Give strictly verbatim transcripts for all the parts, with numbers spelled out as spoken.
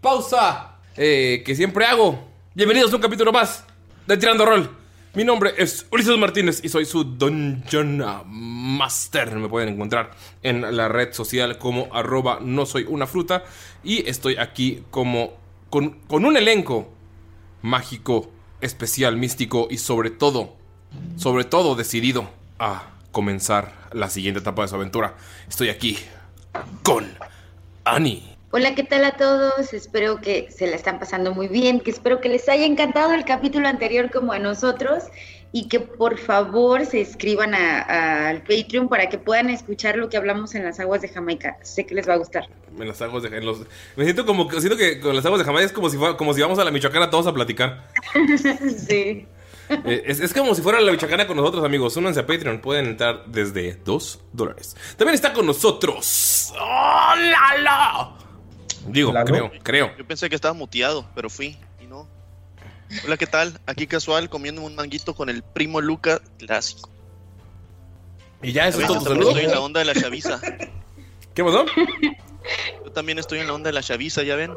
Pausa eh, que siempre hago. Bienvenidos a un capítulo más de Tirando Rol. Mi nombre es Ulises Martínez y soy su Dungeon Master. Me pueden encontrar en la red social como arroba no soy una fruta. Y estoy aquí como con, con un elenco mágico, especial, místico y sobre todo, sobre todo decidido a comenzar la siguiente etapa de su aventura. Estoy aquí con Ani. Hola, ¿qué tal a todos? Espero que se la están pasando muy bien, que espero que les haya encantado el capítulo anterior como a nosotros y que por favor se inscriban al Patreon para que puedan escuchar lo que hablamos en las aguas de Jamaica. Sé que les va a gustar. En las aguas de en los, me siento como siento que con las aguas de Jamaica es como si como si vamos a la Michoacana todos a platicar. Sí. Eh, es, es como si fuera la Michoacana con nosotros, amigos. Únanse a Patreon, pueden entrar desde dos dólares. También está con nosotros. ¡Hola! ¡Oh, la! Digo, claro. creo, creo. Yo pensé que estaba muteado, pero fui y no. Hola, ¿qué tal? Aquí Casual comiendo un manguito con el primo Lucas Clásico. Y ya eso es todo. Yo estoy en la onda de la Chaviza. ¿Qué pasó? Yo también estoy en la onda de la Chaviza, ¿ya ven?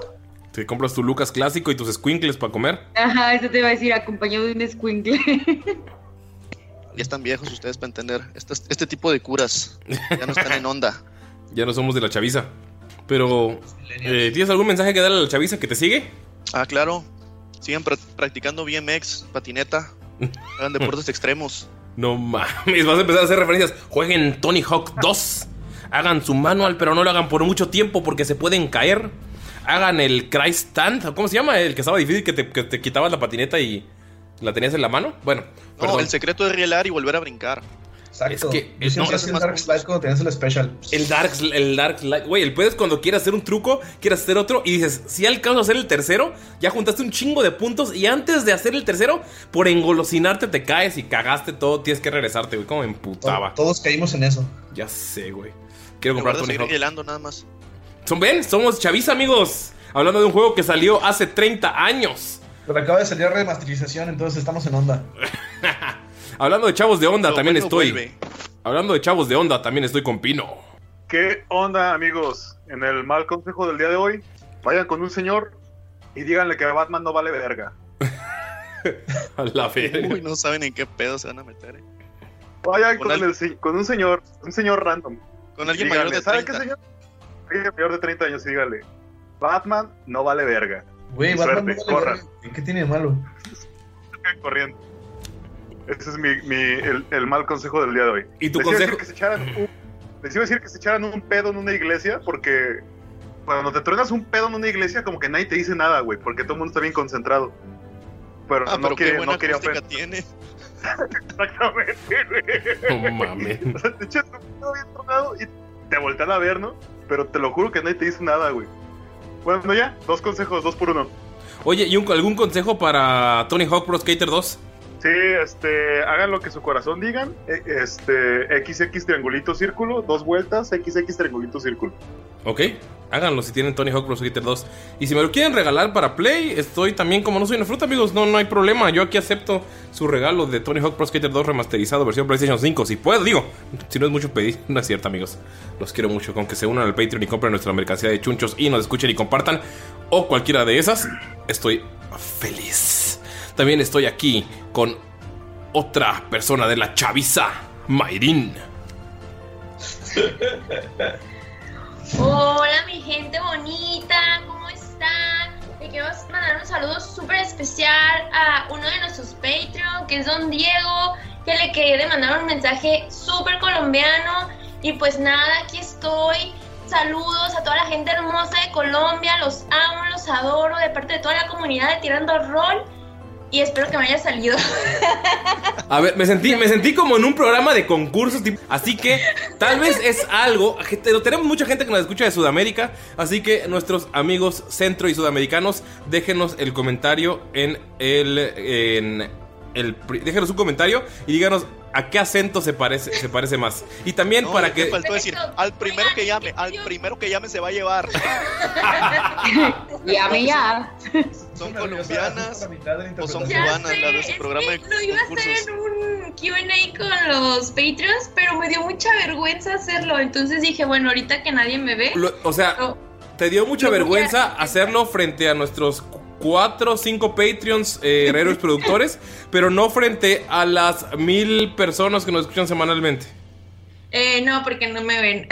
Te compras tu Lucas Clásico y tus escuincles para comer. Ajá, eso te iba a decir, acompañado de un escuincle. Ya están viejos ustedes para entender este, este tipo de curas. Ya no están en onda. Ya no somos de la Chaviza. Pero, eh, ¿tienes algún mensaje que darle a la Chaviza que te sigue? Ah, claro. Sigan pr- practicando B M X, patineta. Hagan deportes extremos. No mames, vas a empezar a hacer referencias. Jueguen Tony Hawk dos. Hagan su manual, pero no lo hagan por mucho tiempo porque se pueden caer. Hagan el cry stand. ¿Cómo se llama? El que estaba difícil, que te, que te quitabas la patineta y la tenías en la mano. Bueno, no, perdón. El secreto es rielar y volver a brincar. Exacto. Es que es, no, es el Dark Slide cuando tenías el Special. El Dark, el Dark Slide. Güey, el pedo es cuando quieres hacer un truco, quieres hacer otro y dices, si alcanzo a hacer el tercero, ya juntaste un chingo de puntos y antes de hacer el tercero, por engolosinarte te caes y cagaste todo, tienes que regresarte, güey. Como me emputaba. Todos caímos en eso. Ya sé, güey. Quiero comprar Tony Hawk. Helando, nada más. Son, ven, somos Chaviza, amigos. Hablando de un juego que salió hace treinta años. Pero acaba de salir remasterización, entonces estamos en onda. Hablando de chavos de onda, Lo también bueno estoy. Vuelve. Hablando de chavos de onda, también estoy con Pino. ¿Qué onda, amigos? En el mal consejo del día de hoy, vayan con un señor y díganle que Batman no vale verga. A la verga. Uy, no saben en qué pedo se van a meter. Eh. Vayan con, con, al... el, con un señor, un señor random. Con alguien díganle, mayor de treinta. ¿Saben qué señor? Alguien mayor de treinta años, díganle. Batman no vale verga. Güey, Batman suerte, no vale verga. ¿En qué tiene de malo? Corriendo. Ese es mi, mi, el, el mal consejo del día de hoy. ¿Y tu les consejo? Iba un, les iba a decir que se echaran un pedo en una iglesia, porque cuando te truenas un pedo en una iglesia, como que nadie te dice nada, güey, porque todo el mundo está bien concentrado. Pero ah, no, pero quiere, qué buena no quería ofender. Tiene. Exactamente, güey. No mames. O sea, te echas un pedo bien tronado y te voltean a ver, ¿no? Pero te lo juro que nadie te dice nada, güey. Bueno, ya, dos consejos, dos por uno. Oye, ¿y un, algún consejo para Tony Hawk Pro Skater dos? Sí, este, hagan lo que su corazón digan, este, equis equis triangulito círculo, dos vueltas, equis equis triangulito círculo. Ok, háganlo si tienen Tony Hawk Pro Skater dos. Y si me lo quieren regalar para Play, estoy también, como no soy una fruta, amigos, no, no hay problema. Yo aquí acepto su regalo de Tony Hawk Pro Skater dos remasterizado, versión PlayStation cinco, si puedo, digo. Si no es mucho pedir, no es cierto, amigos. Los quiero mucho, con que se unan al Patreon y compren nuestra mercancía de chunchos y nos escuchen y compartan, o cualquiera de esas, estoy feliz. También estoy aquí con otra persona de la Chaviza, Mayrin. Hola, mi gente bonita, ¿cómo están? Le quiero mandar un saludo súper especial a uno de nuestros Patreon, que es Don Diego, que le quería mandar un mensaje súper colombiano. Y pues nada, aquí estoy. Saludos a toda la gente hermosa de Colombia, los amo, los adoro, de parte de toda la comunidad de Tirando Rol. Y espero que me haya salido. A ver, me sentí, me sentí como en un programa de concursos tipo, así que tal vez es algo. Tenemos mucha gente que nos escucha de Sudamérica, así que nuestros amigos centro y sudamericanos, déjenos el comentario en el, en el, déjenos un comentario y díganos a qué acento se parece, se parece más. Y también no, para que faltó decir, al primero que llame, al primero que llame se va a llevar. Llame ya. ¿Son colombianas o son cubanas? La de su programa de concursos. Lo iba a hacer en un Q and A con los Patreons, pero me dio mucha vergüenza hacerlo. Entonces dije, bueno, ahorita que nadie me ve. Lo, o sea, no, te dio mucha vergüenza a... hacerlo frente a nuestros cuatro o cinco Patreons, eh, herreros productores, pero no frente a las mil personas que nos escuchan semanalmente. Eh, no, porque no me ven.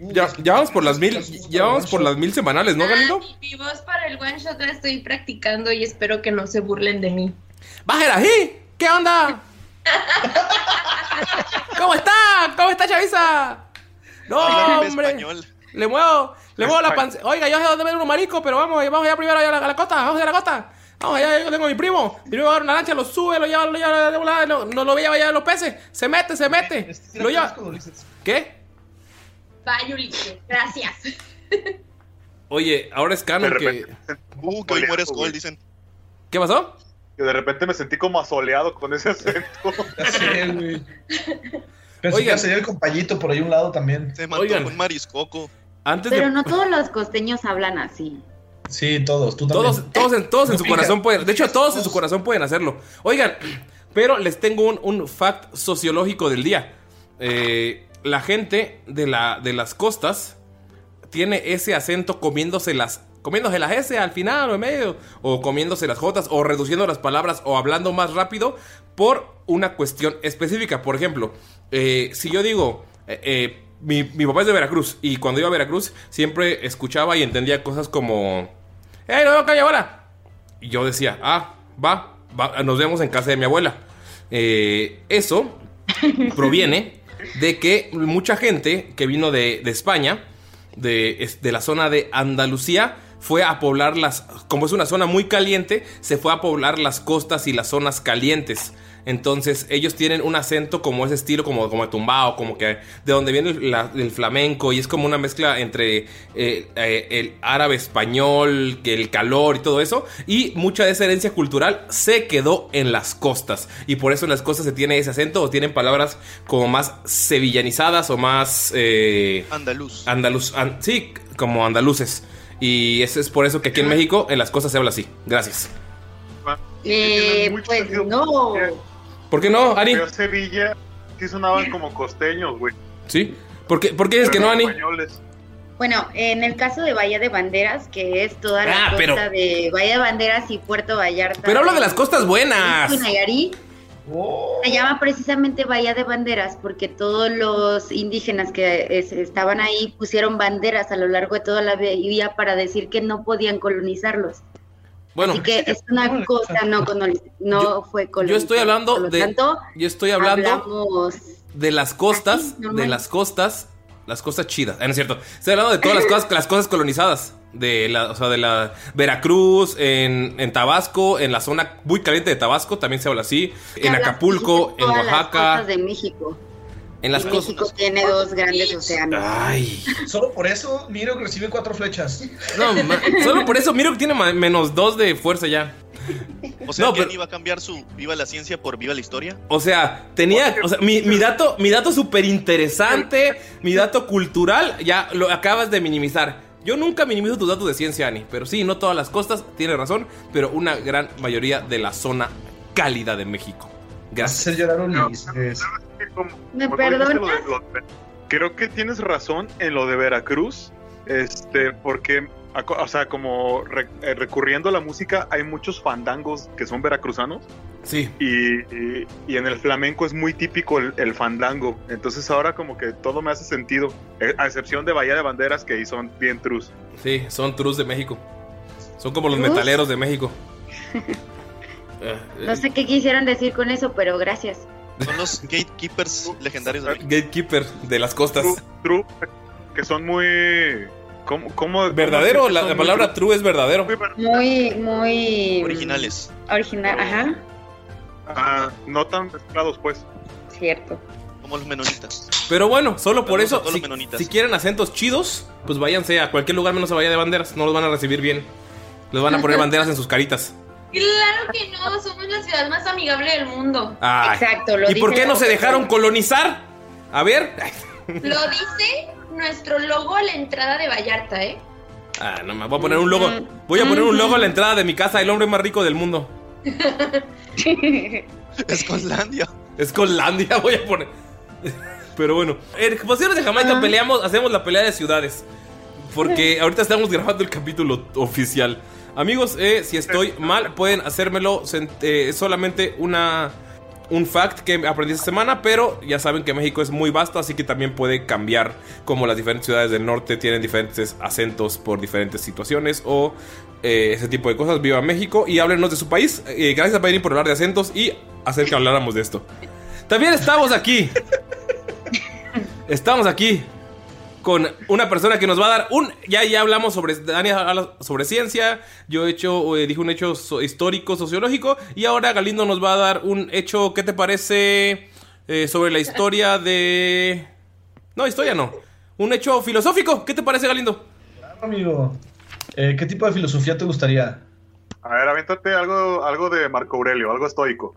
Ya, ya vamos por las mil, ya vamos por las mil semanales, ¿no, Galindo? Ah, mi, mi voz para el one shot la estoy practicando y espero que no se burlen de mí. ¡Bájela, ¿eh? ¿Qué onda? ¿Cómo está? ¿Cómo está, Chaviza? No, hombre. Le muevo, le muevo la pancita. Oiga, yo sé dónde ven un marisco, pero vamos, vamos allá primero allá a, la, a la costa, vamos allá a la costa. Vamos allá, yo tengo a mi primo. Mi primo va a una lancha, lo sube, lo lleva, lo lleva, lo, lleva, lo, lo, lo lleva allá a los peces. Se mete, se mete. Este lo lleva. ¿Qué? Vaya, Ulises, gracias. Oye, ahora es canon que... Uh, que hoy mueres gol, dicen. ¿Qué pasó? Que de repente me sentí como asoleado con ese acento. Así es, güey. Oigan, sería el compañito por ahí un lado también. Se mató con mariscoco. Antes Pero de... no todos los costeños hablan así. Sí, todos, tú también. Todos, todos en, todos en su corazón pueden... De hecho, todos en su corazón pueden hacerlo. Oigan, pero les tengo un, un fact sociológico del día. Eh... La gente de, la, de las costas tiene ese acento comiéndose las, comiéndose las S al final o en medio, o comiéndose las Jotas, o reduciendo las palabras, o hablando más rápido por una cuestión específica. Por ejemplo, eh, si yo digo, eh, eh, mi, mi papá es de Veracruz, y cuando iba a Veracruz siempre escuchaba y entendía cosas como, ¡eh, no, no, calla ahora! Y yo decía, ah, va, va, nos vemos en casa de mi abuela. Eh, eso proviene... de que mucha gente que vino de, de España, de, de la zona de Andalucía, fue a poblar las... Como es una zona muy caliente, se fue a poblar las costas y las zonas calientes. Entonces ellos tienen un acento como ese estilo, como, como tumbao, como que de donde viene el, la, el flamenco. Y es como una mezcla entre eh, eh, el árabe español, que el calor y todo eso. Y mucha de esa herencia cultural se quedó en las costas. Y por eso en las costas se tiene ese acento, o tienen palabras como más sevillanizadas o más... Eh, andaluz. Andaluz an, sí, como andaluces. Y eso es por eso que aquí en México en las costas se habla así. Gracias. Eh, pues no... ¿Por qué no, Ani? Pero Sevilla sí sonaban como costeños, güey. ¿Sí? ¿Por qué, ¿por qué dices que no, Ani? Españoles. Bueno, en el caso de Bahía de Banderas, que es toda la ah, costa pero... de Bahía de Banderas y Puerto Vallarta. Pero habla de las costas buenas. Oh. Se llama precisamente Bahía de Banderas porque todos los indígenas que es, estaban ahí pusieron banderas a lo largo de toda la vía para decir que no podían colonizarlos. Bueno, así que es una cosa no, no yo, fue colonizada. Yo estoy hablando de tanto, yo estoy hablando hablamos... de las costas, de las costas, las costas chidas. Ah, no es cierto. Estoy hablando de todas las cosas, las cosas colonizadas, de la, o sea, de la Veracruz, en, en Tabasco, en la zona muy caliente de Tabasco también se habla así, en habla Acapulco, en Oaxaca, las costas de México. En las y costas. México tiene dos grandes océanos. Ay. Solo por eso Miro que recibe cuatro flechas. No, ma- solo por eso Miro que tiene ma- menos dos de fuerza ya. O sea, no, que pero... Ani va a cambiar su Viva la Ciencia por Viva la Historia. O sea, tenía, o sea, mi, mi dato, mi dato súper interesante, mi dato cultural, ya lo acabas de minimizar. Yo nunca minimizo tus datos de ciencia, Ani, pero sí, no todas las costas, tienes razón, pero una gran mayoría de la zona cálida de México. Gracias. ¿Me perdonas? Creo que tienes razón en lo de Veracruz, este, porque, o sea, como re, recurriendo a la música, hay muchos fandangos que son veracruzanos. Sí. Y, y, y en el flamenco es muy típico el, el fandango. Entonces ahora como que todo me hace sentido, a excepción de Bahía de Banderas, que ahí son bien trus. Sí, son trus de México. Son como los ¿Trus? Metaleros de México. No sé qué quisieran decir con eso, pero gracias. Son los gatekeepers legendarios de México. Gatekeepers de las costas. True, true, que son muy... ¿Cómo? cómo ¿Verdadero? Cómo la, la palabra true, true es verdadero. Muy, muy... Originales. Original, ajá. Ah, no tan mezclados, pues. Cierto. Como los menonitas. Pero bueno, solo por eso, si, si quieren acentos chidos, pues váyanse a cualquier lugar menos a Bahía de Banderas. No los van a recibir bien. Les van a poner banderas en sus caritas. Claro que no, somos la ciudad más amigable del mundo. Ay. Exacto, lo ¿Y por qué no se dejaron colonizar? A ver. Lo dice nuestro logo a la entrada de Vallarta, ¿eh? Ah, no, me voy a poner un logo. Voy a poner un logo a la entrada de mi casa, el hombre más rico del mundo. Escolandia. Escolandia voy a poner. Pero bueno, en Exposiciones de Jamaica peleamos, hacemos la pelea de ciudades. Porque ahorita estamos grabando el capítulo oficial. Amigos, eh, si estoy mal, pueden hacérmelo. Eh, solamente una un fact que aprendí esta semana, pero ya saben que México es muy vasto, así que también puede cambiar, como las diferentes ciudades del norte tienen diferentes acentos por diferentes situaciones o eh, ese tipo de cosas. Viva México y háblenos de su país. Eh, gracias a Mayrin por hablar de acentos y hacer que habláramos de esto. También estamos aquí. Estamos aquí con una persona que nos va a dar un... Ya, ya hablamos sobre... Dani habla sobre ciencia. Yo he hecho... Eh, dije un hecho so- histórico, sociológico. Y ahora Galindo nos va a dar un hecho... ¿Qué te parece? Eh, sobre la historia de... No, historia no. Un hecho filosófico. ¿Qué te parece, Galindo? Claro, amigo. Eh, ¿Qué tipo de filosofía te gustaría? A ver, avéntate algo, algo de Marco Aurelio. Algo estoico.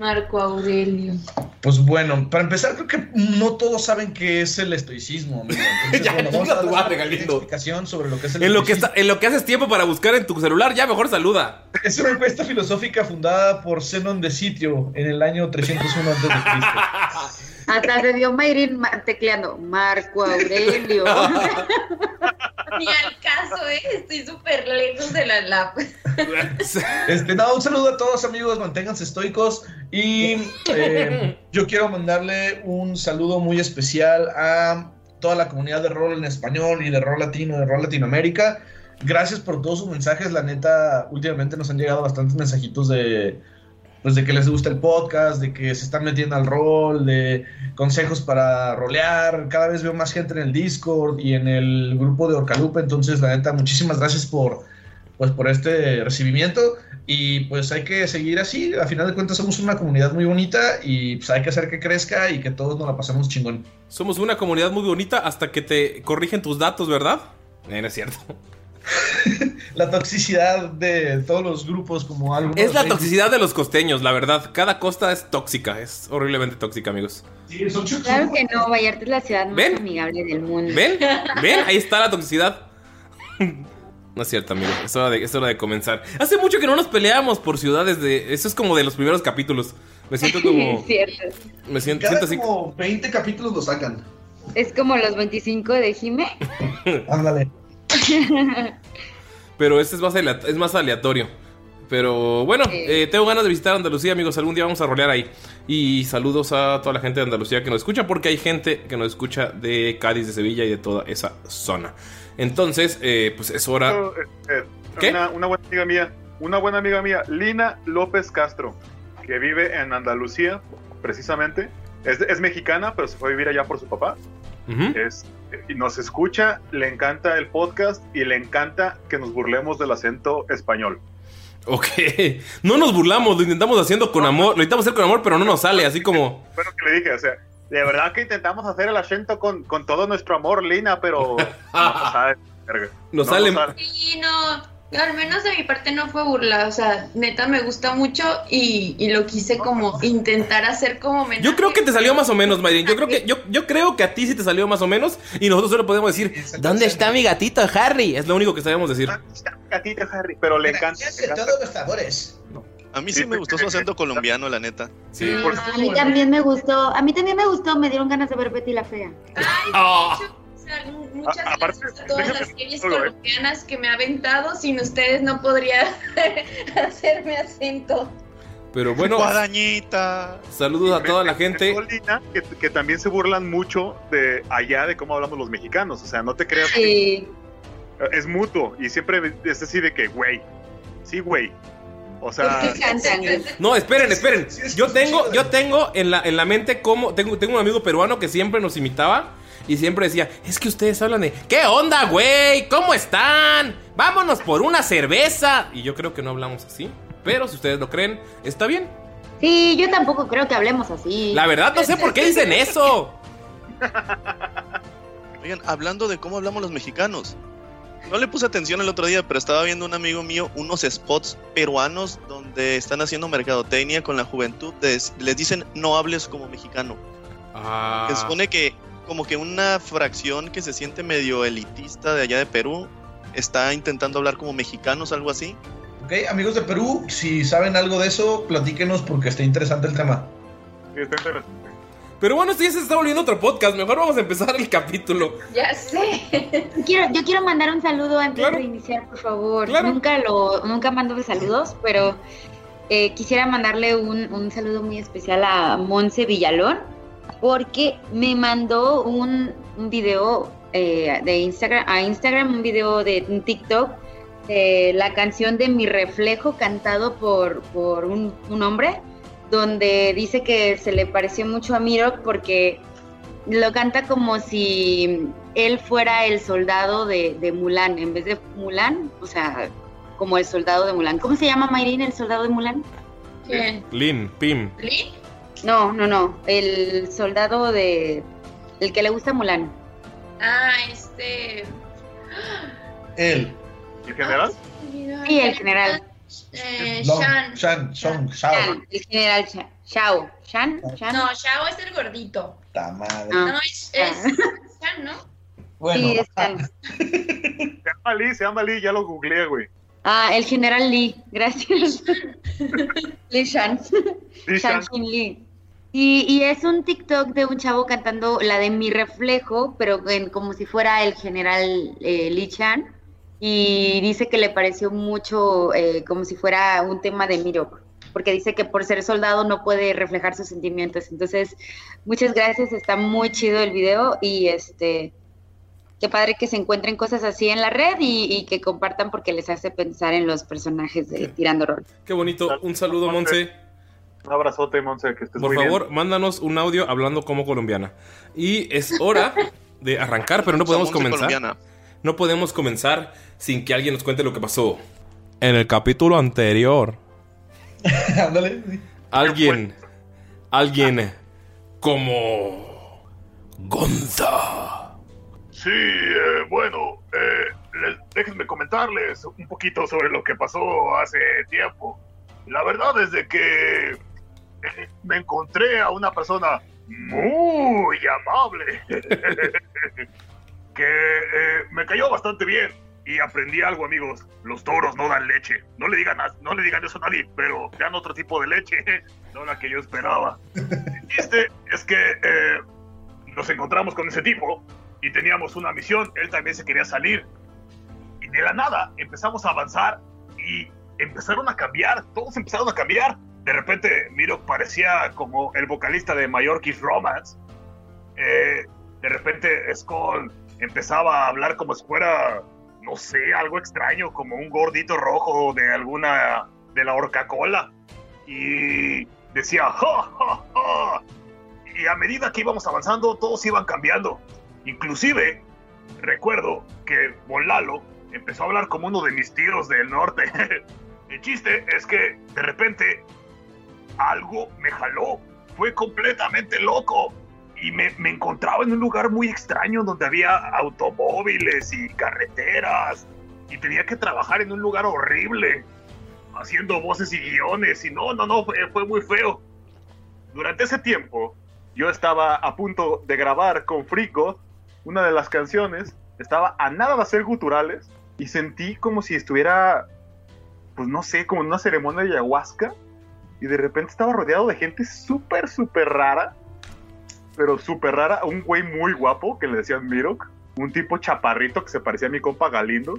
Marco Aurelio. Pues bueno, para empezar, creo que no todos saben qué es el estoicismo. Entonces, ya, bueno, vamos a dar una explicación sobre lo que es el en estoicismo. Lo que está, en lo que haces tiempo para buscar en tu celular, ya mejor saluda. Es una encuesta filosófica fundada por Zenón de Sitio en el año trescientos uno antes de Cristo. Hasta se dio Mayrin tecleando Marco Aurelio. Ni al caso, ¿eh? Estoy súper lejos de la lap. Este, no, un saludo a todos, amigos. Manténganse estoicos. Y eh, yo quiero mandarle un saludo muy especial a toda la comunidad de rol en español y de rol latino, de rol Latinoamérica. Gracias por todos sus mensajes. La neta, últimamente nos han llegado bastantes mensajitos de... Pues de que les gusta el podcast, de que se están metiendo al rol, de consejos para rolear. Cada vez veo más gente en el Discord y en el grupo de Orcalupe. Entonces, la neta, muchísimas gracias por, pues, por este recibimiento. Y pues hay que seguir así. A final de cuentas somos una comunidad muy bonita y pues hay que hacer que crezca y que todos nos la pasemos chingón. Somos una comunidad muy bonita hasta que te corrigen tus datos, ¿verdad? Eh, no es cierto. La toxicidad de todos los grupos como algo. Es la toxicidad de los costeños, la verdad. Cada costa es tóxica, es horriblemente tóxica, amigos. Sí, son chucos. Claro que no, Vallarta es la ciudad más ¿Ven? amigable del mundo. ¿Ven? ¿Ven? Ahí está la toxicidad. No es cierto, amigo. Es hora, de, es hora de comenzar. Hace mucho que no nos peleamos por ciudades de... Eso es como de los primeros capítulos. Me siento como... Cierto. Me siento, Cada siento como así... veinte capítulos lo sacan. Es como los veinticinco de Jime. Ándale. Pero este es más, aleatorio, es más aleatorio. Pero bueno, eh, tengo ganas de visitar Andalucía, amigos. Algún día vamos a rolear ahí. Y saludos a toda la gente de Andalucía que nos escucha, porque hay gente que nos escucha de Cádiz, de Sevilla y de toda esa zona. Entonces, eh, pues es hora. ¿Qué? Una, una buena amiga mía, una buena amiga mía, Lina López Castro, que vive en Andalucía, precisamente. Es, es mexicana, pero se fue a vivir allá por su papá. Uh-huh. Es, nos escucha, le encanta el podcast y le encanta que nos burlemos del acento español. Ok, no nos burlamos, lo intentamos haciendo con amor, lo intentamos hacer con amor, pero no nos sale, así como... Bueno, que le dije, o sea, de verdad que intentamos hacer el acento con, con todo nuestro amor, Lina, pero no nos sale. Nos no sale. Nos sale. Sí, no, Al menos de mi parte no fue burla, o sea, neta me gusta mucho y, y lo quise como intentar hacer como homenaje. Yo creo que te salió más o menos, Mayrin. Yo creo que yo, yo creo que a ti sí te salió más o menos y nosotros solo podemos decir, ¿dónde está mi gatito Harry? Es lo único que sabemos decir. ¿Dónde está mi gatito Harry? Pero le encanta. De todos los favores. No. A mí sí, sí me gustó su acento colombiano, la neta. Sí, ah, por... A mí también me gustó. A mí también me gustó, me dieron ganas de ver Betty la Fea. Ay, oh. Muchas a, gracias a todas las series colombianas que me ha aventado. Sin ustedes no podría hacerme acento. Pero bueno, guadañita. Saludos a toda la gente que, que también se burlan mucho de allá de cómo hablamos los mexicanos. O sea, no te creas sí. que es mutuo. Y siempre es así de que, güey, sí, güey. O sea, no, esperen, esperen. Yo tengo, yo tengo en la, en la mente como tengo, tengo un amigo peruano que siempre nos imitaba. Y siempre decía, es que ustedes hablan de ¿qué onda, güey? ¿Cómo están? Vámonos por una cerveza. Y yo creo que no hablamos así, pero si ustedes lo creen, está bien. Sí, yo tampoco creo que hablemos así. La verdad no sé por qué dicen eso. Oigan, hablando de cómo hablamos los mexicanos, no le puse atención el otro día, pero estaba viendo un amigo mío unos spots peruanos donde están haciendo mercadotecnia con la juventud. Les, les dicen, no hables como mexicano. Ah. Se supone que como que una fracción que se siente medio elitista de allá de Perú está intentando hablar como mexicanos, algo así. Ok, amigos de Perú, si saben algo de eso, platíquenos porque está interesante el tema. Sí, está interesante. Pero bueno, si ya se está volviendo otro podcast, mejor vamos a empezar el capítulo. Ya sé. Quiero, yo quiero mandar un saludo antes claro. de iniciar, por favor. Claro. Nunca lo, nunca mando saludos, pero eh, quisiera mandarle un, un saludo muy especial a Monse Villalón, porque me mandó un, un video eh, de Instagram a Instagram, un video de un TikTok, eh, la canción de Mi Reflejo, cantado por, por un, un hombre, donde dice que se le pareció mucho a Mirok porque lo canta como si él fuera el soldado de, de Mulan, en vez de Mulan, o sea, como el soldado de Mulan. ¿Cómo se llama, Mayrin, el soldado de Mulan? ¿Quién? Lin, Pim. ¿Lin? No, no, no, el soldado de... el que le gusta Mulan. Ah, este... ¿El? ¿El general? Sí, el general. Eh, no, Shan. Shan, Song, Shao. Shan, el general Shan. Shao. Shan, Shan. No, Shao es el gordito. ¡Ta madre! No, no es, es Shan, ¿no? Bueno. Sí, es Shan. Se llama Li, se llama Li, ya lo googleé, güey. Ah, el general Li, gracias. Li Shang. Li Shang. Li. Y, y es un TikTok de un chavo cantando la de Mi Reflejo, pero en, como si fuera el general eh, Li Shang. Y dice que le pareció mucho eh, como si fuera un tema de Mirok, porque dice que por ser soldado no puede reflejar sus sentimientos. Entonces, muchas gracias, está muy chido el video y este... qué padre que se encuentren cosas así en la red y, y que compartan porque les hace pensar en los personajes de Tirando Rol. Qué bonito, un saludo, Monse. Un abrazote, Monse, que estés muy bien. Por favor, mándanos un audio hablando como colombiana. Y es hora de arrancar, pero no podemos comenzar. No podemos comenzar sin que alguien nos cuente lo que pasó en el capítulo anterior. Ándale. Alguien, alguien como Gonza. Sí, eh, bueno, eh, les, déjenme comentarles un poquito sobre lo que pasó hace tiempo. La verdad es de que eh, me encontré a una persona muy amable que eh, me cayó bastante bien y aprendí algo, amigos. Los toros no dan leche. No le digan, a, no le digan eso a nadie, pero dan otro tipo de leche, no la que yo esperaba. El chiste es que eh, nos encontramos con ese tipo. Y teníamos una misión, él también se quería salir. Y de la nada empezamos a avanzar y empezaron a cambiar, todos empezaron a cambiar. De repente Mirok parecía como el vocalista de My Orchid Romance. Eh, de repente Skull empezaba a hablar como si fuera, no sé, algo extraño, como un gordito rojo de alguna, de la Orca-Cola. Y decía, ¡ja, ja, ja! Y a medida que íbamos avanzando, todos iban cambiando. Inclusive, recuerdo que Bolalo empezó a hablar como uno de mis tíos del norte. El chiste es que, de repente, algo me jaló. Fue completamente loco. Y me, me encontraba en un lugar muy extraño donde había automóviles y carreteras. y tenía que trabajar en un lugar horrible, haciendo voces y guiones, y no, no, no, fue, fue muy feo. Durante ese tiempo, yo estaba a punto de grabar con Frico una de las canciones, estaba a nada de hacer guturales, y sentí como si estuviera, pues no sé, como en una ceremonia de ayahuasca, y de repente estaba rodeado de gente súper, súper rara, pero súper rara, un güey muy guapo que le decían Mirok, un tipo chaparrito que se parecía a mi compa Galindo,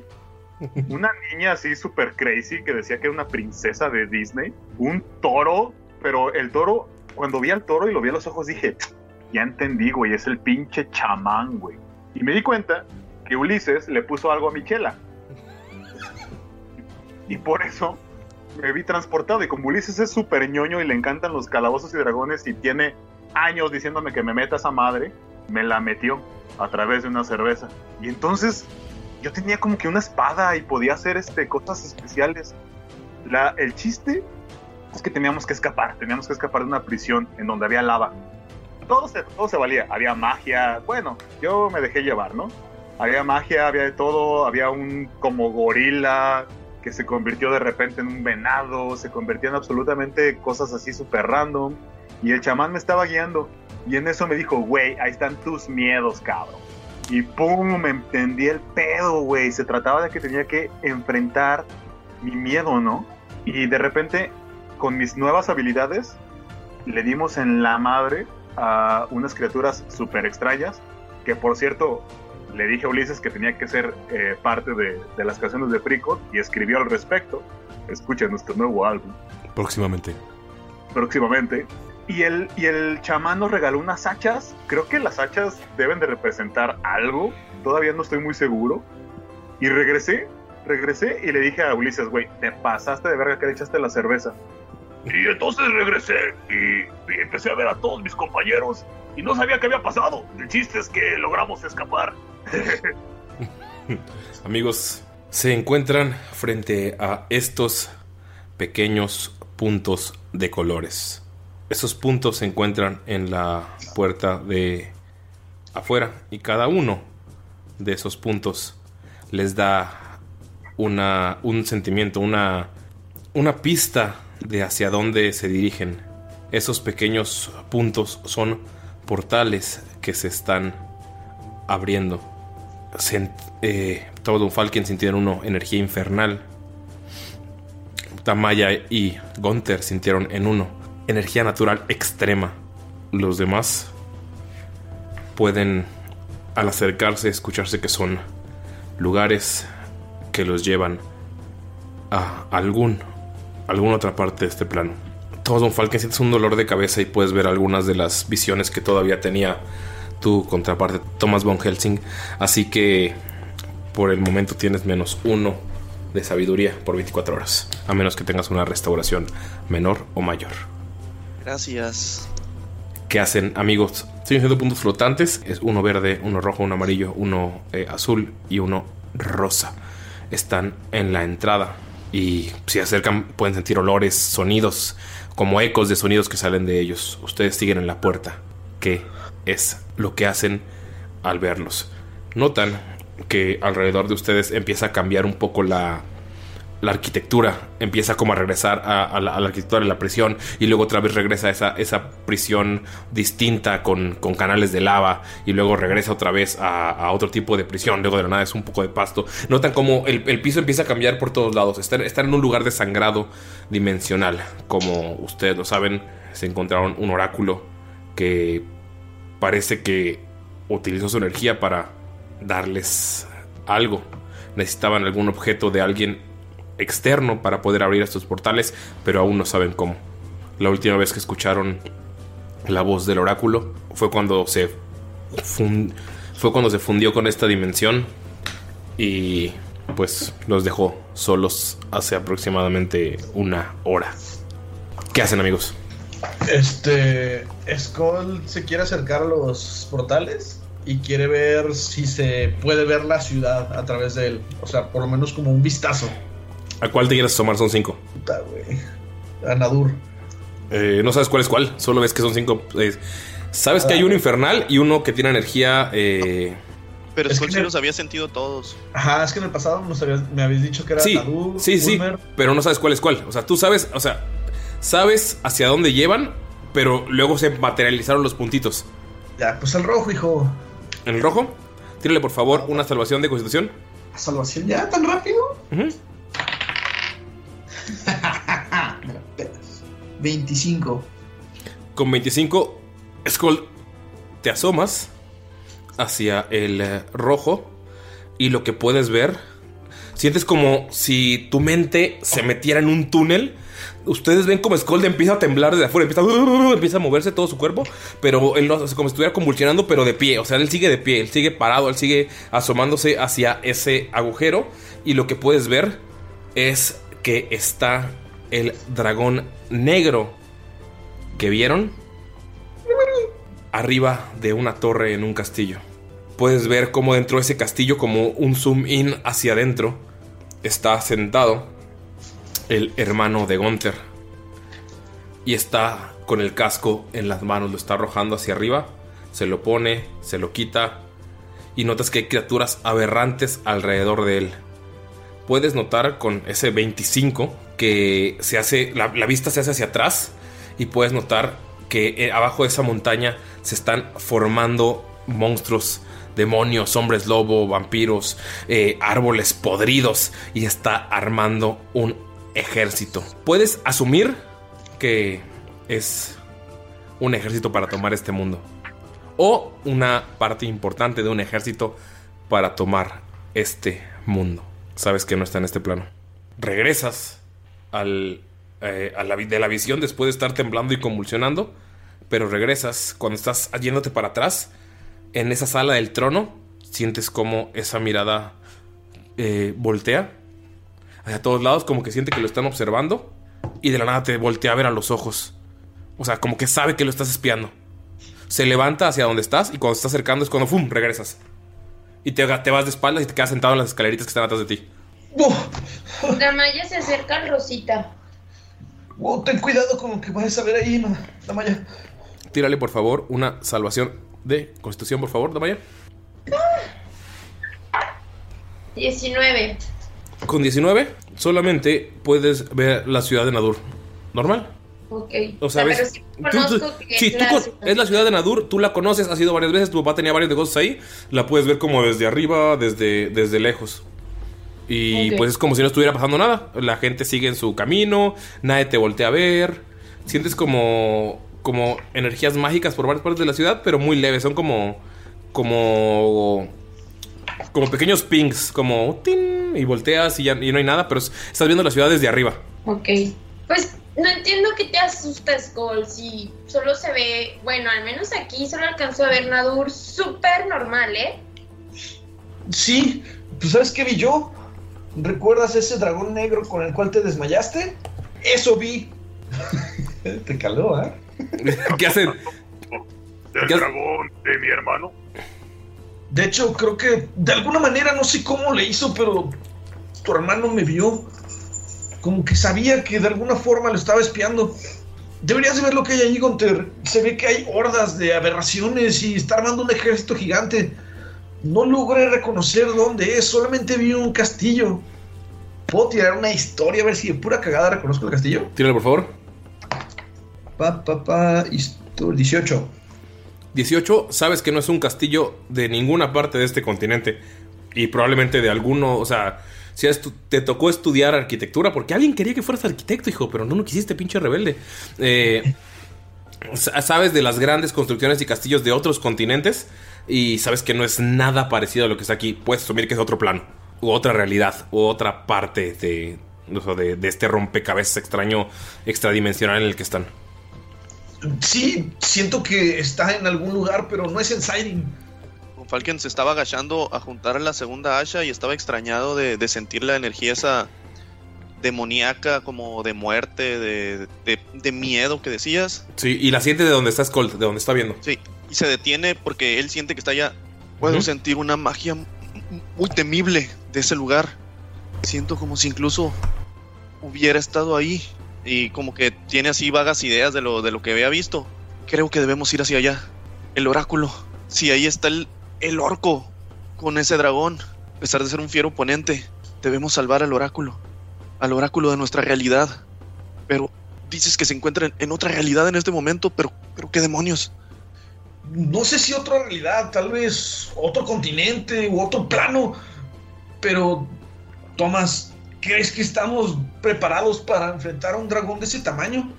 una niña así súper crazy que decía que era una princesa de Disney, un toro, pero el toro, cuando vi al toro y lo vi a los ojos dije, ya entendí, güey, es el pinche chamán, güey. Y me di cuenta que Ulises le puso algo a Michela. Y por eso me vi transportado, y como Ulises es súper ñoño y le encantan los calabozos y dragones y tiene años diciéndome que me meta esa madre, me la metió a través de una cerveza. Y entonces yo tenía como que una espada y podía hacer este, cosas especiales. La, el chiste es que teníamos que escapar, teníamos que escapar de una prisión en donde había lava. Todo se, todo se valía, había magia, bueno, yo me dejé llevar, ¿no? Había magia, había de todo, había un como gorila que se convirtió de repente en un venado, se convirtió en absolutamente cosas así súper random, y el chamán me estaba guiando, y en eso me dijo, güey, ahí están tus miedos, cabrón. Y pum, me entendí el pedo, güey, se trataba de que tenía que enfrentar mi miedo, ¿no? Y de repente, con mis nuevas habilidades, le dimos en la madre a unas criaturas súper extrañas, que por cierto, le dije a Ulises que tenía que ser eh, parte de, de las canciones de Frico, y escribió al respecto. Escuchen nuestro nuevo álbum. Próximamente. Próximamente. Y el, y el chamán nos regaló unas hachas. Creo que las hachas deben de representar algo. Todavía no estoy muy seguro. Y regresé, regresé y le dije a Ulises, güey, te pasaste de verga que le echaste la cerveza. Y entonces regresé y, y empecé a ver a todos mis compañeros y no sabía qué había pasado. El chiste es que logramos escapar. Amigos, se encuentran frente a estos pequeños puntos de colores. Esos puntos se encuentran en la puerta de afuera, y cada uno de esos puntos les da una, un sentimiento, una, una pista de hacia dónde se dirigen. Esos pequeños puntos son portales que se están abriendo. Sent, eh, Todo Falken sintieron uno energía infernal. Tamaya y Gunther sintieron en uno energía natural extrema. Los demás pueden, al acercarse, escucharse que son lugares que los llevan a algún alguna otra parte de este plano. Todo Falken sientes un dolor de cabeza y puedes ver algunas de las visiones que todavía tenía tu contraparte, Thomas von Helsing. Así que por el momento tienes menos uno de sabiduría por veinticuatro horas, a menos que tengas una restauración menor o mayor. Gracias. ¿Qué hacen, amigos? Siguen siendo puntos flotantes. Es uno verde, uno rojo, uno amarillo, uno eh, azul y uno rosa. Están en la entrada y si se acercan pueden sentir olores, sonidos, como ecos de sonidos que salen de ellos. Ustedes siguen en la puerta. ¿Qué es lo que hacen al verlos? Notan que alrededor de ustedes empieza a cambiar un poco la, la arquitectura. Empieza como a regresar a, a, la, a la arquitectura de la prisión, y luego otra vez regresa a esa, esa prisión distinta con, con canales de lava, y luego regresa otra vez a, a otro tipo de prisión. Luego de la nada es un poco de pasto. Notan como el, el piso empieza a cambiar por todos lados. Están, están en un lugar desangrado dimensional. Como ustedes lo saben, se encontraron un oráculo que parece que utilizó su energía para darles algo. Necesitaban algún objeto de alguien externo para poder abrir estos portales, pero aún no saben cómo. La última vez que escucharon la voz del oráculo fue cuando se fund- fue cuando se fundió con esta dimensión, y pues los dejó solos hace aproximadamente una hora. ¿Qué hacen, amigos? Este... Skull se quiere acercar a los portales y quiere ver si se puede ver la ciudad a través de él. O sea, por lo menos como un vistazo. ¿A cuál te quieres asomar? Son cinco. Puta, güey. A Nadur. Eh, no sabes cuál es cuál. Solo ves que son cinco. Eh, sabes ah, que hay uno infernal y uno que tiene energía eh, Pero es Skull sí el... los había sentido todos. Ajá, es que en el pasado nos habías, me habéis dicho que era sí, Nadur, sí, Ulmer. Sí, pero no sabes cuál es cuál. O sea, tú sabes, o sea, sabes hacia dónde llevan, pero luego se materializaron los puntitos. Ya, pues el rojo, hijo. ¿En el rojo? Tírale, por favor, una salvación de constitución. ¿La salvación ya tan rápido? Uh-huh. Me la pelas. veinticinco. Con veinticinco, Skull, te asomas hacia el eh, rojo y lo que puedes ver, sientes como si tu mente se metiera en un túnel. Ustedes ven como Skull empieza a temblar desde afuera, empieza a, uh, empieza a moverse todo su cuerpo, pero él no, como si estuviera convulsionando, pero de pie. O sea, él sigue de pie, él sigue parado, él sigue asomándose hacia ese agujero. Y lo que puedes ver es que está el dragón negro que vieron arriba de una torre en un castillo. Puedes ver como dentro de ese castillo, como un zoom in hacia adentro, está sentado el hermano de Gunther y está con el casco en las manos, lo está arrojando hacia arriba, se lo pone, se lo quita y notas que hay criaturas aberrantes alrededor de él. Puedes notar con ese veinticinco que se hace, la, la vista se hace hacia atrás y puedes notar que abajo de esa montaña se están formando monstruos, demonios, hombres lobo, vampiros, eh, árboles podridos y está armando un ejército. Puedes asumir que es un ejército para tomar este mundo o una parte importante de un ejército para tomar este mundo. Sabes que no está en este plano. Regresas al, eh, a la, de la visión después de estar temblando y convulsionando, pero regresas cuando estás yéndote para atrás en esa sala del trono. Sientes como esa mirada eh, voltea hacia todos lados, como que siente que lo están observando y de la nada te voltea a ver a los ojos. O sea, como que sabe que lo estás espiando. Se levanta hacia donde estás y cuando se está acercando es cuando ¡fum! Regresas. Y te, te vas de espaldas y te quedas sentado en las escaleritas que están atrás de ti. Damaya se acerca a Rosita. Oh, ten cuidado con lo que vas a ver ahí, man. Damaya. Tírale, por favor, una salvación de constitución, por favor, Damaya. diecinueve. Con diecinueve solamente puedes ver la ciudad de Nadur. ¿Normal? Ok. O sea, pero sí conozco tú, tú, que sí, es, la tú, es la ciudad de Nadur. Tú la conoces, has ido varias veces. Tu papá tenía varios negocios ahí. La puedes ver como desde arriba, desde, desde lejos. Y okay, pues es como si no estuviera pasando nada. La gente sigue en su camino. Nadie te voltea a ver. Sientes como, como energías mágicas por varias partes de la ciudad, pero muy leves. Son como... Como... Como pequeños pings, como tin, y volteas y ya y no hay nada, pero estás viendo la ciudad desde arriba. Ok. Pues no entiendo que te asustas, Cole, si solo se ve, bueno, al menos aquí solo alcanzó a ver Nadur súper normal, ¿eh? Sí, pues ¿sabes qué vi yo? ¿Recuerdas ese dragón negro con el cual te desmayaste? ¡Eso vi! Te caló, ¿eh? ¿Qué hacen? El ¿Qué dragón hace? De mi hermano. De hecho, creo que de alguna manera, no sé cómo le hizo, pero tu hermano me vio. Como que sabía que de alguna forma lo estaba espiando. Deberías de ver lo que hay ahí, Gunther. Se ve que hay hordas de aberraciones y está armando un ejército gigante. No logré reconocer dónde es, solamente vi un castillo. ¿Puedo tirar una historia a ver si de pura cagada reconozco el castillo? Tírale, por favor. Pa, pa, pa, historia dieciocho. dieciocho, sabes que no es un castillo de ninguna parte de este continente y probablemente de alguno, o sea, si estu- te tocó estudiar arquitectura porque alguien quería que fueras arquitecto, hijo, pero no lo quisiste, pinche rebelde. Eh, sabes de las grandes construcciones y castillos de otros continentes y sabes que no es nada parecido a lo que está aquí. Puedes asumir que es otro plano, u otra realidad, u otra parte de, o sea, de, de este rompecabezas extraño, extradimensional en el que están. Sí, siento que está en algún lugar, pero no es en Sairin. Falken se estaba agachando a juntar la segunda hacha y estaba extrañado de, de sentir la energía esa demoníaca, como de muerte, de, de, de miedo que decías. Sí, y la siente de donde está Skull, de donde está viendo. Sí, y se detiene porque él siente que está allá. Puedo uh-huh. sentir una magia muy temible de ese lugar. Siento como si incluso hubiera estado ahí. Y como que tiene así vagas ideas de lo, de lo que había visto. Creo que debemos ir hacia allá. El oráculo. Si sí, ahí está el, el orco. con ese dragón. A pesar de ser un fiero oponente, debemos salvar al oráculo, al oráculo de nuestra realidad. Pero dices que se encuentra en otra realidad en este momento, pero, pero ¿qué demonios? No sé si otra realidad, tal vez otro continente u otro plano. Pero, Tomás, ¿crees que estamos preparados para enfrentar a un dragón de ese tamaño?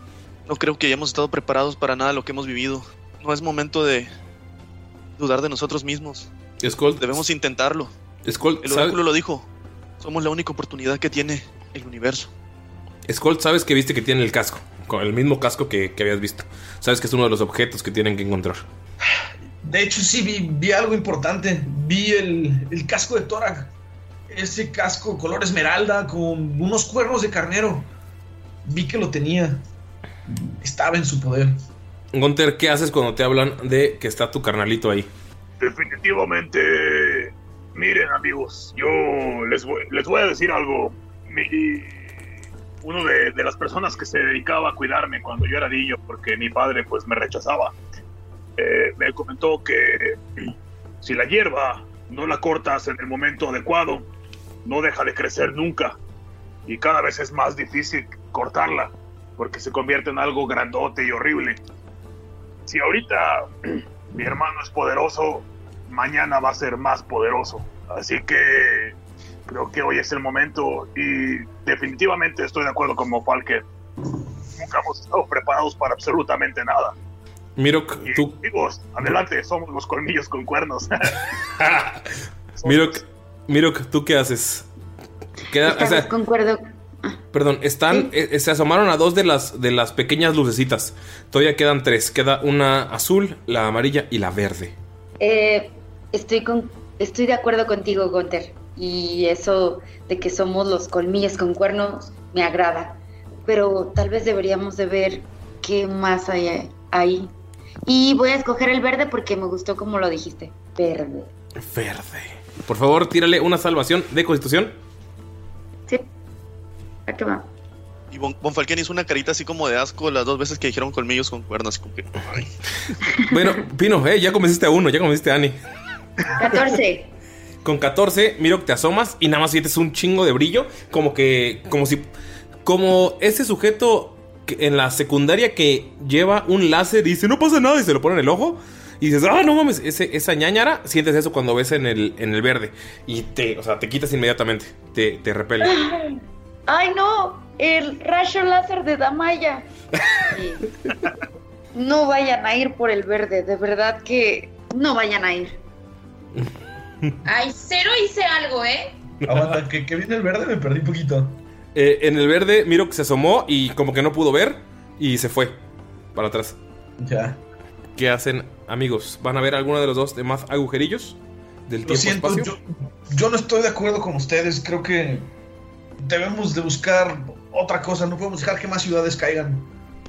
No creo que hayamos estado preparados para nada de lo que hemos vivido. No es momento de dudar de nosotros mismos. Skull, debemos intentarlo. Skull, el oráculo lo dijo. Somos la única oportunidad que tiene el universo. Skull, sabes que viste que tiene el casco, con el mismo casco que, que habías visto. Sabes que es uno de los objetos que tienen que encontrar. De hecho, sí, vi, vi algo importante. Vi el, el casco de Thorak. Ese casco color esmeralda con unos cuernos de carnero. Vi que lo tenía. Estaba en su poder. Gunther, ¿qué haces cuando te hablan de que está tu carnalito ahí? Definitivamente. Miren, amigos, yo les voy, les voy a decir algo. Mi, uno de, de las personas que se dedicaba a cuidarme cuando yo era niño, porque mi padre pues me rechazaba, eh, me comentó que si la hierba no la cortas en el momento adecuado, no deja de crecer nunca, y cada vez es más difícil cortarla porque se convierte en algo grandote y horrible. Si ahorita mi hermano es poderoso, mañana va a ser más poderoso. Así que creo que hoy es el momento, y definitivamente estoy de acuerdo con Mopal que nunca hemos estado preparados para absolutamente nada. Mirok, y, tú... Amigos, adelante, somos los colmillos con cuernos. Mirok, Mirok, ¿tú qué haces? ¿Qué, o sea, concuerdo. Perdón, están, ¿sí? eh, se asomaron a dos de las, de las pequeñas lucecitas. Todavía quedan tres. Queda una azul, la amarilla y la verde. Eh, estoy, con, estoy de acuerdo contigo, Gunther. Y eso de que somos los colmillos con cuernos me agrada. Pero tal vez deberíamos de ver qué más hay ahí. Y voy a escoger el verde porque me gustó como lo dijiste. Verde. Verde. Por favor, tírale una salvación de constitución. Sí. Aquí va. Y Bon, Bonfalken hizo una carita así como de asco las dos veces que dijeron colmillos con cuernos. Como que, ay. Bueno, Pino, eh, ya convenciste a uno, ya convenciste a Ani. catorce. Con catorce, Mirok, te asomas y nada más sientes un chingo de brillo. Como que, como si, como ese sujeto en la secundaria que lleva un láser y dice, no pasa nada, y se lo pone en el ojo y dices, ah, no mames, ese, esa ñañara. Sientes eso cuando ves en el, en el verde y te, o sea, te quitas inmediatamente, te, te repele. Ay, no, el rayo láser de Damaya. No vayan a ir por el verde, de verdad que no vayan a ir. Ay, cero hice algo, ¿eh? Aguanta, que, que viene el verde, me perdí un poquito. Eh, en el verde, Mirok se asomó y como que no pudo ver y se fue para atrás. Ya. ¿Qué hacen, amigos? ¿Van a ver alguno de los dos demás agujerillos del tiempo siento, espacio? Yo, yo no estoy de acuerdo con ustedes. Creo que debemos de buscar otra cosa. No podemos dejar que más ciudades caigan.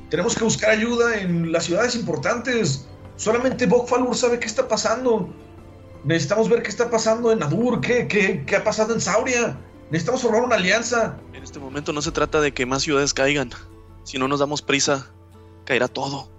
Tenemos que buscar ayuda en las ciudades importantes. Solamente Bokfalur sabe qué está pasando. Necesitamos ver qué está pasando en Nadur. ¿Qué, qué, qué ha pasado en Sauria? Necesitamos formar una alianza. En este momento no se trata de que más ciudades caigan. Si no nos damos prisa, caerá todo.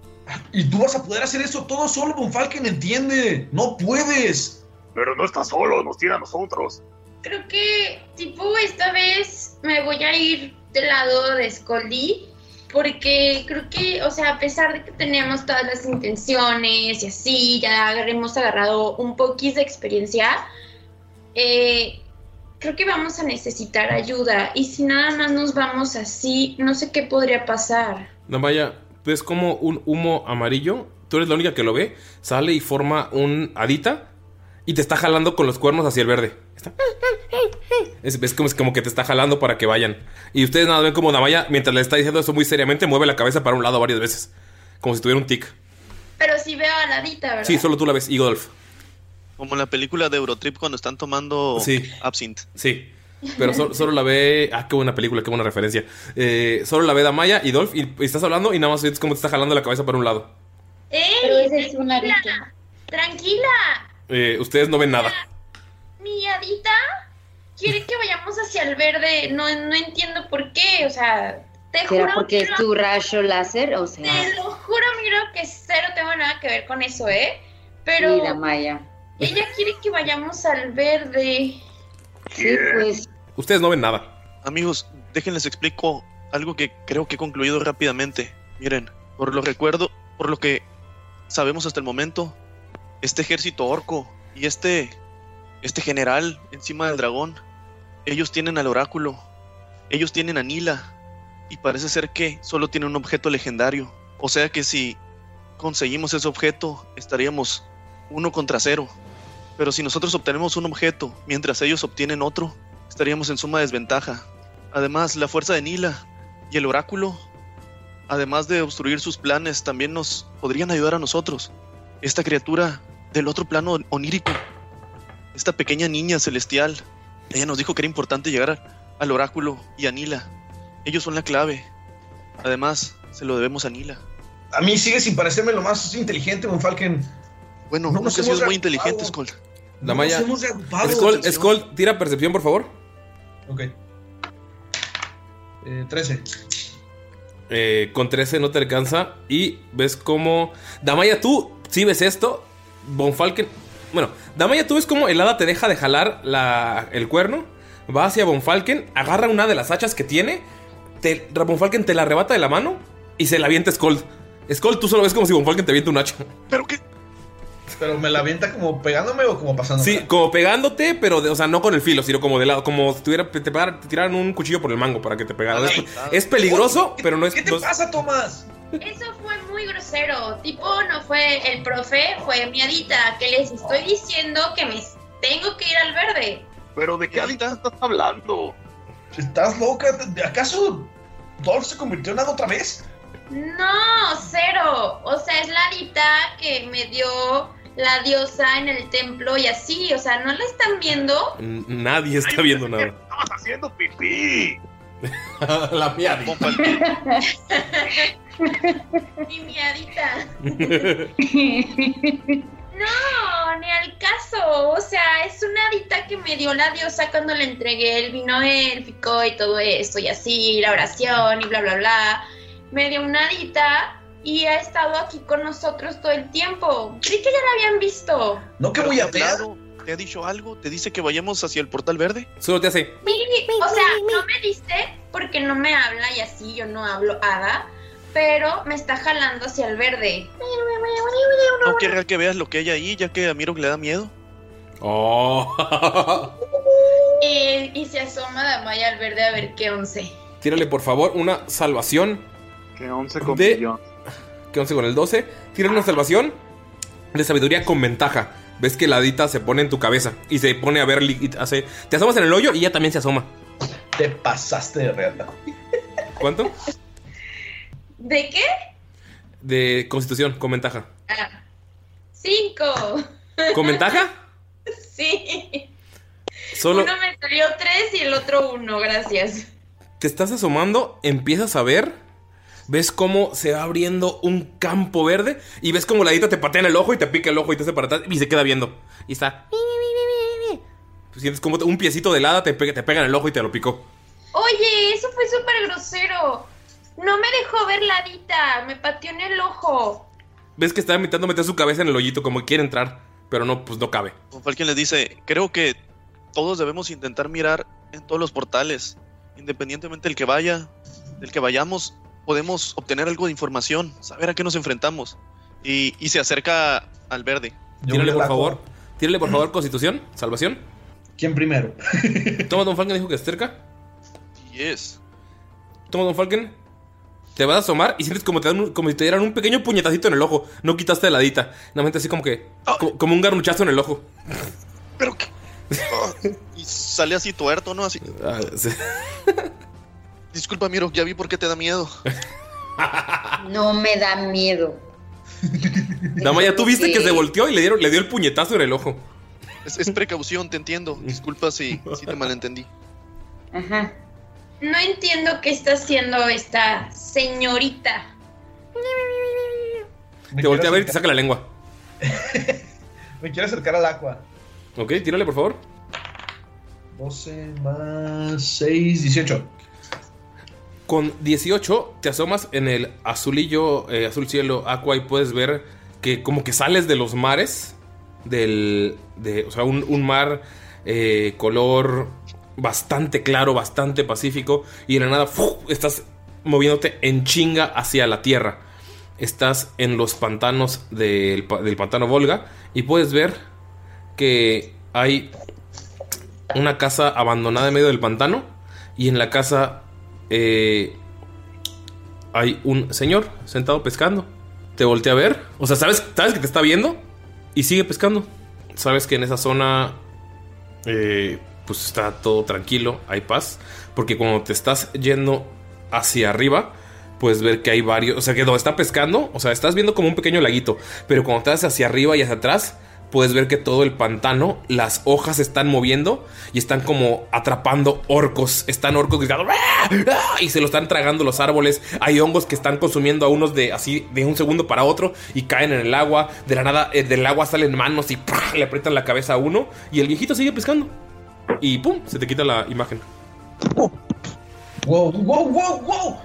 Y tú vas a poder hacer eso todo solo, Bonfalken, entiende. No puedes. Pero no estás solo, nos tira a nosotros. Creo que, tipo, esta vez me voy a ir del lado de Scully. Porque creo que, o sea, a pesar de que teníamos todas las intenciones y así, ya hemos agarrado un poquís de experiencia. Eh... Creo que vamos a necesitar ayuda. Y si nada más nos vamos así, no sé qué podría pasar. Damaya, ves como un humo amarillo. Tú eres la única que lo ve. Sale y forma un hadita y te está jalando con los cuernos hacia el verde. Está... Es, es, como, es como que te está jalando para que vayan. Y ustedes nada ven como Damaya, mientras le está diciendo eso muy seriamente, mueve la cabeza para un lado varias veces, como si tuviera un tic. Pero si veo a la hadita, ¿verdad? Sí, solo tú la ves, y Godolf. Como en la película de Eurotrip cuando están tomando sí, absinthe. Sí, pero so, solo la ve... Ah, qué buena película, qué buena referencia. Eh, solo la ve Damaya y Dolph, y, y estás hablando y nada más es como te está jalando la cabeza para un lado. ¡Ey! Pero esa es una rica. ¡Tranquila! Eh, ustedes no ven nada. Mi adita quiere que vayamos hacia el verde. No, no entiendo por qué, o sea... Te juro, porque es tu rayo láser, o sea... Te lo juro, miro que cero tengo nada que ver con eso, ¿eh? Pero... Mira, Maya... Ella quiere que vayamos al verde. Sí, pues. Ustedes no ven nada. Amigos, déjenles explico algo que creo que he concluido rápidamente. Miren, por lo recuerdo, por lo que sabemos hasta el momento, este ejército orco y este, este general encima del dragón, ellos tienen al oráculo, ellos tienen a Nila, y parece ser que solo tienen un objeto legendario. O sea que si conseguimos ese objeto, estaríamos uno contra cero. Pero si nosotros obtenemos un objeto mientras ellos obtienen otro, estaríamos en suma desventaja. Además, la fuerza de Nila y el oráculo, además de obstruir sus planes, también nos podrían ayudar a nosotros. Esta criatura del otro plano onírico, esta pequeña niña celestial, ella nos dijo que era importante llegar al oráculo y a Nila. Ellos son la clave. Además, se lo debemos a Nila. A mí sigue sin parecerme lo más inteligente, Von Falken. Bueno, no, no sé si es muy inteligente, Skull. La Maya. Skull, tira percepción, por favor. Ok. Eh, trece. Eh, con trece no te alcanza. Y ves cómo Damaya, tú sí ves esto. Von Falken. Bueno, Damaya, tú ves cómo el hada te deja de jalar la, el cuerno. Va hacia Von Falken, agarra una de las hachas que tiene. Te, Von Falken te la arrebata de la mano y se la avienta Skull. Skull, tú solo ves como si Von Falken te avienta un hacha. ¿Pero qué? ¿Pero me la avienta como pegándome o como pasando? Sí, como pegándote, pero de, o sea, no con el filo, sino como de lado, como si tuviera, te, pegar, te tiraran un cuchillo por el mango para que te pegara. Ay, es peligroso, pero no es... ¿Qué te no, pasa, Tomás? Eso fue muy grosero. Tipo, no fue el profe, fue mi adita, que les estoy diciendo que me tengo que ir al verde. ¿Pero de qué adita estás hablando? ¿Estás loca? ¿Acaso Dolph se convirtió en algo otra vez? No, cero. O sea, es la adita que me dio... la diosa en el templo y así, o sea, ¿no la están viendo? Nadie está Ay, viendo nada. Estabas haciendo pipí. La miadita. Mi miadita. No, ni al caso. O sea, es una adita que me dio la diosa cuando le entregué el vino élfico y todo eso, y así, y la oración y bla, bla, bla. Me dio una adita. Y ha estado aquí con nosotros todo el tiempo. Creí que ya la habían visto. No, que voy a hablar. ¿Te ha dicho algo? ¿Te dice que vayamos hacia el portal verde? Solo te hace. O sea, no me dice porque no me habla y así yo no hablo hada, pero me está jalando hacia el verde. No querrá que veas lo que hay ahí, ya que a Mirok le da miedo. Oh. y, y se asoma Damaya al verde a ver qué once. Tírale por favor una salvación. Que once con de... millón. Que once con el doce. Tira una salvación de sabiduría con ventaja. Ves que la adita se pone en tu cabeza y se pone a ver li- hace, te asomas en el hoyo y ella también se asoma. Te pasaste de reata. ¿Cuánto? ¿De qué? De constitución, con ventaja. Ah, cinco. ¿Con ventaja? Sí. Solo... uno me salió tres y el otro uno, gracias. Te estás asomando, empiezas a ver... Ves cómo se va abriendo un campo verde y ves cómo la adita te patea en el ojo y te pica el ojo y te hace para atrás y se queda viendo. Y está... Sientes como un piecito de hada te pega, te pega en el ojo y te lo picó. Oye, eso fue súper grosero. No me dejó ver la adita, me pateó en el ojo. Ves que está intentando meter su cabeza en el hoyito como quiere entrar, pero no, pues no cabe. Alguien le dice, creo que todos debemos intentar mirar en todos los portales. Independientemente del que vaya, del que vayamos... podemos obtener algo de información, saber a qué nos enfrentamos. Y, y se acerca al verde. Tírale por favor, tírale por favor Constitución, Salvación. ¿Quién primero? Toma Don Falken, dijo que es cerca. Yes. Toma Don Falken, te vas a asomar y sientes como te dan un, como si te dieran un pequeño puñetacito en el ojo. No quitaste de ladita, nada más así como que oh. como, como un garnuchazo en el ojo. Pero qué. Oh. Y sale así tuerto, ¿no? Así. Ah, sí. Disculpa, Miro, ya vi por qué te da miedo. No me da miedo. Damaya, ¿tú viste que se volteó y le dieron, le dio el puñetazo en el ojo? Es, es precaución, te entiendo. Disculpa si, si te malentendí. Ajá. No entiendo qué está haciendo esta señorita. Me te voltea a ver y te saca la lengua. Me quiero acercar al agua. Ok, tírale, por favor. doce más seis, dieciocho. Con dieciocho te asomas en el azulillo, eh, azul cielo, aqua, y puedes ver que como que sales de los mares del de, o sea, un, un mar eh, color bastante claro, bastante pacífico, y de la nada ¡fuf! Estás moviéndote en chinga hacia la tierra. Estás en los pantanos del, del pantano Volga y puedes ver que hay una casa abandonada en medio del pantano, y en la casa eh, hay un señor sentado pescando. Te voltea a ver, o sea, sabes, sabes que te está viendo y sigue pescando. Sabes que en esa zona eh, pues está todo tranquilo, hay paz, porque cuando te estás yendo hacia arriba puedes ver que hay varios, o sea, que donde está pescando, o sea, estás viendo como un pequeño laguito, pero cuando estás hacia arriba y hacia atrás, puedes ver que todo el pantano, las hojas se están moviendo y están como atrapando orcos. Están orcos gritando ¡ah! ¡Ah! Y se lo están tragando los árboles. Hay hongos que están consumiendo a unos de así de un segundo para otro y caen en el agua. De la nada, eh, del agua salen manos y ¡pah! Le aprietan la cabeza a uno, y el viejito sigue pescando. Y ¡pum! Se te quita la imagen. ¡Wow! ¡Wow! ¡Wow! ¡Wow! ¡Wow!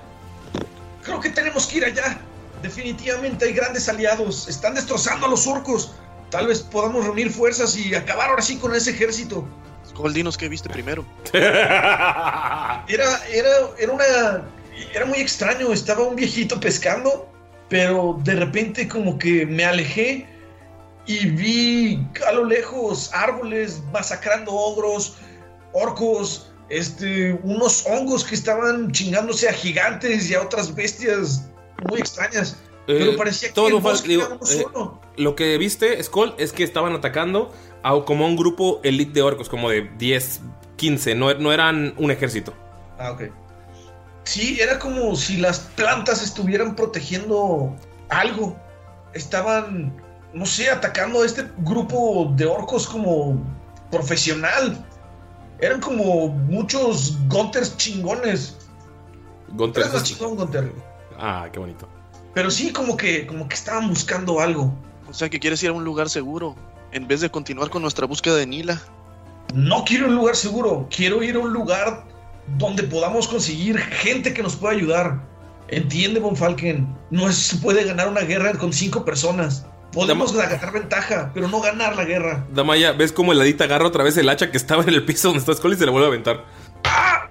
Creo que tenemos que ir allá. Definitivamente hay grandes aliados. Están destrozando a los orcos. Tal vez podamos reunir fuerzas y acabar ahora sí con ese ejército. Goldinos, ¿qué viste primero? Era, era, era una... Era muy extraño, estaba un viejito pescando, pero de repente como que me alejé y vi a lo lejos árboles masacrando ogros, orcos, este, unos hongos que estaban chingándose a gigantes y a otras bestias muy extrañas. Pero eh, parecía que todo el bosque, digo, era uno solo. Eh, Lo que viste, Skull, es que estaban atacando a como un grupo elite de orcos, como de diez, quince, no, no eran un ejército. Ah, ok. Sí, era como si las plantas estuvieran protegiendo algo. Estaban, no sé, atacando a este grupo de orcos como profesional. Eran como muchos Gunters chingones. Gunters. ¿Eres más chingón, Gunter? Ah, qué bonito. Pero sí, como que, como que estaban buscando algo. O sea, que quieres ir a un lugar seguro en vez de continuar con nuestra búsqueda de Nila. No quiero un lugar seguro. Quiero ir a un lugar donde podamos conseguir gente que nos pueda ayudar. Entiende, Von Falken. No se puede ganar una guerra con cinco personas. Podemos ganar ventaja, pero no ganar la guerra. Damaya, ¿ves cómo el ladita agarra otra vez el hacha que estaba en el piso donde está Skull y se la vuelve a aventar? ¡Ah!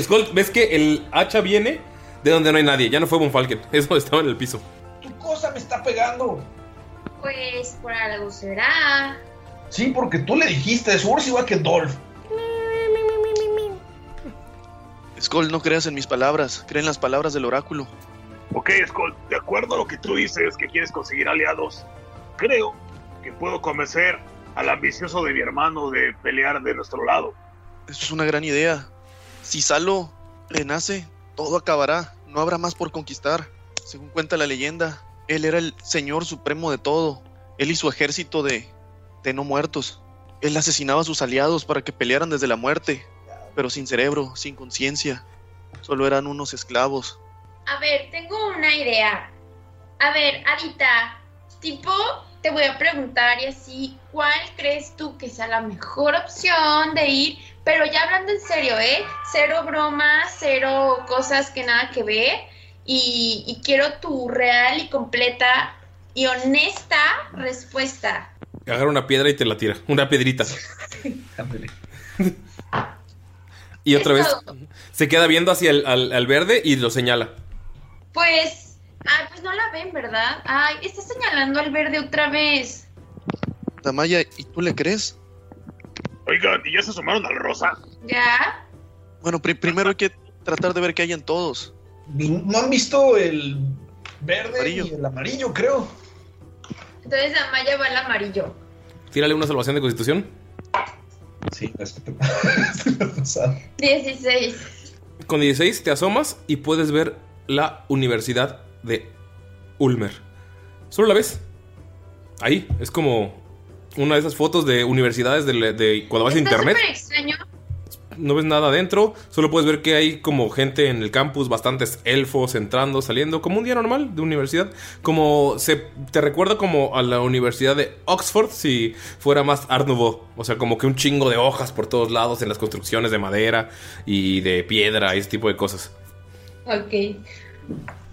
Skull, ¿ves que el hacha viene de donde no hay nadie? Ya no fue Von Falken, eso estaba en el piso. ¿Qué cosa me está pegando? Pues por algo será. Sí, porque tú le dijiste, es Urs igual que Dolph. Skull, no creas en mis palabras, cree en las palabras del oráculo. Ok, Skull, de acuerdo a lo que tú dices, que quieres conseguir aliados, creo que puedo convencer al ambicioso de mi hermano de pelear de nuestro lado. Eso es una gran idea. Si Salo renace, todo acabará, no habrá más por conquistar. Según cuenta la leyenda, él era el señor supremo de todo. Él y su ejército de, de no muertos. Él asesinaba a sus aliados para que pelearan desde la muerte, pero sin cerebro, sin conciencia. Solo eran unos esclavos. A ver, tengo una idea. A ver, Adita, tipo, te voy a preguntar y así, ¿cuál crees tú que sea la mejor opción de ir? Pero ya hablando en serio, ¿eh? Cero bromas, cero cosas que nada que ver. Y, y quiero tu real y completa y honesta respuesta. Agarra una piedra y te la tira. Una piedrita. Y otra vez se queda viendo hacia el al, al verde y lo señala. Pues, ay, pues no la ven, ¿verdad? Ay, está señalando al verde otra vez. Tamaya, ¿y tú le crees? Oigan, ¿y ya se asomaron al rosa? Ya. Bueno, pr- primero hay que tratar de ver qué hay en todos. No han visto el verde amarillo. Y el amarillo, creo. Entonces Amaya va al amarillo. Tírale una salvación de constitución. Sí, la pasada. dieciséis. Con dieciséis te asomas y puedes ver la Universidad de Ulmer. Solo la ves. Ahí, es como una de esas fotos de universidades de, de cuando vas a internet. Es súper extraño. No ves nada adentro, solo puedes ver que hay como gente en el campus, bastantes elfos entrando, saliendo, como un día normal de universidad. Como se te recuerda como a la Universidad de Oxford si fuera más Art Nouveau. O sea, como que un chingo de hojas por todos lados en las construcciones de madera y de piedra y ese tipo de cosas. Ok.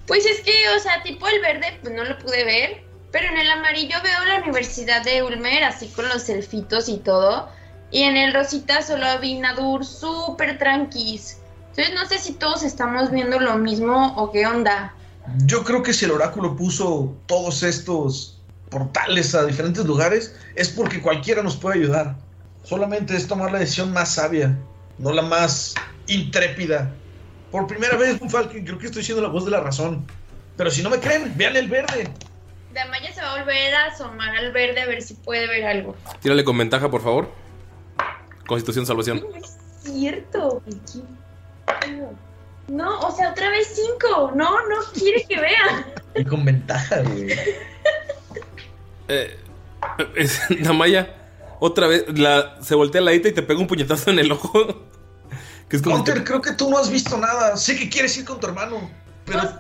Pues es que, o sea, tipo el verde, pues no lo pude ver. Pero en el amarillo veo la Universidad de Ulmer, así con los elfitos y todo. Y en el rosita solo vi Nadur súper tranquis. Entonces no sé si todos estamos viendo lo mismo o qué onda. Yo creo que si el oráculo puso todos estos portales a diferentes lugares, es porque cualquiera nos puede ayudar. Solamente es tomar la decisión más sabia, no la más intrépida. Por primera vez, un Falcon, creo que estoy siendo la voz de la razón. Pero si no me creen, vean el verde. Damaya se va a volver a asomar al verde a ver si puede ver algo. Tírale con ventaja, por favor. Constitución, salvación. No es cierto. No, o sea, otra vez cinco. No, no quiere que vea. Y con ventaja, güey. eh, es, Damaya, otra vez la, se voltea la ita y te pega un puñetazo en el ojo. Que es como Hunter, que... creo que tú no has visto nada. Sé que quieres ir con tu hermano, pero... Pues,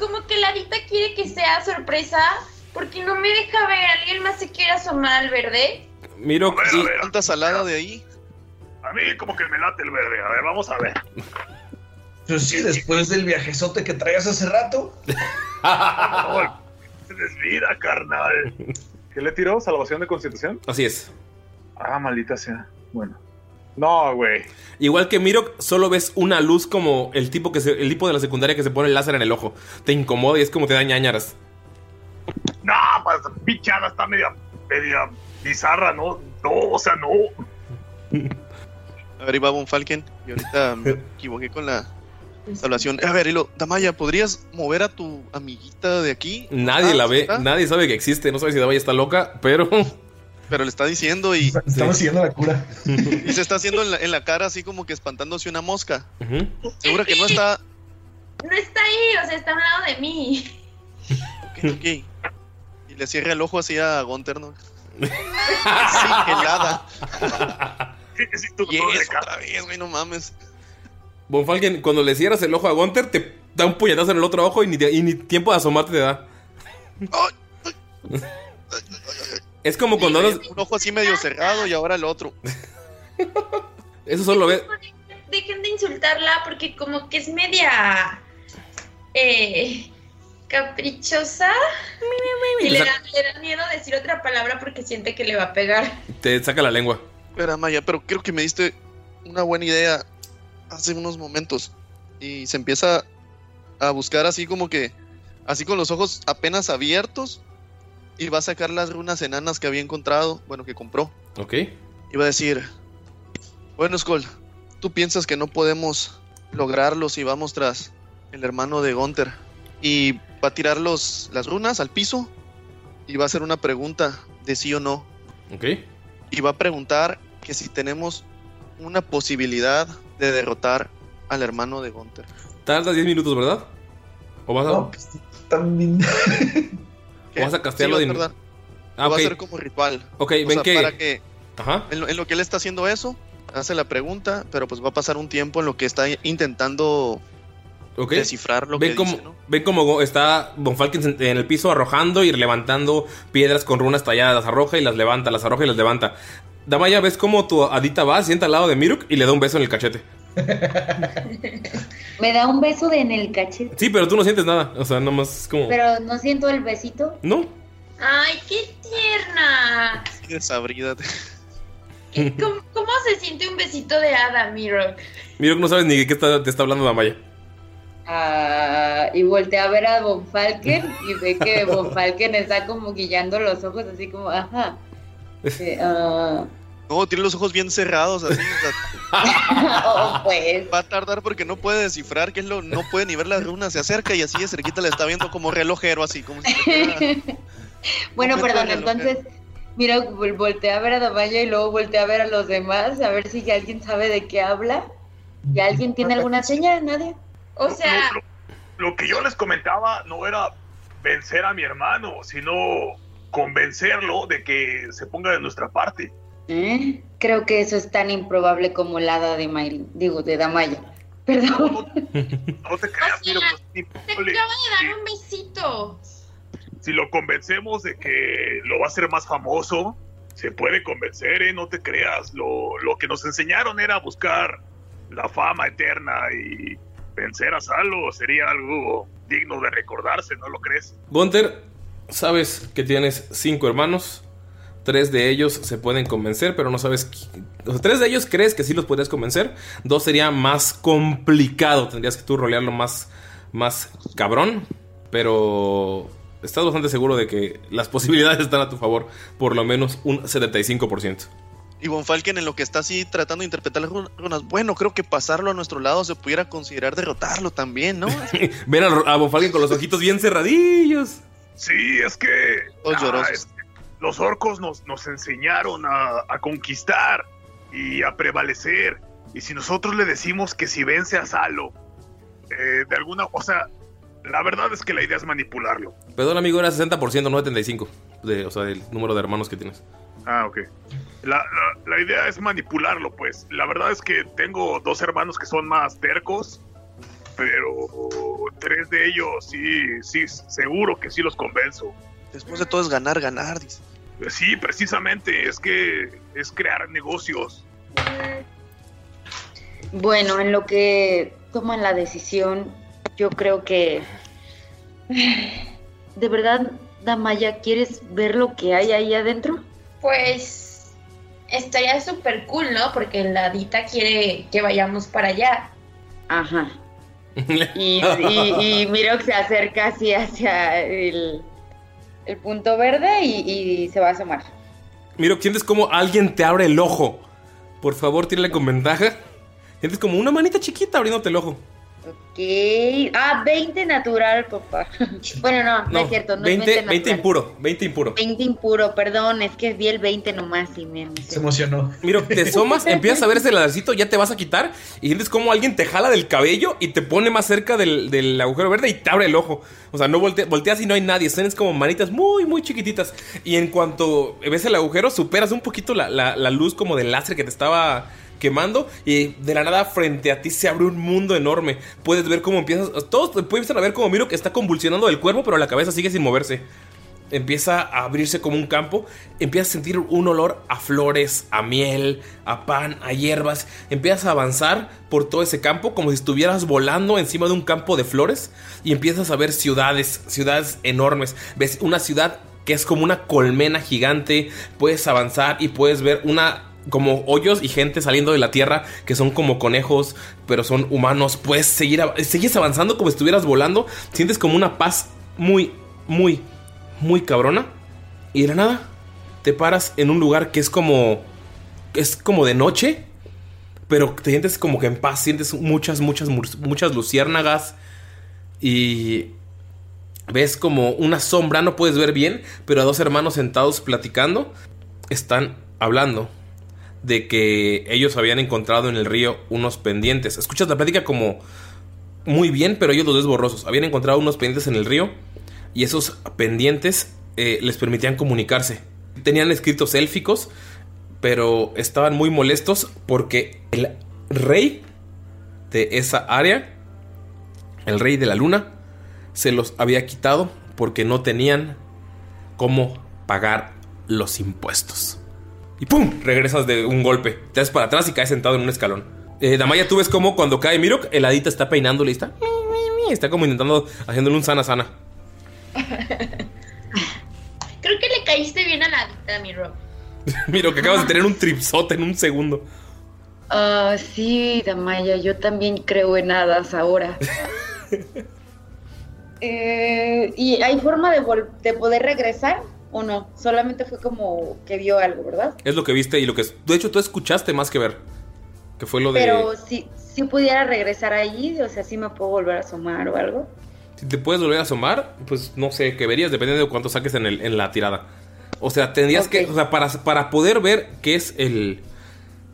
como que la dita quiere que sea sorpresa, porque no me deja ver. ¿Alguien más se quiere asomar al verde? Miro que sí. ¿Tanta salada de ahí? A mí como que me late el verde. A ver, vamos a ver. Pues sí, después del viajezote que traías hace rato. Se desvira, carnal. ¿Qué le tiró? ¿Salvación de Constitución? Así es. Ah, maldita sea. Bueno. No, güey. Igual que Miro, solo ves una luz como el tipo que se, el tipo de la secundaria que se pone el láser en el ojo. Te incomoda y es como te da ñañaras. No, pues pichada está media, media bizarra, ¿no? No, o sea, no. A ver, iba un Falken y ahorita me equivoqué con la salvación. A ver, Hilo, Damaya, ¿podrías mover a tu amiguita de aquí? Nadie ah, la ve, está. Nadie sabe que existe. No sabe si Damaya está loca, pero... Pero le está diciendo y... Estamos sí. siguiendo la cura. Y se está haciendo en la, en la cara así como que espantándose una mosca. Uh-huh. Segura que no está... No está ahí, o sea, está a un lado de mí. Ok, ok. Y le cierra el ojo así a Gunter, ¿no? Así, helada. Sí, tú, y es otra vez, güey, no mames. Bonfalken, cuando le cierras el ojo a Gunter, te da un puñetazo en el otro ojo y ni, te, y ni tiempo de asomarte te da. ¡Ay! Es como cuando sí, los... un ojo así medio cerrado y ahora el otro. Eso solo ve. Dejen de insultarla porque como que es media eh, caprichosa. Y le da, le da miedo decir otra palabra porque siente que le va a pegar. Te saca la lengua. Espera, Maya, pero creo que me diste una buena idea hace unos momentos. Y se empieza a buscar así como que, así con los ojos apenas abiertos. Y va a sacar las runas enanas que había encontrado, bueno, que compró. Ok. Y va a decir, bueno, Skull, tú piensas que no podemos lograrlo si vamos tras el hermano de Gunter. Y va a tirar los, las runas al piso y va a hacer una pregunta de sí o no. Ok. Y va a preguntar que si tenemos una posibilidad de derrotar al hermano de Gunter. Tardas diez minutos, ¿verdad? ¿O vas a...? No, pues, también... ¿Vas a castearlo? Sí, va a, ah, okay. Va a ser como ritual. Ok, o ven sea, que... Para que Ajá. En, lo, en lo que él está haciendo eso, hace la pregunta, pero pues va a pasar un tiempo en lo que está intentando okay. descifrar lo ven que como, dice, ¿no? Ven como está Bonfalken en el piso arrojando y levantando piedras con runas talladas. Arroja y las levanta, las arroja y las levanta. Damaya, ¿ves cómo tu adita va, sienta al lado de Miruk y le da un beso en el cachete? Me da un beso de en el cachete. Sí, pero tú no sientes nada, o sea, nomás es como... Pero no siento el besito. No. Ay, qué tierna. Qué desabrida. ¿Qué, cómo, ¿Cómo se siente un besito de hada, Mirok? Mirok, no sabes ni de qué está, te está hablando Damaya. Ah, y volteé a ver a Bonfalken y ve que Bonfalken está como guillando los ojos así como, ajá. Eh, uh... No, tiene los ojos bien cerrados así, o sea, oh, pues. Va a tardar porque no puede descifrar qué es lo, no puede ni ver las runas, se acerca y así de cerquita le está viendo como relojero así, como si bueno, no perdón, entonces mira, volteé a ver a Damaya y luego volteé a ver a los demás, a ver si alguien sabe de qué habla. ¿Y alguien tiene alguna señal? Nadie. O sea, no, lo, lo que yo les comentaba no era vencer a mi hermano, sino convencerlo de que se ponga de nuestra parte. ¿Eh? Creo que eso es tan improbable como la hada de Mayrin, digo, de Damaya. Perdón. No, no, no te creas, o sea, mira, pues, te le, acaba de dar un besito. Si lo convencemos de que lo va a hacer más famoso, se puede convencer, ¿eh? No te creas. Lo, lo que nos enseñaron era buscar la fama eterna y vencer a Salo sería algo digno de recordarse, ¿no lo crees? Gunter, sabes que tienes cinco hermanos. Tres de ellos se pueden convencer, pero no sabes... O sea, tres de ellos crees que sí los podrías convencer. Dos sería más complicado. Tendrías que tú rolearlo más, más cabrón. Pero estás bastante seguro de que las posibilidades están a tu favor. Por lo menos un setenta y cinco por ciento. Y Von Falken, en lo que está así tratando de interpretar las runas, bueno, creo que pasarlo a nuestro lado se pudiera considerar derrotarlo también, ¿no? Ven a, a Von Falken con los ojitos bien cerradillos. Sí, es que... Oh, llorosos. Ah, es... Los orcos nos, nos enseñaron a, a conquistar y a prevalecer. Y si nosotros le decimos que si vence a Salo, eh, de alguna... O sea, la verdad es que la idea es manipularlo. Perdón, amigo, era sesenta por ciento, no setenta y cinco por ciento. De, o sea, el número de hermanos que tienes. Ah, ok. La, la, la idea es manipularlo, pues. La verdad es que tengo dos hermanos que son más tercos, pero tres de ellos sí, sí, seguro que sí los convenzo. Después de todo es ganar, ganar, dice. Sí, precisamente, es que es crear negocios. Bueno, en lo que toman la decisión, yo creo que... ¿De verdad, Damaya, quieres ver lo que hay ahí adentro? Pues estaría súper cool, ¿no? Porque la Dita quiere que vayamos para allá. Ajá. Y, y, y Miro se acerca así hacia el... el punto verde y, y se va a asomar. Miro, sientes como alguien te abre el ojo. Por favor, tírale con ventaja. Sientes como una manita chiquita abriéndote el ojo. Ok. Ah, veinte natural, papá. Bueno, no, no, no es cierto. No veinte, es veinte, veinte impuro, veinte impuro. veinte impuro, perdón, es que vi el veinte nomás y me... me se emocionó. Miro, te asomas, empiezas a ver ese ladracito, ya te vas a quitar y sientes como alguien te jala del cabello y te pone más cerca del, del agujero verde y te abre el ojo. O sea, no volteas, volteas y no hay nadie. Tienes como manitas muy, muy chiquititas. Y en cuanto ves el agujero, superas un poquito la, la, la luz como del láser que te estaba... quemando, y de la nada frente a ti se abre un mundo enorme. Puedes ver cómo empiezas, todos empiezan a ver cómo Miro que está convulsionando el cuerpo, pero la cabeza sigue sin moverse. Empieza a abrirse como un campo. Empiezas a sentir un olor a flores, a miel, a pan, a hierbas. Empiezas a avanzar por todo ese campo como si estuvieras volando encima de un campo de flores. Y empiezas a ver ciudades, ciudades enormes. Ves una ciudad que es como una colmena gigante. Puedes avanzar y puedes ver una... como hoyos y gente saliendo de la tierra que son como conejos, pero son humanos. Puedes seguir, sigues avanzando como si estuvieras volando. Sientes como una paz muy, muy, muy cabrona. Y de la nada te paras en un lugar que es como... es como de noche, pero te sientes como que en paz. Sientes muchas, muchas, muchas luciérnagas. Y ves como una sombra, no puedes ver bien, pero a dos hermanos sentados platicando. Están hablando de que ellos habían encontrado en el río unos pendientes. Escuchas la plática como muy bien, pero ellos los ves borrosos. Habían encontrado unos pendientes en el río y esos pendientes eh, les permitían comunicarse. Tenían escritos élficos, pero estaban muy molestos porque el rey de esa área, el rey de la luna, se los había quitado porque no tenían cómo pagar los impuestos. Y pum, regresas de un golpe. Te das para atrás y caes sentado en un escalón. eh, Damaya, tú ves como cuando cae Mirok, el Hadita está peinándole y está Está como intentando, haciéndole un sana sana. Creo que le caíste bien a la Hadita, Mirok. Mirok, acabas de tener un tripsote en un segundo. Ah, uh, sí, Damaya, yo también creo en hadas ahora. eh, ¿Y hay forma de, vol- de poder regresar? ¿O no? Solamente fue como que vio algo, ¿verdad? Es lo que viste y lo que... De hecho, tú escuchaste más que ver. Que fue lo de... Pero si, si pudiera regresar allí, o sea, si ¿sí me puedo volver a asomar o algo? Si te puedes volver a asomar, pues no sé, que verías dependiendo de cuánto saques en, el, en la tirada. O sea, tendrías okay. que... O sea, para, para poder ver qué es el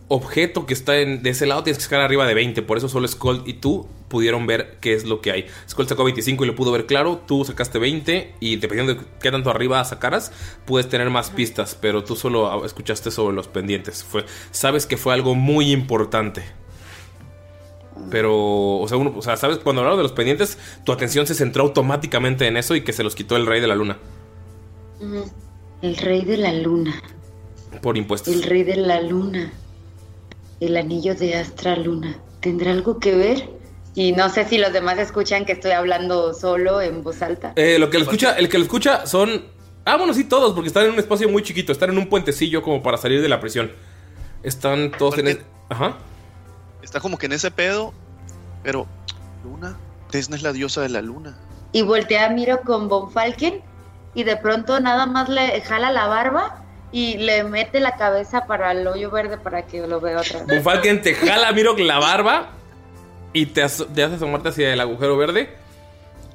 objeto que está en, de ese lado, tienes que sacar arriba de veinte. Por eso solo Skull y tú pudieron ver qué es lo que hay. Skull sacó veinticinco y lo pudo ver claro. Tú sacaste veinte y dependiendo de qué tanto arriba sacaras, puedes tener más pistas. Pero tú solo escuchaste sobre los pendientes. Fue, sabes que fue algo muy importante. Pero, o sea, uno, o sea, sabes, cuando hablamos de los pendientes, tu atención se centró automáticamente en eso y que se los quitó el rey de la luna. El rey de la luna. Por impuestos. El rey de la luna. El anillo de Astra Luna. ¿Tendrá algo que ver? Y no sé si los demás escuchan que estoy hablando solo en voz alta. Eh, lo que lo escucha, el que lo escucha son... Ah, bueno, sí, todos, porque están en un espacio muy chiquito. Están en un puentecillo como para salir de la prisión. Están todos porque en... El... Ajá. Está como que en ese pedo, pero... Luna, Tesna es la diosa de la luna. Y voltea, miro con Von Falken, y de pronto nada más le jala la barba y le mete la cabeza para el hoyo verde para que lo vea otra vez. Von Falken te jala, miro la barba y te, as- te hace asomarte hacia el agujero verde.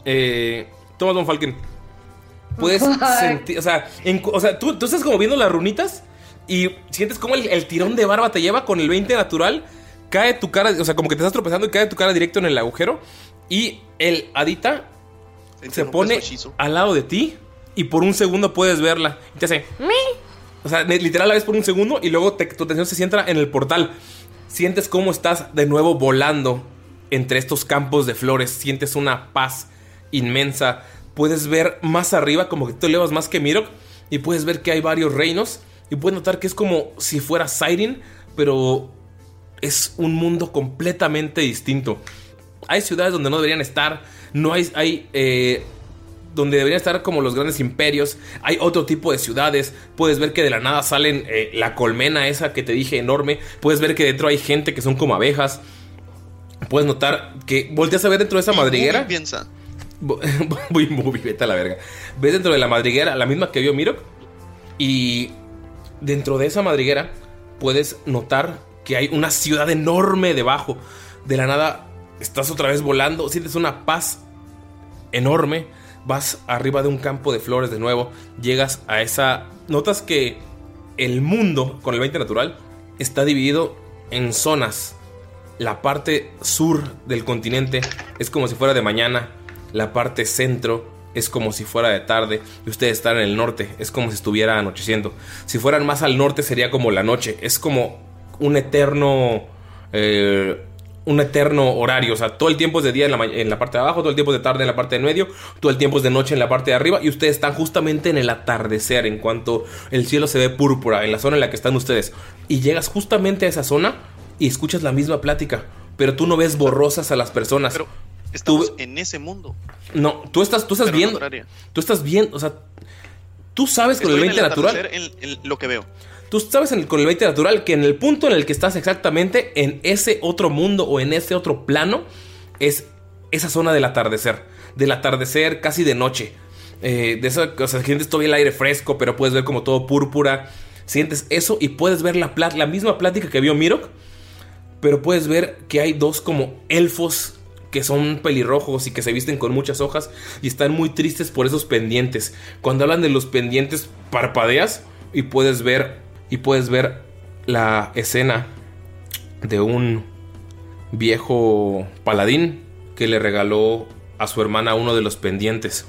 Eh, toma, Von Falken. Puedes sentir, o sea, en, o sea tú, tú estás como viendo las runitas y sientes como el, el tirón de barba te lleva con el veinte natural. Cae tu cara, o sea, como que te estás tropezando y cae tu cara directo en el agujero. Y el Adita se, se pone al lado de ti y por un segundo puedes verla. Y te hace... ¿Me? O sea, literal la ves por un segundo y luego te, tu atención se centra en el portal. Sientes cómo estás de nuevo volando entre estos campos de flores. Sientes una paz inmensa. Puedes ver más arriba, como que te elevas más que Mirok. Y puedes ver que hay varios reinos. Y puedes notar que es como si fuera Sairin, pero... es un mundo completamente distinto. Hay ciudades donde no deberían estar. No hay... hay eh, donde deberían estar como los grandes imperios. Hay otro tipo de ciudades. Puedes ver que de la nada salen eh, la colmena esa que te dije enorme. Puedes ver que dentro hay gente que son como abejas. Puedes notar que... Volteas a ver dentro de esa madriguera. ¿Qué piensa? Muy, muy, vete a la verga. Ves dentro de la madriguera, la misma que vio Mirok. Y dentro de esa madriguera puedes notar... que hay una ciudad enorme debajo. De la nada estás otra vez volando. Sientes una paz enorme. Vas arriba de un campo de flores de nuevo. Llegas a esa... Notas que el mundo, con el veinte natural, está dividido en zonas. La parte sur del continente es como si fuera de mañana. La parte centro es como si fuera de tarde. Y ustedes están en el norte. Es como si estuviera anocheciendo. Si fueran más al norte sería como la noche. Es como... un eterno eh, un eterno horario, o sea, todo el tiempo es de día en la, ma- en la parte de abajo, todo el tiempo es de tarde en la parte de medio, todo el tiempo es de noche en la parte de arriba, y ustedes están justamente en el atardecer, en cuanto el cielo se ve púrpura, en la zona en la que están ustedes, y llegas justamente a esa zona y escuchas la misma plática, pero tú no ves borrosas a las personas. Pero estamos tú, en ese mundo. No, tú estás, tú estás viendo, tú estás viendo, o sea, tú sabes estoy con el veinte natural en, en lo que veo. Tú sabes en el, con el veinte natural que en el punto en el que estás exactamente, en ese otro mundo o en ese otro plano, es esa zona del atardecer. Del atardecer casi de noche. Eh, de esa, o sea, sientes todavía el aire fresco, pero puedes ver como todo púrpura. Sientes eso y puedes ver la, plat- la misma plática que vio Mirok, pero puedes ver que hay dos como elfos que son pelirrojos y que se visten con muchas hojas y están muy tristes por esos pendientes. Cuando hablan de los pendientes, parpadeas y puedes ver... Y puedes ver la escena de un viejo paladín que le regaló a su hermana uno de los pendientes.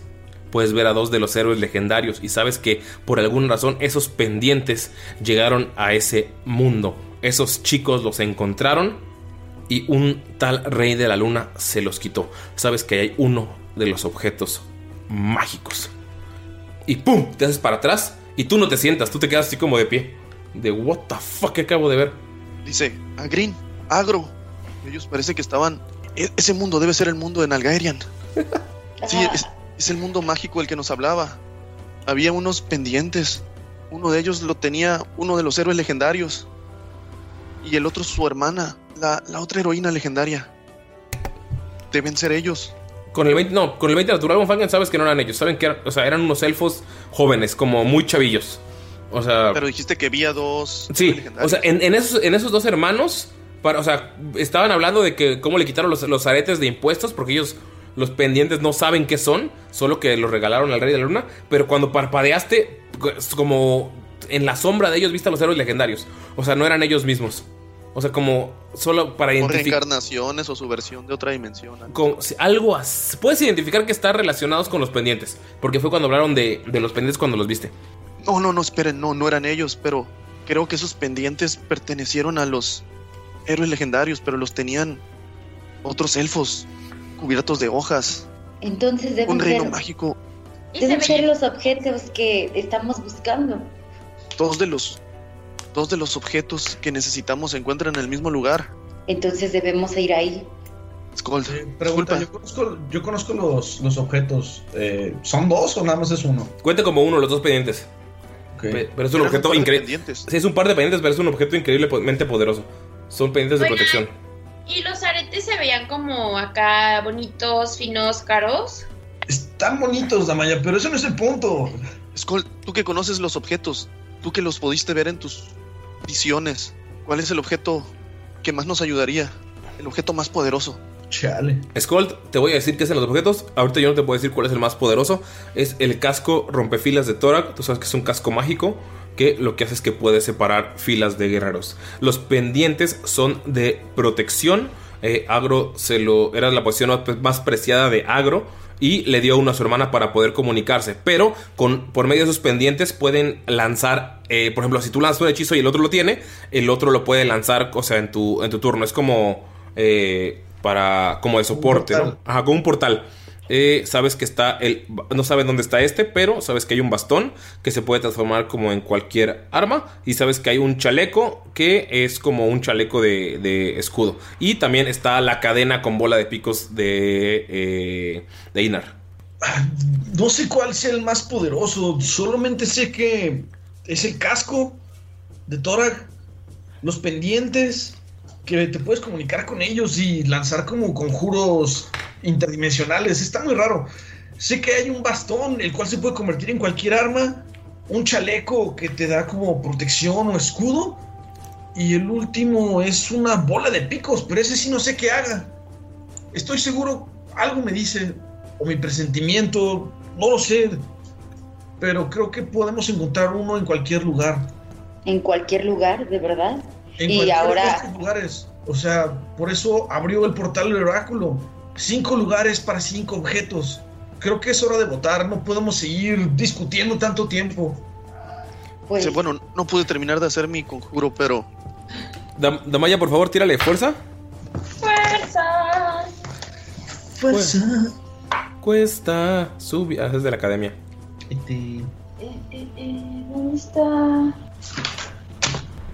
Puedes ver a dos de los héroes legendarios y sabes que por alguna razón esos pendientes llegaron a ese mundo. Esos chicos los encontraron y un tal rey de la luna se los quitó. Sabes que hay uno de los objetos mágicos. Y ¡pum! Te haces para atrás y tú no te sientas, tú te quedas así como de pie. De what the fuck que acabo de ver. Dice, a Green, Agro. Ellos parece que estaban... E- ese mundo debe ser el mundo de Nalgaerian. Sí, es, es el mundo mágico el que nos hablaba. Había unos pendientes. Uno de ellos lo tenía uno de los héroes legendarios. Y el otro su hermana, la, la otra heroína legendaria. Deben ser ellos. Con el veinte, no, con el veinte natural, Von Falken, sabes que no eran ellos. Saben que eran, o sea, eran unos elfos jóvenes, como muy chavillos. O sea, pero dijiste que había dos. Sí, o sea, en, en, esos, en esos dos hermanos, para, o sea, estaban hablando de que cómo le quitaron los, los aretes de impuestos, porque ellos, los pendientes, no saben qué son, solo que los regalaron al Rey de la Luna. Pero cuando parpadeaste, como en la sombra de ellos, viste a los héroes legendarios. O sea, no eran ellos mismos. O sea, como solo para identificar. Reencarnaciones o su versión de otra dimensión. Con, algo así. Puedes identificar que están relacionados con los pendientes, porque fue cuando hablaron de, de los pendientes cuando los viste. No, no, no, esperen, no, no eran ellos, pero creo que esos pendientes pertenecieron a los héroes legendarios, pero los tenían otros elfos cubiertos de hojas. Entonces deben un reino ser, mágico. Deben ser los objetos que estamos buscando. Dos de los, dos de los objetos que necesitamos se encuentran en el mismo lugar. Entonces debemos ir ahí. Skull. Eh, pregunta, yo conozco, yo conozco los, los objetos. Eh, ¿Son dos o nada más es uno? Cuenta como uno, los dos pendientes. Okay. Pe- pero es un objeto increíble. Sí, es un par de pendientes, pero es un objeto increíblemente poderoso. Son pendientes de Oigan, protección. ¿Y los aretes se veían como acá bonitos, finos, caros? Están bonitos, Damaya, pero eso no es el punto. Skull, tú que conoces los objetos, tú que los pudiste ver en tus visiones, ¿cuál es el objeto que más nos ayudaría? El objeto más poderoso. Chale. Skull, te voy a decir qué hacen los objetos. Ahorita yo no te puedo decir cuál es el más poderoso. Es el casco rompefilas de Thorak. Tú sabes que es un casco mágico que lo que hace es que puede separar filas de guerreros. Los pendientes son de protección. eh, Agro se lo, era la posición más preciada de Agro y le dio uno a su hermana para poder comunicarse. Pero con, por medio de esos pendientes pueden lanzar, eh, por ejemplo, si tú lanzas un hechizo y el otro lo tiene, el otro lo puede lanzar, o sea, en tu, en tu turno. Es como... Eh, para como de soporte, ¿no? Ajá, como un portal. Eh, sabes que está el, no sabes dónde está este, pero sabes que hay un bastón que se puede transformar como en cualquier arma, y sabes que hay un chaleco que es como un chaleco de, de escudo, y también está la cadena con bola de picos de eh, de Inar. No sé cuál sea el más poderoso, solamente sé que es el casco de Thorak, los pendientes, que te puedes comunicar con ellos y lanzar como conjuros interdimensionales. Está muy raro. Sé que hay un bastón, el cual se puede convertir en cualquier arma, un chaleco que te da como protección o escudo, y el último es una bola de picos, pero ese sí no sé qué haga. Estoy seguro, algo me dice, o mi presentimiento, no lo sé, pero creo que podemos encontrar uno en cualquier lugar. ¿En cualquier lugar, de verdad? En y ahora lugares, o sea, por eso abrió el portal del oráculo. Cinco lugares para cinco objetos. Creo que es hora de votar. No podemos seguir discutiendo tanto tiempo. Pues... Sí, bueno, no pude terminar de hacer mi conjuro, pero Dam- Damaya, por favor, tírale fuerza. Fuerza. Fuerza. Cuesta subir. Ah, es de la academia. Este... Eh, eh, eh, ¿Dónde está?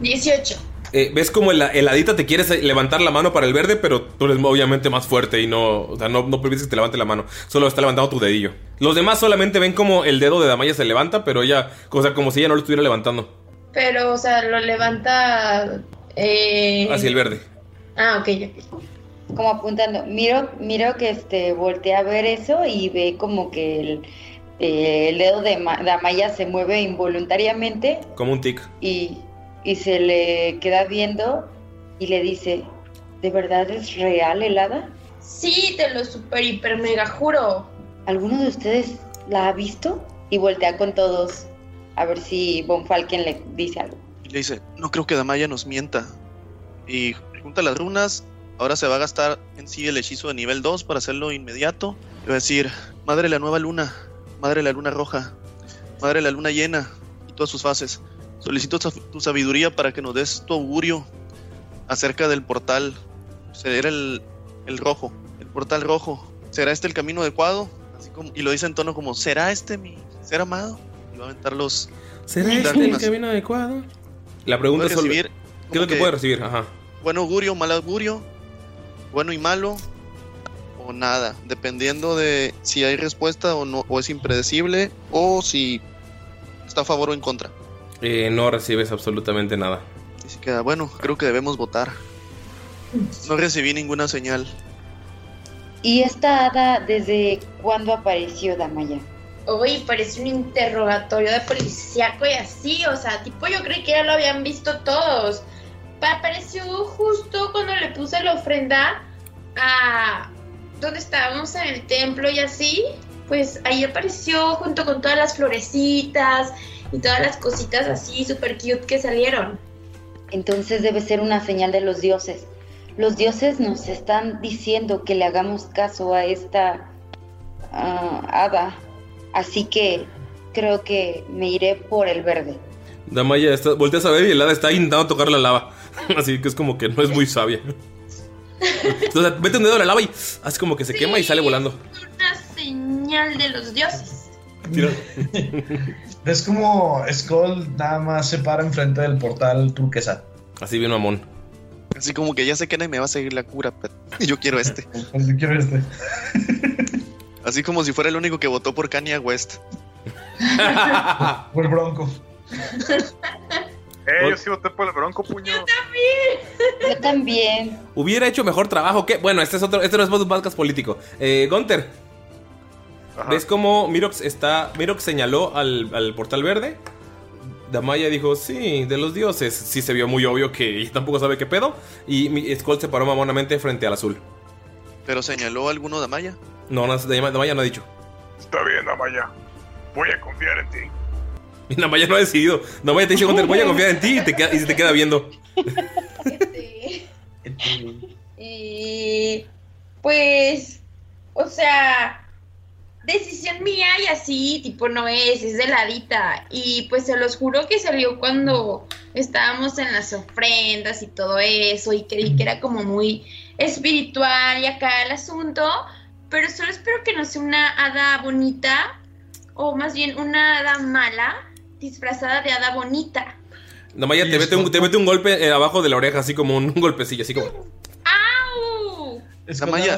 dieciocho. Eh, ves como el, el hadita te quieres levantar la mano para el verde, pero tú eres obviamente más fuerte y no, o sea, no, no permites que te levante la mano. Solo está levantando tu dedillo. Los demás solamente ven como el dedo de Damaya se levanta, pero ella, o sea, como si ella no lo estuviera levantando. Pero, o sea, lo levanta eh... hacia el verde. Ah, ok. Como apuntando. Miro, miro que este voltea a ver eso y ve como que el, eh, el dedo de Ma- Damaya se mueve involuntariamente. Como un tic. Y... Y se le queda viendo y le dice, ¿de verdad es real el hada? Sí, te lo super, hiper, mega juro. ¿Alguno de ustedes la ha visto? Y voltea con todos a ver si Von Falken le dice algo. Y le dice, no creo que Damaya nos mienta. Y junta las runas, ahora se va a gastar en sí el hechizo de nivel dos para hacerlo inmediato. Le va a decir, madre la nueva luna, madre la luna roja, madre la luna llena y todas sus fases. Solicito tu sabiduría para que nos des tu augurio acerca del portal. Será el, el rojo, el portal rojo. ¿Será este el camino adecuado? Así como, y lo dice en tono como, ¿será este mi ser amado? Y va a aventar los... ¿Será este el camino adecuado? La pregunta es recibir, ¿qué es lo que puede recibir? Ajá. Buen augurio, mal augurio, bueno y malo, o nada. Dependiendo de si hay respuesta o no, o es impredecible, o si está a favor o en contra. Eh, no recibes absolutamente nada. Y se queda, bueno, creo que debemos votar. No recibí ninguna señal. ¿Y esta hada desde cuándo apareció, Damaya? Oye, parece un interrogatorio de policíaco y así, o sea, tipo yo creí que ya lo habían visto todos. Apareció justo cuando le puse la ofrenda a... donde estábamos en el templo y así. Pues ahí apareció junto con todas las florecitas... y todas las cositas así super cute que salieron. Entonces debe ser una señal de los dioses. Los dioses nos están diciendo que le hagamos caso a esta uh, hada. Así que creo que me iré por el verde. Damaya, está, volteas a ver y el hada está intentando tocar la lava. Así que es como que no es muy sabia. Entonces mete un dedo a la lava y hace como que se sí, quema y sale volando. Es una señal de los dioses. Tira. Es como Skull nada más se para enfrente del portal turquesa. Así bien mamón. Así como que ya sé que nadie me va a seguir la cura, pero yo quiero este. Yo quiero este. Así como si fuera el único que votó por Kanye West. Por el Bronco. Eh, yo sí voté por el Bronco, puño. Yo también. Yo también. Hubiera hecho mejor trabajo que... Bueno, este es otro, este no es un podcast político. Eh, Gunter, ajá. ¿Ves cómo Mirox está... Mirox señaló al, al portal verde? Damaya dijo, sí, de los dioses. Sí se vio muy obvio que tampoco sabe qué pedo. Y Skull se paró mamonamente frente al azul. ¿Pero señaló alguno Damaya? No, no, Damaya no ha dicho. Está bien, Damaya. Voy a confiar en ti. Y Damaya no ha decidido. Damaya te dice, voy a confiar en ti y, te queda, y se te queda viendo. Sí. Y... pues... o sea... decisión mía y así, tipo, no es, es de ladita. Y pues se los juro que se rió cuando estábamos en las ofrendas y todo eso, y creí que era como muy espiritual y acá el asunto, pero solo espero que no sea una hada bonita, o más bien una hada mala, disfrazada de hada bonita. No, Maya, te mete un, te mete un golpe abajo de la oreja, así como un, un golpecillo, así como... ¡Au! Esa Maya...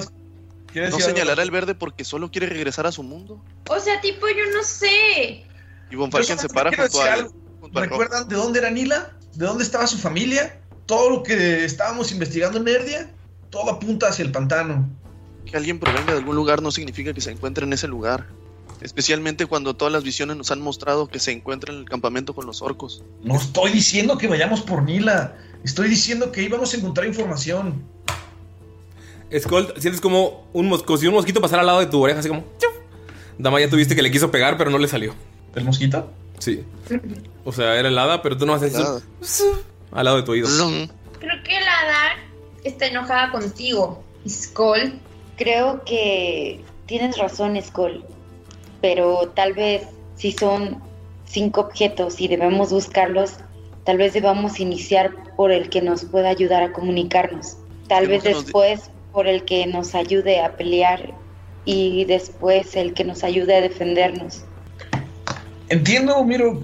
no señalará el verde porque solo quiere regresar a su mundo. O sea, tipo, yo no sé. Y Von Falken se para junto a él. ¿Recuerdan de dónde era Nila? ¿De dónde estaba su familia? Todo lo que estábamos investigando en Nerdia, todo apunta hacia el pantano. Que alguien provenga de algún lugar no significa que se encuentre en ese lugar. Especialmente cuando todas las visiones nos han mostrado que se encuentra en el campamento con los orcos. No estoy diciendo que vayamos por Nila. Estoy diciendo que íbamos a encontrar información. Skull, sientes como un mosco, si un mosquito pasara al lado de tu oreja, así como... ¡chuf! Damaya, tuviste que le quiso pegar, pero no le salió. ¿El mosquito? Sí. O sea, era el hada, pero tú no haces eso al lado de tu oído. Creo que el hada está enojada contigo, Skull. Creo que tienes razón, Skull. Pero tal vez si son cinco objetos y debemos buscarlos, tal vez debamos iniciar por el que nos pueda ayudar a comunicarnos. Tal vez después... por el que nos ayude a pelear y después el que nos ayude a defendernos. Entiendo, Miro,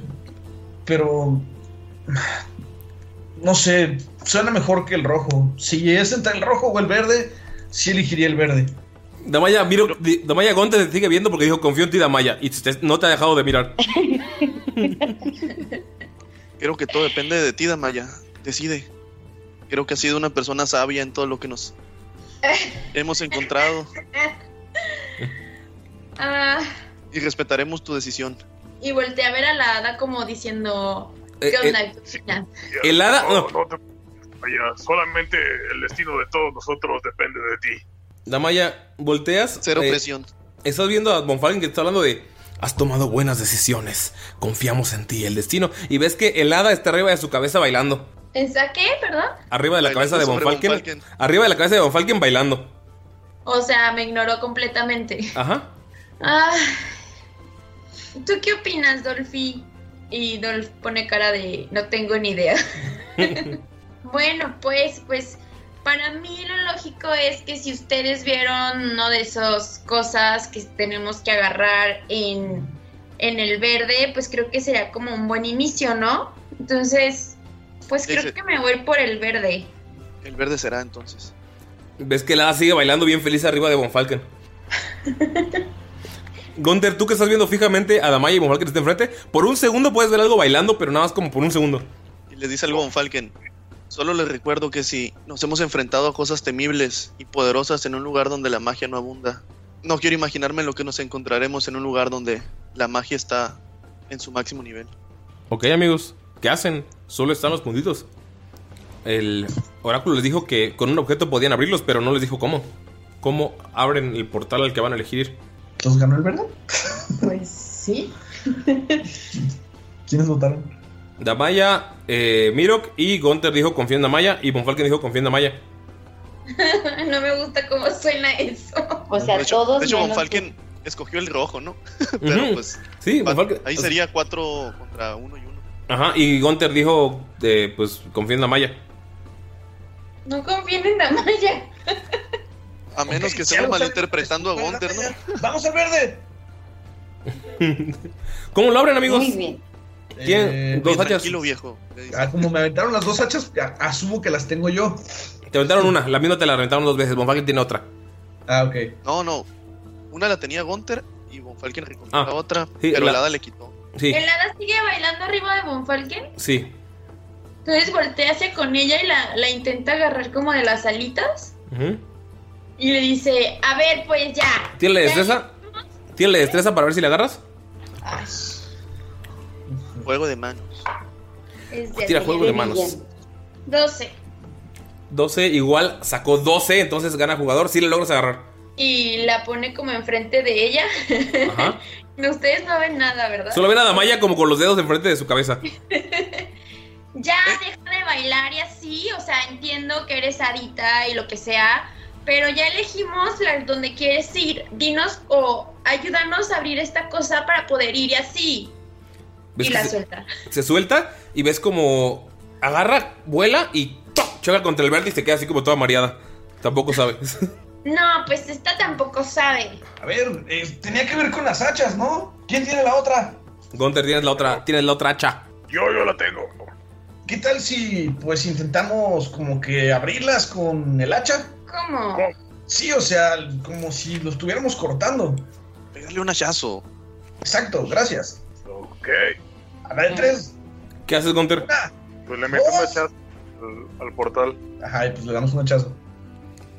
pero no sé, suena mejor que el rojo. Si es entre el rojo o el verde, sí elegiría el verde. Damaya, Miro, Damaya Gonte te sigue viendo porque dijo confío en ti, Damaya, y te, no te ha dejado de mirar. Creo que todo depende de ti, Damaya. Decide. Creo que has sido una persona sabia en todo lo que nos hemos encontrado. Ah, y respetaremos tu decisión. Y volteé a ver a la hada como diciendo ¿qué eh, onda? Eh, sí, el hada no, no, no te, Damaya, solamente el destino de todos nosotros depende de ti. Damaya, volteas. Cero eh, presión. Estás viendo a Von Falken que está hablando de has tomado buenas decisiones, confiamos en ti, el destino. Y ves que el hada está arriba de su cabeza bailando. ¿Esa qué? ¿Perdón? Arriba de la bailando cabeza de Von Falken, Von Falken. Arriba de la cabeza de Von Falken bailando. O sea, me ignoró completamente. Ajá. Ah, ¿tú qué opinas, Dolphy? Y Dolph pone cara de no tengo ni idea. Bueno, pues, pues para mí lo lógico es que si ustedes vieron uno de esas cosas que tenemos que agarrar en, en el verde, pues creo que sería como un buen inicio, ¿no? Entonces... pues creo que me voy por el verde. El verde será entonces. Ves que la sigue bailando bien feliz arriba de Von Falken. Gunther, tú que estás viendo fijamente a Damaya y Von Falken está enfrente, por un segundo puedes ver algo bailando, pero nada más como por un segundo. Y les dice algo Von Falken. Solo les recuerdo que si nos hemos enfrentado a cosas temibles y poderosas en un lugar donde la magia no abunda, no quiero imaginarme lo que nos encontraremos en un lugar donde la magia está en su máximo nivel. Ok, amigos, ¿qué hacen? Solo están los puntitos. El oráculo les dijo que con un objeto podían abrirlos, pero no les dijo cómo. ¿Cómo abren el portal al que van a elegir? ¿Los ganó el verde? Pues sí. ¿Quiénes votaron? Damaya, eh, Mirok y Gunther dijo confía en Damaya y Von Falken dijo confía en Damaya. No me gusta cómo suena eso. O sea, de hecho, todos. De hecho, Von Falken que... escogió el rojo, ¿no? Pero uh-huh. pues. Sí, Von Falken. Ahí sería cuatro contra uno y uno. Ajá, y Gunther dijo, eh, pues, confía en Damaya. No confíen en Damaya. A menos okay, que estemos malinterpretando a Gunther, ¿no? ¡Vamos al verde! ¿Cómo lo abren, amigos? Muy bien. Tiene eh, dos hachas. Tranquilo, viejo. Ah, como me aventaron las dos hachas, asumo que las tengo yo. Te aventaron una, la misma te la aventaron dos veces. Bonfalken tiene otra. Ah, ok. No, no. Una la tenía Gunther y Bonfalken recogió ah, la otra, sí, pero la... el hada le quitó. Sí. ¿El hada sigue bailando arriba de Bonfalken? Sí. Entonces voltea hacia con ella y la, la intenta agarrar como de las alitas. Uh-huh. Y le dice, a ver, pues ya. ¿Tiene la destreza? ¿Tiene la destreza para ver si la agarras? Ay. Juego de manos. Tira juego de manos. doce. doce igual, sacó doce, entonces gana jugador, si sí le logras agarrar. Y la pone como enfrente de ella. Ajá. Ustedes no ven nada, ¿verdad? Solo ven a Damaya como con los dedos enfrente de su cabeza. Ya, deja de bailar y así, o sea, entiendo que eres adicta y lo que sea, pero ya elegimos la, donde quieres ir. Dinos o oh, ayúdanos a abrir esta cosa para poder ir y así. Y la se, suelta. Se suelta y ves como agarra, vuela y ¡toc! Choca contra el verde y se queda así como toda mareada. Tampoco sabe. No, pues esta tampoco sabe. A ver, eh, tenía que ver con las hachas, ¿no? ¿Quién tiene la otra? Gunther, tienes la otra, tienes la otra hacha. Yo, yo la tengo. ¿Qué tal si pues intentamos como que abrirlas con el hacha? ¿Cómo? Sí, o sea, como si lo estuviéramos cortando. Pegarle un hachazo. Exacto, gracias. Ok. A la de tres. ¿Qué haces, Gunther? Ah, pues le meto un hachazo al, al portal. Ajá, y pues le damos un hachazo.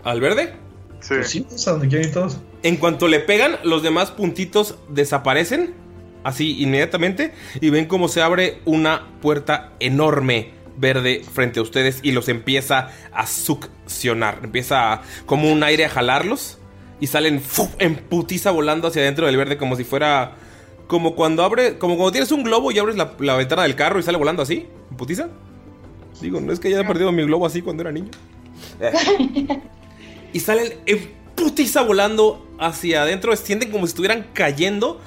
¿Al verde? Sí. Pues sí, a donde quieran ir todos. En cuanto le pegan, los demás puntitos desaparecen, así inmediatamente, y ven cómo se abre una puerta enorme verde frente a ustedes y los empieza a succionar. Empieza a, como un aire a jalarlos y salen ¡fuf! En putiza volando hacia adentro del verde como si fuera... Como cuando abre, como cuando tienes un globo y abres la, la ventana del carro y sale volando así, putiza. Digo, no es que ya he perdido mi globo así cuando era niño. Eh. Y salen en putiza volando hacia adentro, sienten como si estuvieran cayendo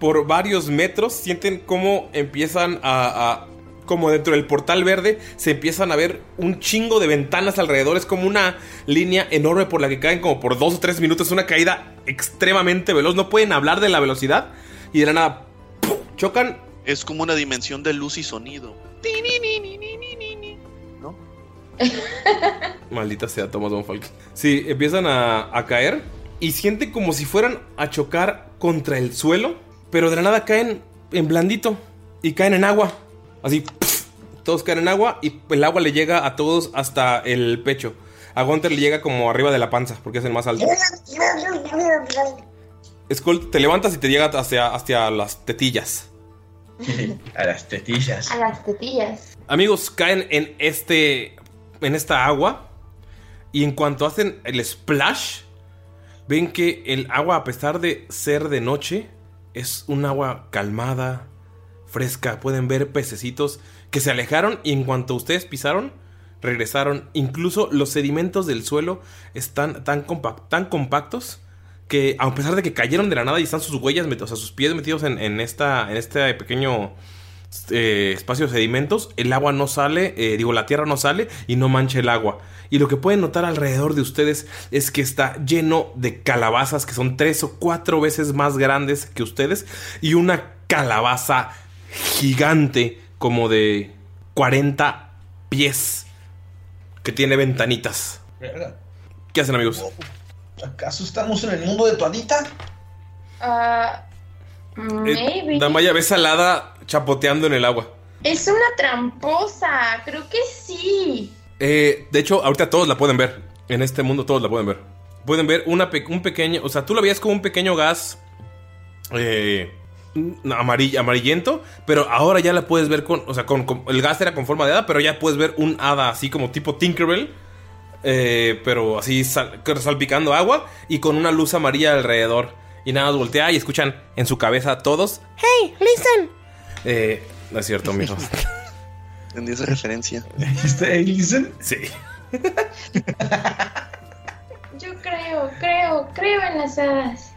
por varios metros, sienten como empiezan a, a como dentro del portal verde se empiezan a ver un chingo de ventanas alrededor, es como una línea enorme por la que caen como por dos o tres minutos, es una caída extremadamente veloz, no pueden hablar de la velocidad. Y de la nada, ¡pum! Chocan. Es como una dimensión de luz y sonido. ¿No? Maldita sea, Thomas Bonfalken. Sí, empiezan a, a caer y sienten como si fueran a chocar contra el suelo, pero de la nada caen en blandito y caen en agua. Así, ¡puff! Todos caen en agua y el agua le llega a todos hasta el pecho. A Gunther le llega como arriba de la panza porque es el más alto. Skull, te levantas y te llega hacia, hacia las tetillas. A las tetillas. A las tetillas. Amigos, caen en este. En esta agua. Y en cuanto hacen el splash, ven que el agua, a pesar de ser de noche, es un agua calmada, fresca. Pueden ver pececitos que se alejaron y en cuanto ustedes pisaron, regresaron. Incluso los sedimentos del suelo están tan, compact, tan compactos que a pesar de que cayeron de la nada y están sus huellas, o sea, sus pies metidos en, en, esta, en este pequeño eh, espacio de sedimentos, el agua no sale, eh, digo, la tierra no sale y no mancha el agua. Y lo que pueden notar alrededor de ustedes es que está lleno de calabazas que son tres o cuatro veces más grandes que ustedes y una calabaza gigante como de cuarenta pies que tiene ventanitas. ¿Qué hacen, amigos? ¿Acaso estamos en el mundo de tu adita? Ah, uh, maybe. Eh, Damaya, ves salada chapoteando en el agua. Es una tramposa, creo que sí. Eh, de hecho, ahorita todos la pueden ver. En este mundo todos la pueden ver. Pueden ver una pe- un pequeño... O sea, tú la veías como un pequeño gas eh, amarill- amarillento, pero ahora ya la puedes ver con... O sea, con, con el gas era con forma de hada, pero ya puedes ver un hada así como tipo Tinkerbell. Eh, pero así sal, salpicando agua y con una luz amarilla alrededor. Y nada más voltea y escuchan en su cabeza todos: ¡Hey, listen! Eh, no es cierto, mijo. ¿Entendí esa referencia? ¿Este hey, listen? Sí. Yo creo, creo, creo en las hadas.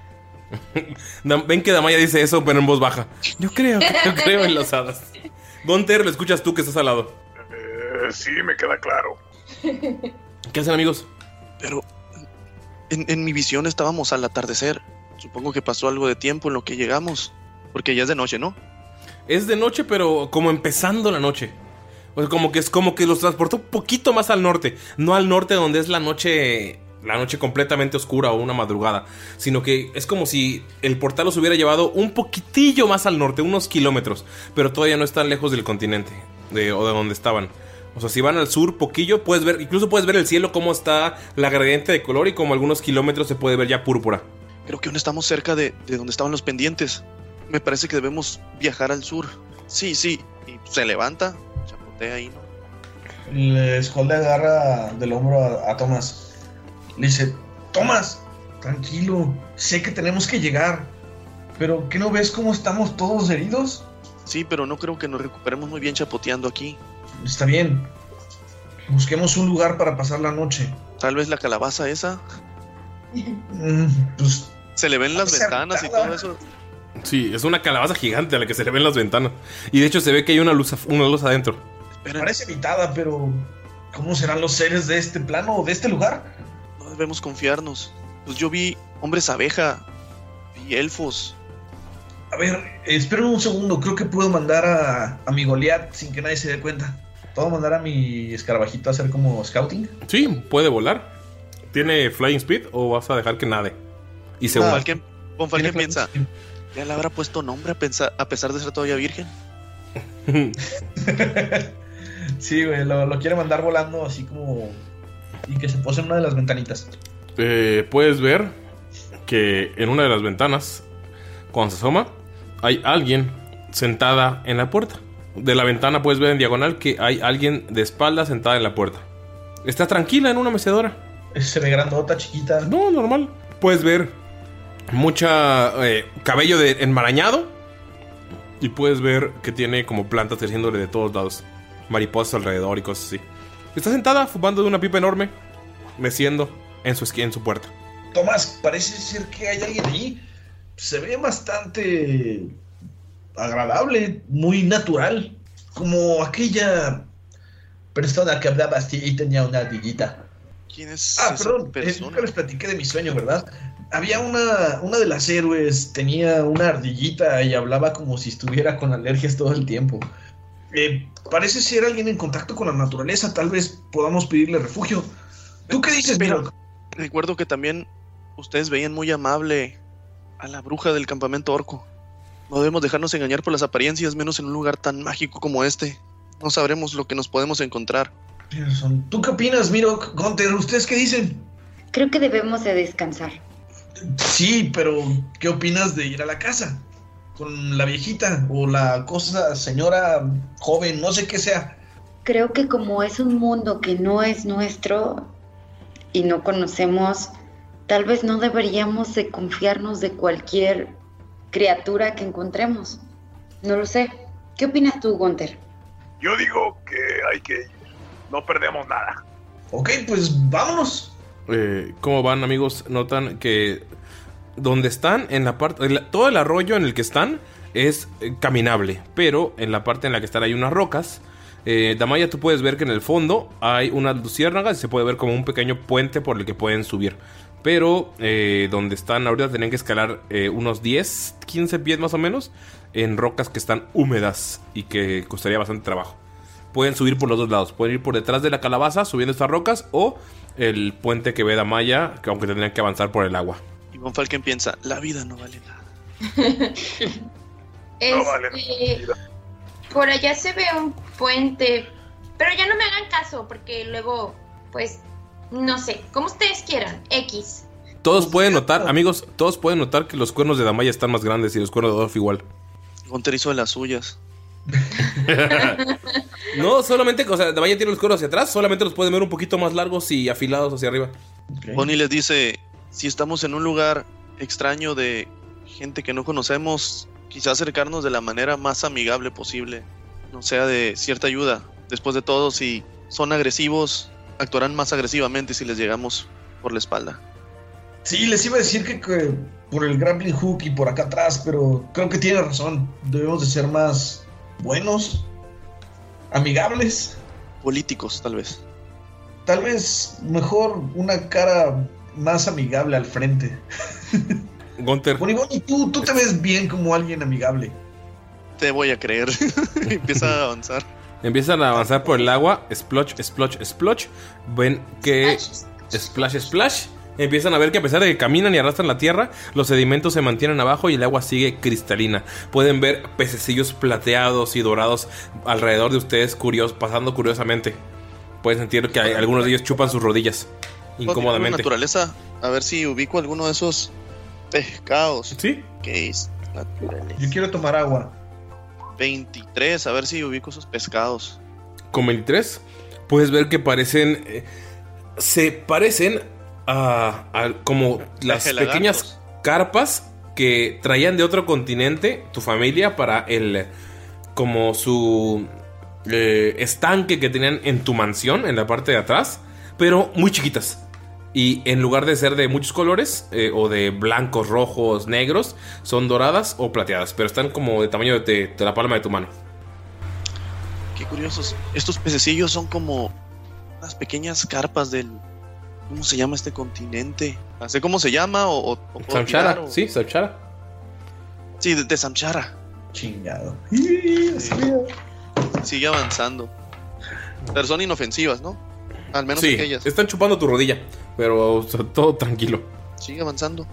Ven que Damaya dice eso, pero en voz baja. Yo creo, yo creo en las hadas. Gunther, lo escuchas tú que estás al lado. Eh, sí, me queda claro. ¿Qué hacen, amigos? Pero en, en mi visión estábamos al atardecer. Supongo que pasó algo de tiempo en lo que llegamos, porque ya es de noche, ¿no? Es de noche, pero como empezando la noche. O sea, como que es como que los transportó un poquito más al norte. No al norte donde es la noche, la noche completamente oscura o una madrugada, sino que es como si el portal los hubiera llevado un poquitillo más al norte, unos kilómetros, pero todavía no están lejos del continente de, o de donde estaban. O sea, si van al sur poquillo, puedes ver, incluso puedes ver el cielo, cómo está la gradiente de color, y como algunos kilómetros se puede ver ya púrpura. Creo que aún estamos cerca de, de donde estaban los pendientes. Me parece que debemos viajar al sur. Sí, sí, y se levanta, chapotea ahí, ¿no? El Skull le agarra del hombro a, a Tomás. Le dice: Tomás, tranquilo, sé que tenemos que llegar, pero ¿qué no ves cómo estamos todos heridos? Sí, pero no creo que nos recuperemos muy bien chapoteando aquí. Está bien, busquemos un lugar para pasar la noche. Tal vez la calabaza esa. Mm, pues, se le ven las ventanas acertada. Y todo eso. Sí, es una calabaza gigante a la que se le ven las ventanas. Y de hecho se ve que hay una luz, una luz adentro. Esperen. Parece habitada, pero ¿cómo serán los seres de este plano o de este lugar? No debemos confiarnos. Pues yo vi hombres abeja y elfos. A ver, esperen un segundo. Creo que puedo mandar a, a mi Goliath sin que nadie se dé cuenta. ¿Puedo mandar a mi escarabajito a hacer como scouting? Sí, puede volar. ¿Tiene flying speed o vas a dejar que nade? Y se vuela. Con Falken piensa: ya le habrá puesto nombre a, pensar, a pesar de ser todavía virgen. Sí, güey, lo, lo quiere mandar volando así como... y que se pose en una de las ventanitas. Eh, puedes ver que en una de las ventanas, cuando se asoma, hay alguien sentada en la puerta. De la ventana puedes ver en diagonal que hay alguien de espalda sentada en la puerta. Está tranquila en una mecedora. Se ve grandota, chiquita. No, normal. Puedes ver mucha eh, cabello de enmarañado. Y puedes ver que tiene como plantas creciéndole de todos lados, mariposas alrededor y cosas así. Está sentada fumando de una pipa enorme, meciendo en su esquina, en su puerta. Tomás, parece ser que hay alguien allí. Se ve bastante agradable, muy natural, como aquella persona que hablaba así y tenía una ardillita. ¿Quién es? Ah, perdón, eh, nunca les platiqué de mi sueño, ¿verdad? Había una, una de las héroes, tenía una ardillita y hablaba como si estuviera con alergias todo el tiempo. Eh, parece ser alguien en contacto con la naturaleza, tal vez podamos pedirle refugio. ¿Tú qué dices, Pero recuerdo que también ustedes veían muy amable a la bruja del campamento orco. No debemos dejarnos engañar por las apariencias, menos en un lugar tan mágico como este. No sabremos lo que nos podemos encontrar. ¿Tú qué opinas, Mirok, Gunther? ¿Ustedes qué dicen? Creo que debemos de descansar. Sí, pero ¿qué opinas de ir a la casa? Con la viejita o la cosa, señora, joven, no sé qué sea. Creo que como es un mundo que no es nuestro y no conocemos, tal vez no deberíamos de confiarnos de cualquier criatura que encontremos. No lo sé. ¿Qué opinas tú, Gunther? Yo digo que hay que ir. No perdemos nada. Ok, pues vámonos. Eh, ¿Cómo van, amigos? Notan que donde están, en la parte, en la, todo el arroyo en el que están es eh, caminable, pero en la parte en la que están hay unas rocas. Eh, Damaya, tú puedes ver que en el fondo hay unas luciérnagas y se puede ver como un pequeño puente por el que pueden subir. Pero eh, donde están ahorita tienen que escalar eh, unos diez, quince pies más o menos en rocas que están húmedas y que costaría bastante trabajo. Pueden subir por los dos lados. Pueden ir por detrás de la calabaza subiendo estas rocas o el puente que ve Damaya, que aunque tendrían que avanzar por el agua. Y Von Falken piensa: la vida no vale nada. este, no vale nada. Por allá se ve un puente, pero ya no me hagan caso porque luego, pues, no sé, como ustedes quieran, X. Todos pueden notar, amigos, todos pueden notar que los cuernos de Damaya están más grandes y los cuernos de Adolf igual. Gunther hizo de las suyas. No, solamente, o sea, Damaya tiene los cuernos hacia atrás, solamente los pueden ver un poquito más largos y afilados hacia arriba. Okay. Bonnie les dice: si estamos en un lugar extraño de gente que no conocemos, quizás acercarnos de la manera más amigable posible, no sea de cierta ayuda. Después de todo, si son agresivos, actuarán más agresivamente si les llegamos por la espalda. Sí, les iba a decir que, que por el grappling hook y por acá atrás, pero creo que tiene razón. Debemos de ser más buenos, amigables, políticos, tal vez. Tal vez mejor una cara más amigable al frente. Gunther, Boniboni, tú, tú te ves bien como alguien amigable. te voy a creer. Empieza a avanzar. Empiezan a avanzar por el agua. Splotch, splotch, splotch. Ven que... Splash, splash. Empiezan a ver que a pesar de que caminan y arrastran la tierra, los sedimentos se mantienen abajo y el agua sigue cristalina. Pueden ver pececillos plateados y dorados alrededor de ustedes, curiosos, pasando curiosamente. Pueden sentir que hay, algunos de ellos chupan sus rodillas incómodamente. Naturaleza, a ver si ubico alguno de esos pescados. ¿Sí? ¿Qué es? Naturaleza. Yo quiero tomar agua. veintitrés, a ver si ubico esos pescados. Con veintitrés puedes ver que parecen... Eh, se parecen... Ah, ah, como las pequeñas carpas que traían de otro continente tu familia para el como su eh, estanque que tenían en tu mansión en la parte de atrás, pero muy chiquitas, y en lugar de ser de muchos colores eh, o de blancos, rojos, negros, son doradas o plateadas, pero están como de tamaño de, de la palma de tu mano. Qué curiosos, estos pececillos son como las pequeñas carpas del... ¿Cómo se llama este continente? ¿Sé cómo se llama? O, o, Samshara, o... sí, Samshara. Sí, de, de Samshara. Chingado. Sí. Sigue avanzando. Pero son inofensivas, ¿no? Al menos sí, aquellas. Están chupando tu rodilla, pero o sea, todo tranquilo. Sigue avanzando.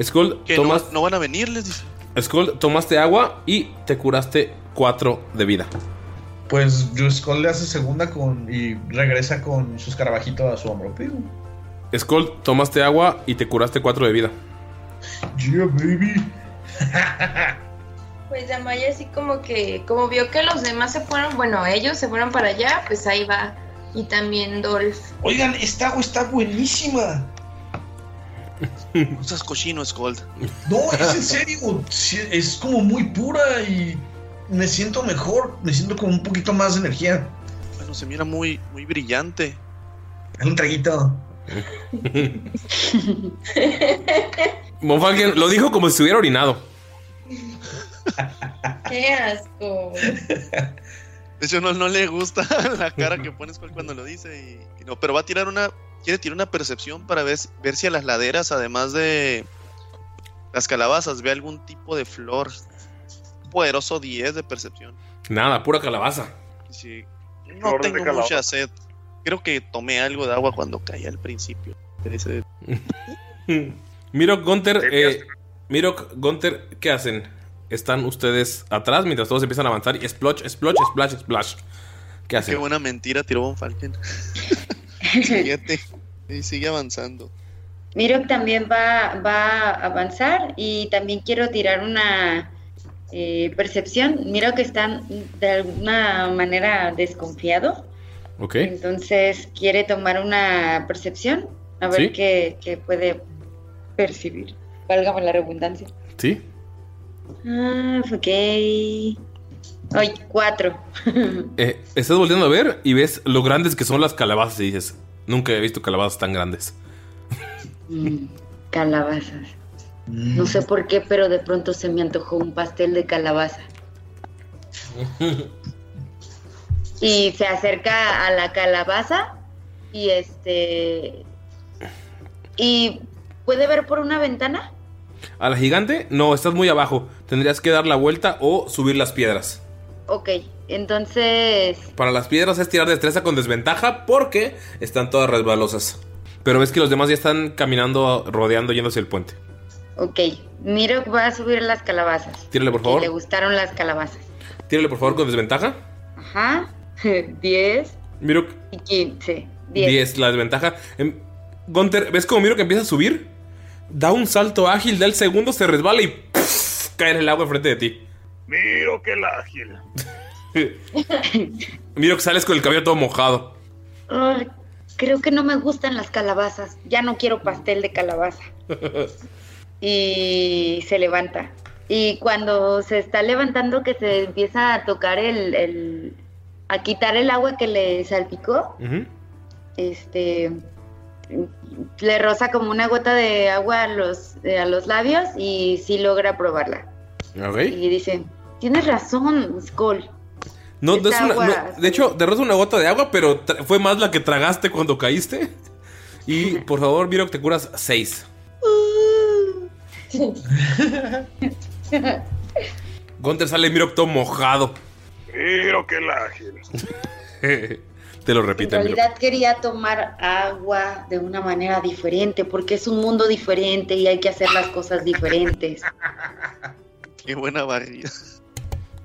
Skull, tomas... no, no van a venir, les dice. Skull, tomaste agua y te curaste cuatro de vida. Pues Skull le hace segunda con y regresa con sus escarabajito a su hombro. Skull, tomaste agua y te curaste cuatro de vida. Yeah, baby. Pues Amaya así como que, como vio que los demás se fueron, bueno, ellos se fueron para allá, pues ahí va. Y también Dolph. Oigan, esta agua está buenísima. No seas cochino, Skull. No, es en serio. Es como muy pura y... me siento mejor, me siento como un poquito más de energía. Bueno, se mira muy, muy brillante. Un traguito. Monfalken lo dijo como si estuviera orinado. ¡Qué asco! De hecho, no, no le gusta la cara que pones cuando lo dice. Y, y no, pero va a tirar una... Quiere tirar una percepción para ver, ver si a las laderas, además de las calabazas, ve algún tipo de flor. Poderoso diez de percepción. Nada, pura calabaza. Sí. No Flor tengo calabaza. Mucha sed. Creo que tomé algo de agua cuando caí al principio. Mirok, Gunter, eh, Mirok, Gunter, ¿qué hacen? Están ustedes atrás mientras todos empiezan a avanzar y splotch, splotch, splash, splash. ¿Qué hacen? Qué buena mentira tiró Von Falken. Fíjate. Y sigue avanzando. Mirok también va, va a avanzar y también quiero tirar una... Eh, percepción. Miro que están de alguna manera desconfiados. Ok. Entonces quiere tomar una percepción. A ver, ¿sí?, qué, qué puede percibir. Válgame la redundancia. Sí. Ah, ok. Ay, cuatro. eh, Estás volviendo a ver y ves lo grandes que son las calabazas y dices, nunca he visto calabazas tan grandes. mm, calabazas. No sé por qué, pero de pronto se me antojó un pastel de calabaza. Y se acerca a la calabaza y este... ¿Y puede ver por una ventana? ¿A la gigante? No, estás muy abajo. Tendrías que dar la vuelta o subir las piedras. Ok, entonces... Para las piedras es tirar destreza con desventaja porque están todas resbalosas. Pero ves que los demás ya están caminando, rodeando, yendo hacia el puente. Ok, Miro va a subir las calabazas. Tírale, por favor. Le gustaron las calabazas. Tírale, por favor, con desventaja. Ajá. diez. Miro. Y quince. diez. diez, la desventaja. Gunter, ¿ves cómo Miro que empieza a subir? Da un salto ágil, da el segundo, se resbala y ¡puff!, cae en el agua enfrente de ti. Miro que el ágil. Miro que sales con el cabello todo mojado. Uh, creo que no me gustan las calabazas. Ya no quiero pastel de calabaza. Y se levanta. Y cuando se está levantando, que se empieza a tocar el, el a quitar el agua que le salpicó, uh-huh. Este le roza como una gota de agua a los, eh, a los labios y sí logra probarla. Okay. Y dice, tienes razón, Skull. No, no es una, agua, no, de hecho, te roza una gota de agua, pero tra- fue más la que tragaste cuando caíste. Y por favor, Miro, que te curas seis. Gunther sale, miro todo mojado. Miro que la ágil. Te lo repito. En realidad miro. Quería tomar agua de una manera diferente, porque es un mundo diferente y hay que hacer las cosas diferentes. Qué buena barrida.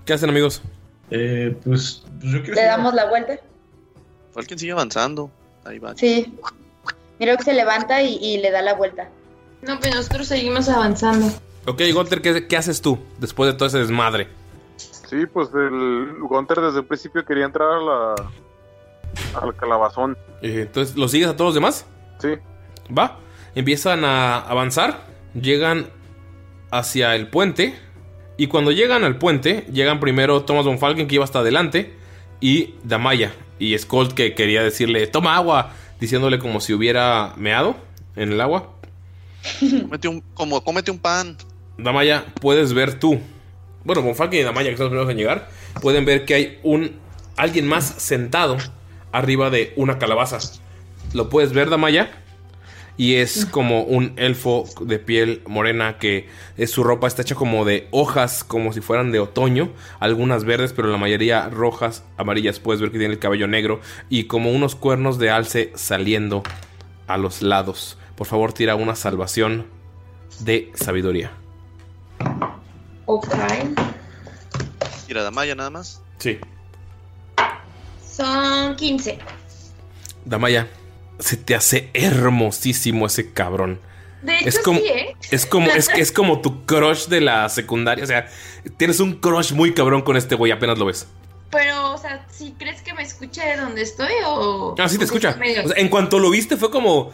¿Qué hacen, amigos? Eh, pues, pues yo creo. ¿Le damos la vuelta? Alguien sigue avanzando. Ahí va. Sí. Miro que se levanta y, y le da la vuelta. No, pues nosotros seguimos avanzando. Ok, Gunther, ¿qué, ¿qué haces tú después de todo ese desmadre? Sí, pues el Gunther desde el principio quería entrar a la, al calabazón. Eh, entonces, ¿lo sigues a todos los demás? Sí. Va, empiezan a avanzar, llegan hacia el puente. Y cuando llegan al puente, llegan primero Thomas von Falken, que iba hasta adelante, y Damaya, y Skolt, que quería decirle, toma agua, diciéndole como si hubiera meado en el agua. Cómete un, como cómete un pan. Damaya, puedes ver tú. Bueno, Bonfalken y Damaya, que son los primeros en llegar, pueden ver que hay un alguien más sentado arriba de una calabaza. Lo puedes ver, Damaya, y es como un elfo de piel morena, que es, su ropa está hecha como de hojas, como si fueran de otoño, algunas verdes, pero la mayoría rojas, amarillas. Puedes ver que tiene el cabello negro y como unos cuernos de alce saliendo a los lados. Por favor, tira una salvación de sabiduría. Ok. ¿Tira Damaya nada más? Sí. Son quince. Damaya, se te hace hermosísimo ese cabrón. De hecho, es como, sí, ¿eh? Es como, es, es como tu crush de la secundaria. O sea, tienes un crush muy cabrón con este güey, apenas lo ves. Pero, o sea, ¿sí crees que me escucha de donde estoy o...? Ah, sí, te escucha. Medio... O sea, en cuanto lo viste fue como...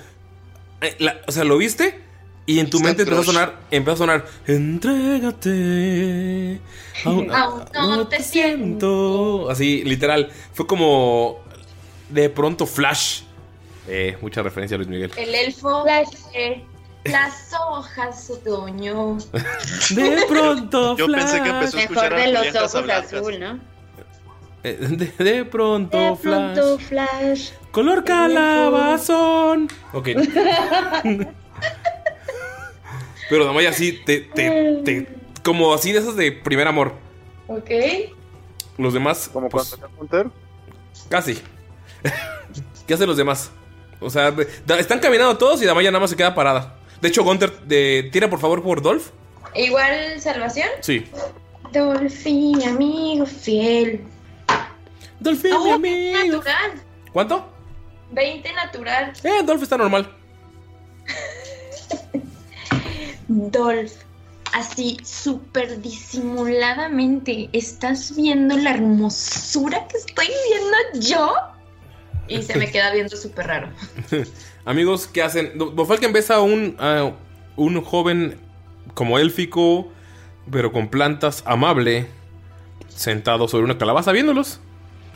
La, o sea, lo viste y en tu mente empezó a sonar, empezó a sonar, entrégate, aún, aún no, no te siento. siento. Así, literal, fue como de pronto flash. Eh, mucha referencia a Luis Miguel. El elfo, flash, eh, las hojas otoño. De pronto flash. Yo pensé que empezó a escuchar mejor de los ojos blancas. Azul, ¿no? Eh, de, de pronto de flash. De pronto flash. Color calabazón. Ok. Pero Damaya sí te, te, te, como así de esas de primer amor. Ok. Los demás. ¿Como pues, cuando te apuntaron? Casi. ¿Qué hacen los demás? O sea, están caminando todos y Damaya nada más se queda parada. De hecho, Gunther, eh, tira por favor por Dolph. ¿Igual salvación? Sí. Dolphin, amigo fiel. Dolphin, oh, amigo. Natural. ¿Cuánto? veinte natural. Eh, Dolph está normal. Dolph, así súper disimuladamente, ¿estás viendo la hermosura que estoy viendo yo? Y se me queda viendo súper raro. Amigos, ¿qué hacen? Bofalken besa a un, a un joven como élfico, pero con plantas, amable, sentado sobre una calabaza viéndolos.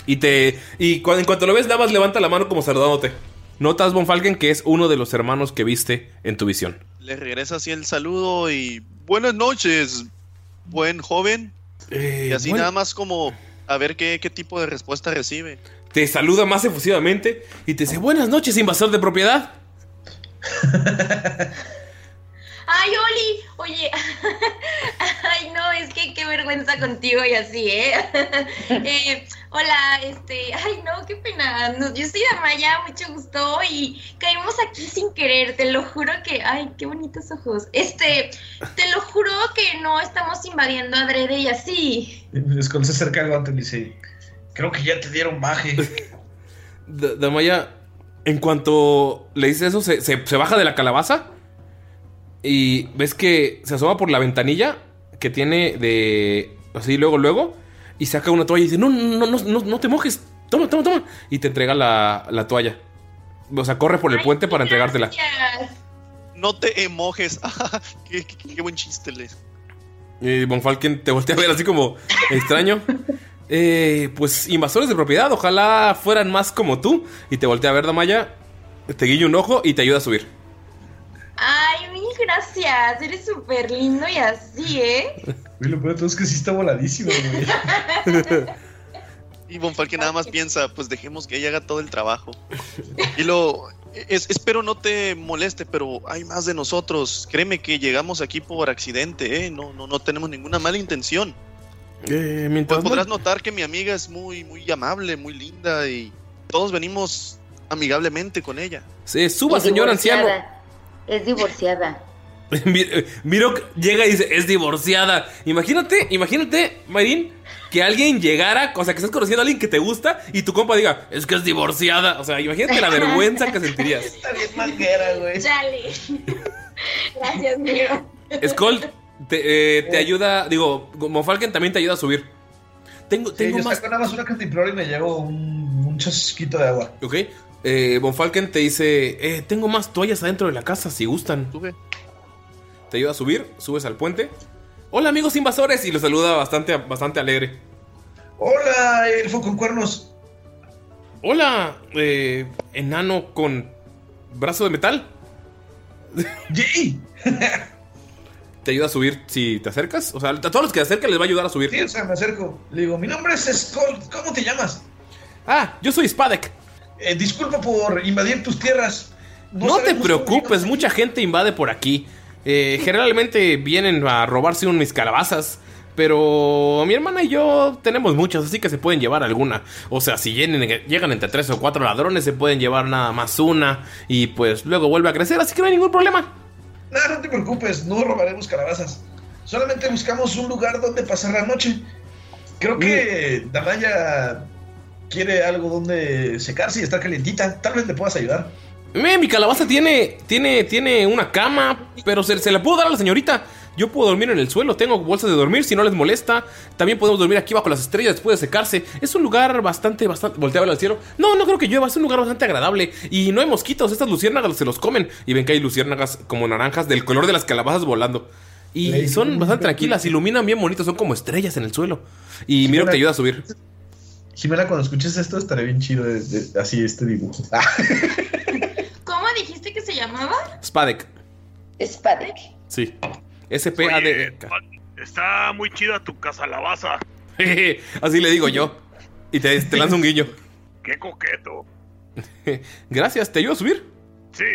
Y te y cuando, en cuanto lo ves, nada más levanta la mano como saludándote. Notas, von Falken, que es uno de los hermanos que viste en tu visión. Le regresa así el saludo y... Buenas noches, buen joven. Eh, y así bueno. Nada más como a ver qué, qué tipo de respuesta recibe. Te saluda más efusivamente y te dice... Buenas noches, invasor de propiedad. ¡Ay, Oli! Oye, ay, no, es que qué vergüenza contigo y así, ¿eh? eh hola, este, ay, no, qué pena. No, yo soy Damaya, mucho gusto, y caímos aquí sin querer, te lo juro que, ay, qué bonitos ojos. Este, te lo juro que no estamos invadiendo adrede y así. Escol se acerca algo antes y dice, creo que ya te dieron baje. D- Damaya, en cuanto le dice eso, se, se, se baja de la calabaza. Y ves que se asoma por la ventanilla que tiene de... Así luego, luego. Y saca una toalla y dice, no, no, no, no, no te mojes. Toma, toma, toma. Y te entrega la, la toalla. O sea, corre por el Ay, puente para entregártela. No te emojes. qué, qué, qué buen chiste, les. Y von Falken te voltea a ver así como extraño. eh, pues invasores de propiedad. Ojalá fueran más como tú. Y te voltea a ver, Damaya. Te guiña un ojo y te ayuda a subir. Ay, mil gracias, eres súper lindo y así, ¿eh? Uy, lo peor de todo es que sí está voladísimo, güey. Y von Falken nada más piensa, pues dejemos que ella haga todo el trabajo. Y lo, es, espero no te moleste, pero hay más de nosotros. Créeme que llegamos aquí por accidente, ¿eh? No, no, no tenemos ninguna mala intención. Eh, mientras pues podrás no... notar que mi amiga es muy, muy amable, muy linda y todos venimos amigablemente con ella. Se suba, es señor anciano. Es divorciada. Miro llega y dice, es divorciada. Imagínate, imagínate, Mayrin, que alguien llegara, o sea, que estás conociendo a alguien que te gusta y tu compa diga, es que es divorciada. O sea, imagínate la vergüenza que sentirías. Está bien manguera, güey. Chale. Gracias, Miro. Skull te, eh, te ayuda, digo, Monfalken también te ayuda a subir. Tengo, sí, tengo yo más. Yo saco nada más una cantimplora y me llevo un, un chasquito de agua. Ok. Eh, Monfalken te dice, eh, tengo más toallas adentro de la casa, si gustan. Sube. Te ayuda a subir, subes al puente. Hola, amigos invasores. Y los saluda bastante, bastante alegre. Hola, elfo con cuernos. Hola, eh, enano con brazo de metal. ¡Yay! Te ayuda a subir si te acercas. O sea, a todos los que se acercan les va a ayudar a subir. Sí, o sea, me acerco. Le digo, mi nombre es Skull. ¿Cómo te llamas? Ah, yo soy Spadek. Eh, disculpa por invadir tus tierras. No, no te preocupes, mucha gente invade por aquí. Eh, generalmente vienen a robarse unas mis calabazas, pero mi hermana y yo tenemos muchas, así que se pueden llevar alguna. O sea, si llegan, llegan entre tres o cuatro ladrones, se pueden llevar nada más una y pues luego vuelve a crecer, así que no hay ningún problema. No, nah, no te preocupes, no robaremos calabazas. Solamente buscamos un lugar donde pasar la noche. Creo que mm. Damaya quiere algo donde secarse y estar calientita. Tal vez le puedas ayudar. Eh, mi calabaza tiene, tiene, tiene una cama, pero se, se la puedo dar a la señorita. Yo puedo dormir en el suelo, tengo bolsas de dormir si no les molesta. También podemos dormir aquí bajo las estrellas después de secarse. Es un lugar bastante, bastante... Volteaba al cielo. No, no creo que llueva, es un lugar bastante agradable. Y no hay mosquitos, estas luciérnagas se los comen. Y ven que hay luciérnagas como naranjas del color de las calabazas volando. Y son bastante tranquilas, iluminan bien bonitos, son como estrellas en el suelo. Y Miro te ayuda a subir. Jimena, cuando escuches esto estaré bien chido de, de, así este dibujo. Ah. ¿Cómo dijiste que se llamaba? Spadek. ¿Spadek? Sí. S P A D E K. Está muy chida tu casa calabaza. Así le digo yo. Y te, te lanzo un guiño. ¡Qué coqueto! Gracias, ¿te ayudo a subir? Sí.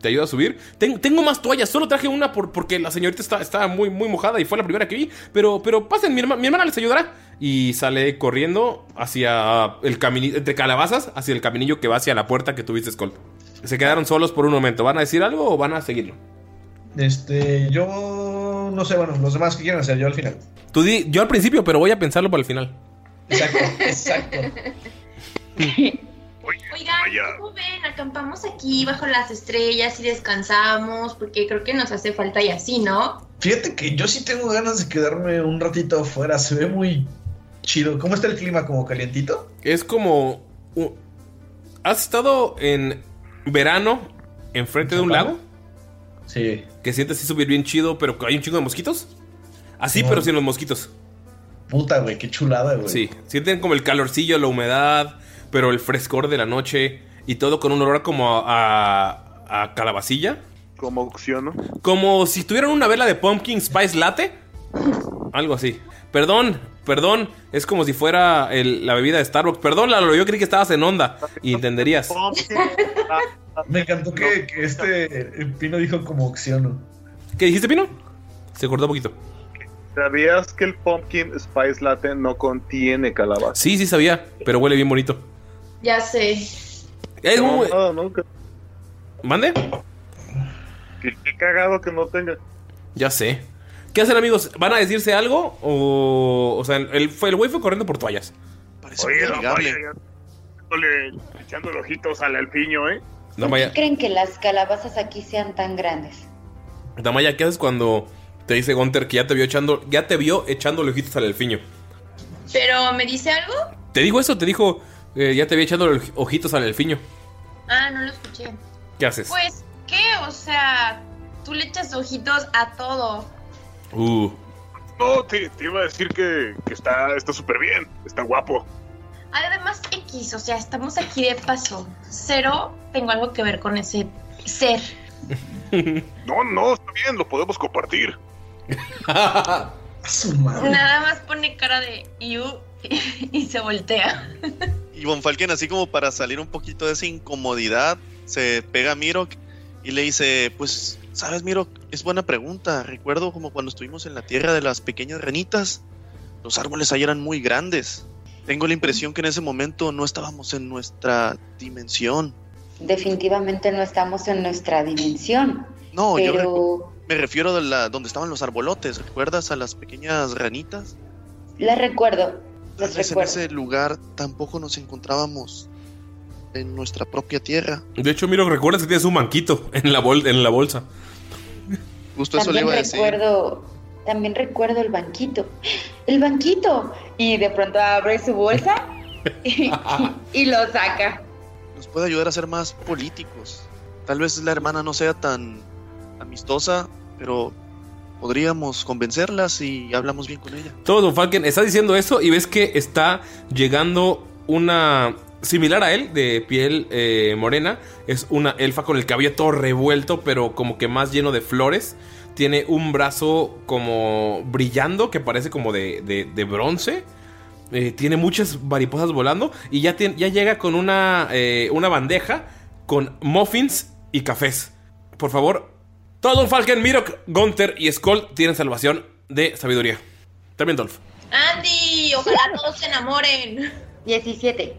¿Te ayudo a subir? Ten, tengo más toallas, solo traje una por, porque la señorita está, está muy, muy mojada y fue la primera que vi. Pero, pero pasen, mi, herma, mi hermana les ayudará. Y sale corriendo hacia el caminillo, entre calabazas, hacia el caminillo que va hacia la puerta que tuviste, Skull. Se quedaron solos por un momento. ¿Van a decir algo o van a seguirlo? Este, yo no sé, bueno, los demás que quieran hacer, yo al final. Tú di, yo al principio, pero voy a pensarlo para el final. Exacto, exacto. Oigan, vaya. ¿Cómo ven? Acampamos aquí bajo las estrellas y descansamos, porque creo que nos hace falta y así, ¿no? Fíjate que yo sí tengo ganas de quedarme un ratito afuera, se ve muy chido. ¿Cómo está el clima? ¿Como calientito? Es como... Uh, ¿has estado en verano enfrente de un lago? Sí. Que sientes así subir bien chido, pero hay un chingo de mosquitos. Así, no. Pero sin los mosquitos. Puta, güey, qué chulada, güey. Sí, sienten como el calorcillo, la humedad, pero el frescor de la noche. Y todo con un olor como a, a, a calabacilla. Como opción, ¿no? Como si tuvieran una vela de pumpkin spice latte. Algo así. Perdón, perdón. Es como si fuera el, la bebida de Starbucks. Perdón, Lalo, yo creí que estabas en onda. Y entenderías. Me encantó que, que este Pino dijo como opción. ¿Qué dijiste, Pino? Se cortó un poquito. ¿Sabías que el pumpkin spice latte no contiene calabaza? Sí, sí sabía, pero huele bien bonito. Ya sé. Es no, muy... no, nunca. ¿Mande? Qué, qué cagado que no tenga. Ya sé. ¿Qué hacen, amigos? ¿Van a decirse algo? O, o sea, el güey el fue corriendo por toallas. Parece Oye, muy amigable. Echándole ojitos al alpiño, ¿eh? ¿Por qué creen que las calabazas aquí sean tan grandes? Damaya, ¿qué haces cuando te dice Gunther que ya te vio echando, ya te vio echándole ojitos al alfiño? ¿Pero me dice algo? Te digo eso, te dijo, eh, ya te vio echándole ojitos al alfiño. Ah, no lo escuché. ¿Qué haces? Pues, ¿qué? O sea, tú le echas ojitos a todo. Uh. No, te, te iba a decir que, que está está súper bien, está guapo. Además, X, o sea, estamos aquí de paso. Cero, tengo algo que ver con ese ser. No, no, está bien, lo podemos compartir. Nada más pone cara de Iu y se voltea. Y Bonfalken, así como para salir un poquito de esa incomodidad, se pega a Mirok y le dice, pues, ¿sabes, Mirok? Es buena pregunta. Recuerdo como cuando estuvimos en la tierra de las pequeñas ranitas. Los árboles ahí eran muy grandes. Tengo la impresión que en ese momento no estábamos en nuestra dimensión. Definitivamente no estamos en nuestra dimensión. No, pero... yo me refiero a la, donde estaban los arbolotes. ¿Recuerdas a las pequeñas ranitas? Las recuerdo. Las recuerdo. En ese lugar tampoco nos encontrábamos en nuestra propia tierra. De hecho, miro, recuerdas que tienes un manquito en la, bol- en la bolsa. Justo eso le iba a decir. Recuerdo, también recuerdo el banquito. ¡El banquito! Y de pronto abre su bolsa y, y lo saca. Nos puede ayudar a ser más políticos. Tal vez la hermana no sea tan amistosa, pero podríamos convencerla si hablamos bien con ella. Todo, Don Falken, está diciendo eso y ves que está llegando una... similar a él, de piel eh, morena. Es una elfa con el cabello todo revuelto, pero como que más lleno de flores. Tiene un brazo como brillando, que parece como de, de, de bronce. eh, Tiene muchas mariposas volando. Y ya, tiene, ya llega con una, eh, una bandeja con muffins y cafés. Por favor, todo un Falken, Mirok, Gunther y Skoll tienen salvación de sabiduría. También Dolph. Andy, ojalá todos se enamoren. diecisiete.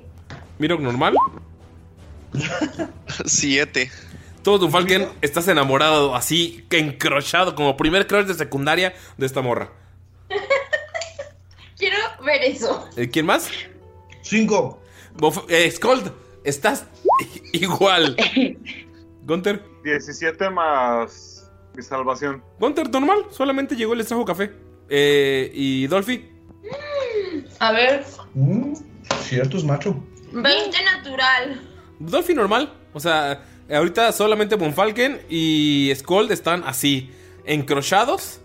Mirok normal. Siete. Todo tu Falken, estás enamorado, así que encrochado, como primer crush de secundaria de esta morra. Quiero ver eso. ¿Eh, ¿Quién más? Cinco. Bof- eh, Skold, estás igual. Gunther. diecisiete más mi salvación. Gunther normal, solamente llegó y les trajo café. Eh, ¿Y Dolphy? A ver. Mm, cierto es macho. veinte natural. Dolphy normal. O sea, ahorita solamente Bonfalken y Skold están así, encrochados.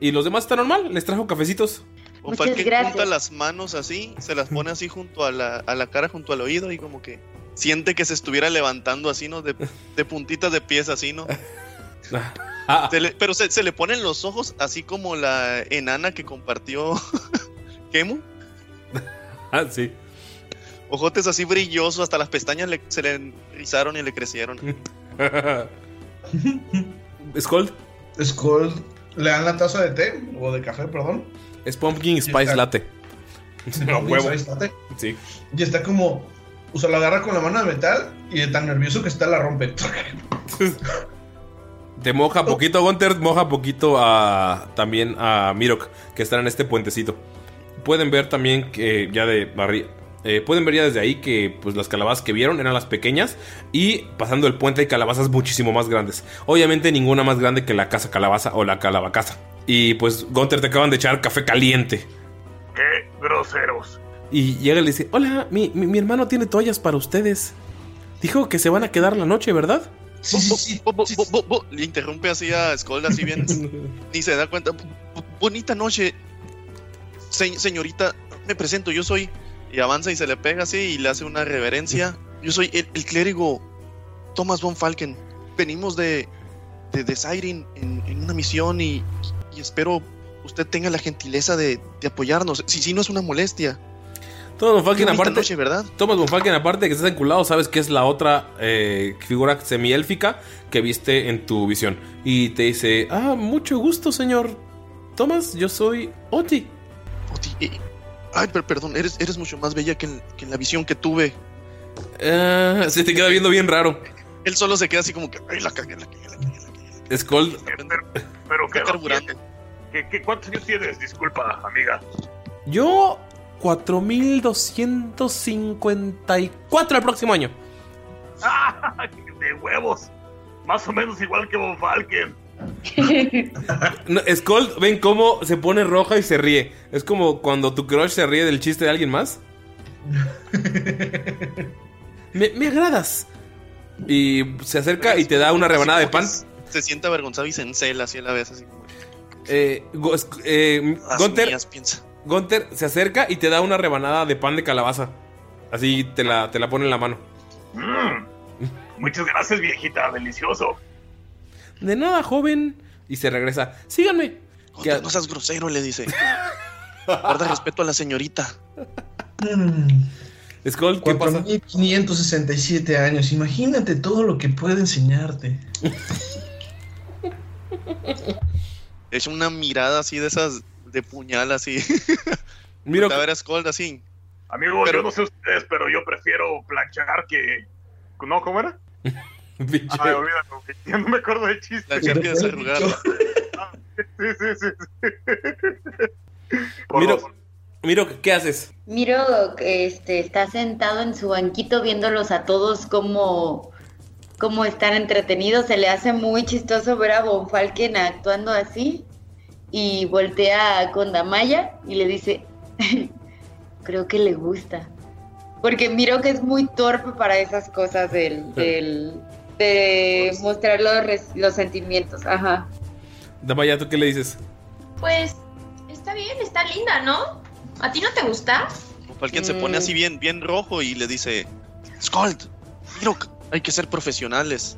Y los demás están normal. Les trajo cafecitos. Bonfalken junta las manos así, se las pone así junto a la, a la cara, junto al oído. Y como que siente que se estuviera levantando así, ¿no? De, de puntitas de pies así, ¿no? se le, pero se, se le ponen los ojos así como la enana que compartió Kemu. Ah, sí. Ojotes así brillosos, hasta las pestañas le, se le rizaron y le crecieron. ¿Skold? Skold, ¿le dan la taza de té? O de café, perdón. Es Pumpkin Spice está... Latte. No, huevo. Latte. Sí. Y está como... O sea, la agarra con la mano de metal y de tan nervioso que está la rompe. Te moja poquito, Gunther, moja poquito a... También a Mirok, que están en este puentecito. Pueden ver también que ya de barriga... Eh, pueden ver ya desde ahí que pues las calabazas que vieron eran las pequeñas. Y pasando el puente hay calabazas muchísimo más grandes. Obviamente ninguna más grande que la casa calabaza o la calabacasa. Y pues Gunther, te acaban de echar café caliente. ¡Qué groseros! Y llega y le dice: hola, mi, mi, mi hermano tiene toallas para ustedes. Dijo que se van a quedar la noche, ¿verdad? Sí, sí, sí, bo, bo, bo, bo, bo. Le interrumpe así a Skold, así bien. Ni se da cuenta. Bonita noche, Se- Señorita, me presento, yo soy... Y avanza y se le pega así y le hace una reverencia. Yo soy el, el clérigo Thomas Bonfalken. Venimos de, de, de Sairin en, en una misión y, y espero usted tenga la gentileza de, de apoyarnos. Si, si no es una molestia. Thomas Bonfalken, aparte, noche, ¿verdad? Thomas Bonfalken, aparte de que estás enculado, sabes que es la otra eh, figura semiélfica que viste en tu visión. Y te dice: ah, mucho gusto, señor Thomas. Yo soy Oti. Oti, eh. Ay, pero perdón, eres, eres mucho más bella que en, que en la visión que tuve. Uh, se te queda viendo bien raro. Él solo se queda así como que... Ay, la cagué, la cagué, la cagué, la cagué. Skold. Pero qué carburante. ¿Qué, qué, ¿Cuántos años tienes? Disculpa, amiga. Yo, cuatro mil doscientos cincuenta y cuatro el próximo año. ¡Ah! ¡De huevos! Más o menos igual que Von Falken. No, Skold, ven cómo se pone roja y se ríe. Es como cuando tu crush se ríe del chiste de alguien más. me, me agradas. Y se acerca y te da una rebanada de pan. Se siente avergonzado y se encela así a la vez, así como... eh, go, eh, Gunther, mías, Gunther se acerca y te da una rebanada de pan de calabaza. Así te la, te la pone en la mano. mm, Muchas gracias, viejita, delicioso. De nada, joven. Y se regresa. Síganme. Contra, que... No seas grosero, le dice. Guarda respeto a la señorita. Skoll, ¿qué pasa? cuatro mil quinientos sesenta y siete años. Imagínate todo lo que puede enseñarte. Es una mirada así de esas de puñal así. Mira, verdadera Scold así. Amigos, pero, yo no sé ustedes, pero yo prefiero planchar que... ¿No? ¿Cómo era? Pinche. Ay, olvídalo, ya no me acuerdo del chiste. Planchar que desarrugar. Ah, sí, sí, sí. sí. Miro, Miro, ¿qué haces? Miro, este, está sentado en su banquito viéndolos a todos como... Como están entretenidos, se le hace muy chistoso ver a Von Falken actuando así, y voltea con Damaya y le dice, creo que le gusta, porque miro que es muy torpe para esas cosas del, del de mostrar los, los sentimientos. Ajá. Damaya, ¿tú qué le dices? Pues, está bien, está linda, ¿no? ¿A ti no te gusta? Von Falken mm. se pone así bien, bien rojo y le dice, Skold, miro... Hay que ser profesionales.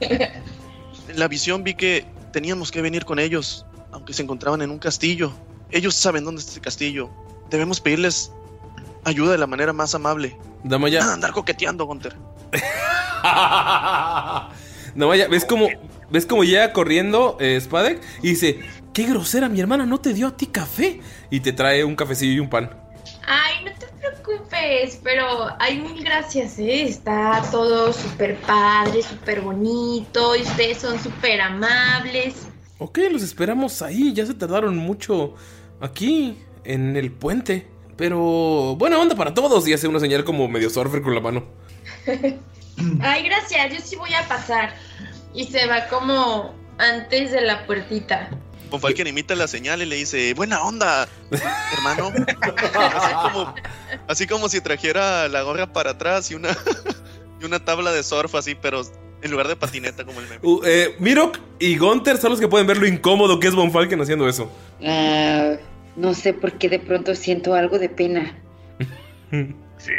En la visión vi que teníamos que venir con ellos, aunque se encontraban en un castillo. Ellos saben dónde está este castillo. Debemos pedirles ayuda de la manera más amable. Damaya. Ah, andar coqueteando, Gunter. Damaya, ¿ves cómo, ¿ves cómo llega corriendo eh, Spadek? Y dice, qué grosera, mi hermana no te dio a ti café. Y te trae un cafecillo y un pan. Ay, no te preocupes, pero hay mil gracias, ¿eh? Está todo súper padre, súper bonito, y ustedes son súper amables. Ok, los esperamos ahí, ya se tardaron mucho aquí, en el puente. Pero buena onda para todos, y hace una señal como medio surfer con la mano. Ay, gracias, yo sí voy a pasar. Y se va como antes de la puertita. Von Falken imita la señal y le dice, buena onda, hermano. Así como, así como si trajera la gorra para atrás y una, y una tabla de surf así, pero en lugar de patineta como el meme. Uh, eh, Mirok y Gunter son los que pueden ver lo incómodo que es Von Falken haciendo eso. Uh, no sé por qué de pronto siento algo de pena. Sí,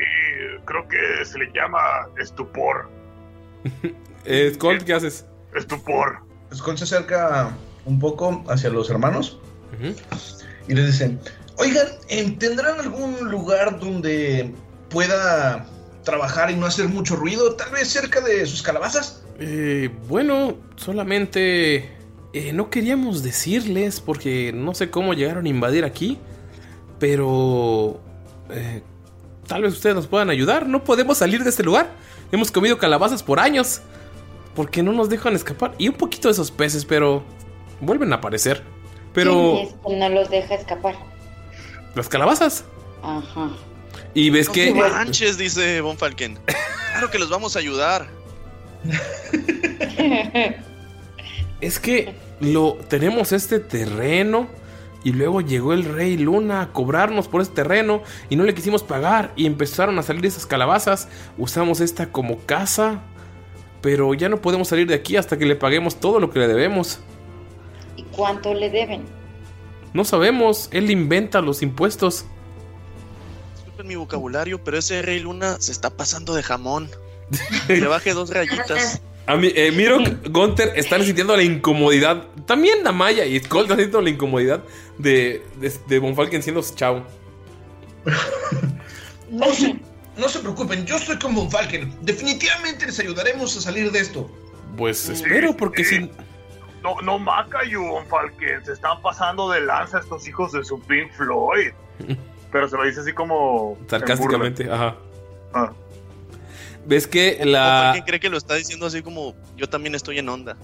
creo que se le llama estupor. eh, Skull, ¿qué haces? Estupor. Skull se acerca... un poco hacia los hermanos, uh-huh, y les dicen, oigan, ¿tendrán algún lugar donde pueda trabajar y no hacer mucho ruido? Tal vez cerca de sus calabazas. Eh, bueno, solamente eh, no queríamos decirles porque no sé cómo llegaron a invadir aquí, pero eh, tal vez ustedes nos puedan ayudar. No podemos salir de este lugar. Hemos comido calabazas por años porque no nos dejan escapar, y un poquito de esos peces, pero... vuelven a aparecer, pero... Sí, es que no los deja escapar. ¿Las calabazas? Ajá. Y ves no que... No manches, dice Von Falken. Claro que los vamos a ayudar. Es que lo tenemos este terreno, y luego llegó el Rey Luna a cobrarnos por ese terreno, y no le quisimos pagar, y empezaron a salir esas calabazas. Usamos esta como casa, pero ya no podemos salir de aquí hasta que le paguemos todo lo que le debemos. ¿Y cuánto le deben? No sabemos, él inventa los impuestos. Disculpen mi vocabulario, pero ese Rey Luna se está pasando de jamón. Le baje dos rayitas. A mi, eh, Miro, Gunter están sintiendo la incomodidad. También Damaya y Skull están sintiendo la incomodidad de, de, de Von Falken siendo chavo. No se, no se preocupen, yo estoy con Von Falken. Definitivamente les ayudaremos a salir de esto. Pues espero, porque si... No, no maca, Von Falken, se están pasando de lanza estos hijos de su Pink Floyd. Pero se lo dice así como... sarcásticamente, ajá. Ah. ¿Ves que la... Von Falken cree que lo está diciendo así como, yo también estoy en onda.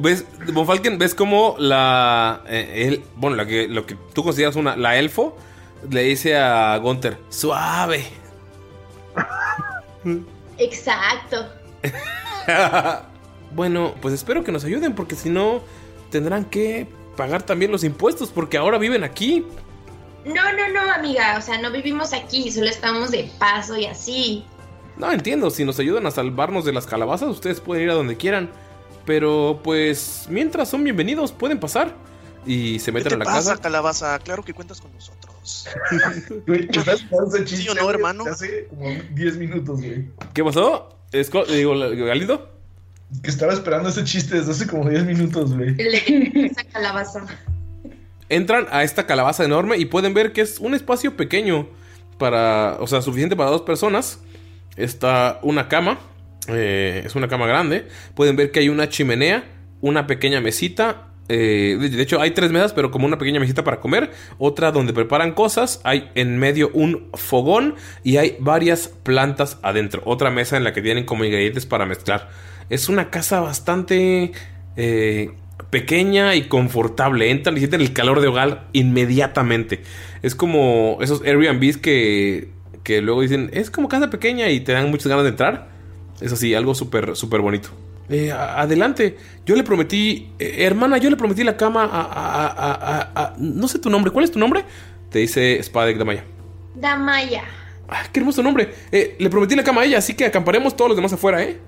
¿Ves, Von Falken, ves como la... Eh, él, bueno, la que, lo que tú consideras una... La elfo le dice a Gunter, suave. Exacto. Bueno, pues espero que nos ayuden, porque si no tendrán que pagar también los impuestos, porque ahora viven aquí. No, no, no, amiga, o sea, no vivimos aquí, solo estamos de paso y así. No, entiendo, si nos ayudan a salvarnos de las calabazas, ustedes pueden ir a donde quieran, pero pues mientras son bienvenidos, pueden pasar. Y se meten a la casa. ¿Qué pasa, calabaza? Claro que cuentas con nosotros. Güey, ¿estás pasando el chiste? ¿Sí o no, hermano? Hace como diez minutos, güey. ¿Qué pasó? Esco, digo, Galindo, que estaba esperando ese chiste desde hace como diez minutos, güey. Esa calabaza. Entran a esta calabaza enorme y pueden ver que es un espacio pequeño para, o sea, suficiente para dos personas. Está una cama, eh, es una cama grande. Pueden ver que hay una chimenea una pequeña mesita. Eh, de hecho, hay tres mesas, pero como una pequeña mesita para comer. Otra donde preparan cosas. Hay en medio un fogón y hay varias plantas adentro. Otra mesa en la que tienen como ingredientes para mezclar. Es una casa bastante eh, pequeña y confortable. Entran y sienten el calor de hogar inmediatamente. Es como esos Airbnbs que, que luego dicen, es como casa pequeña y te dan muchas ganas de entrar. Es así, algo súper, súper bonito. Eh, adelante, yo le prometí, eh, hermana, yo le prometí la cama a, a, a, a, a... No sé tu nombre, ¿cuál es tu nombre? Te dice Spadek Damaya. Damaya. Ah, qué hermoso nombre. Eh, le prometí la cama a ella, así que acamparemos todos los demás afuera, ¿eh?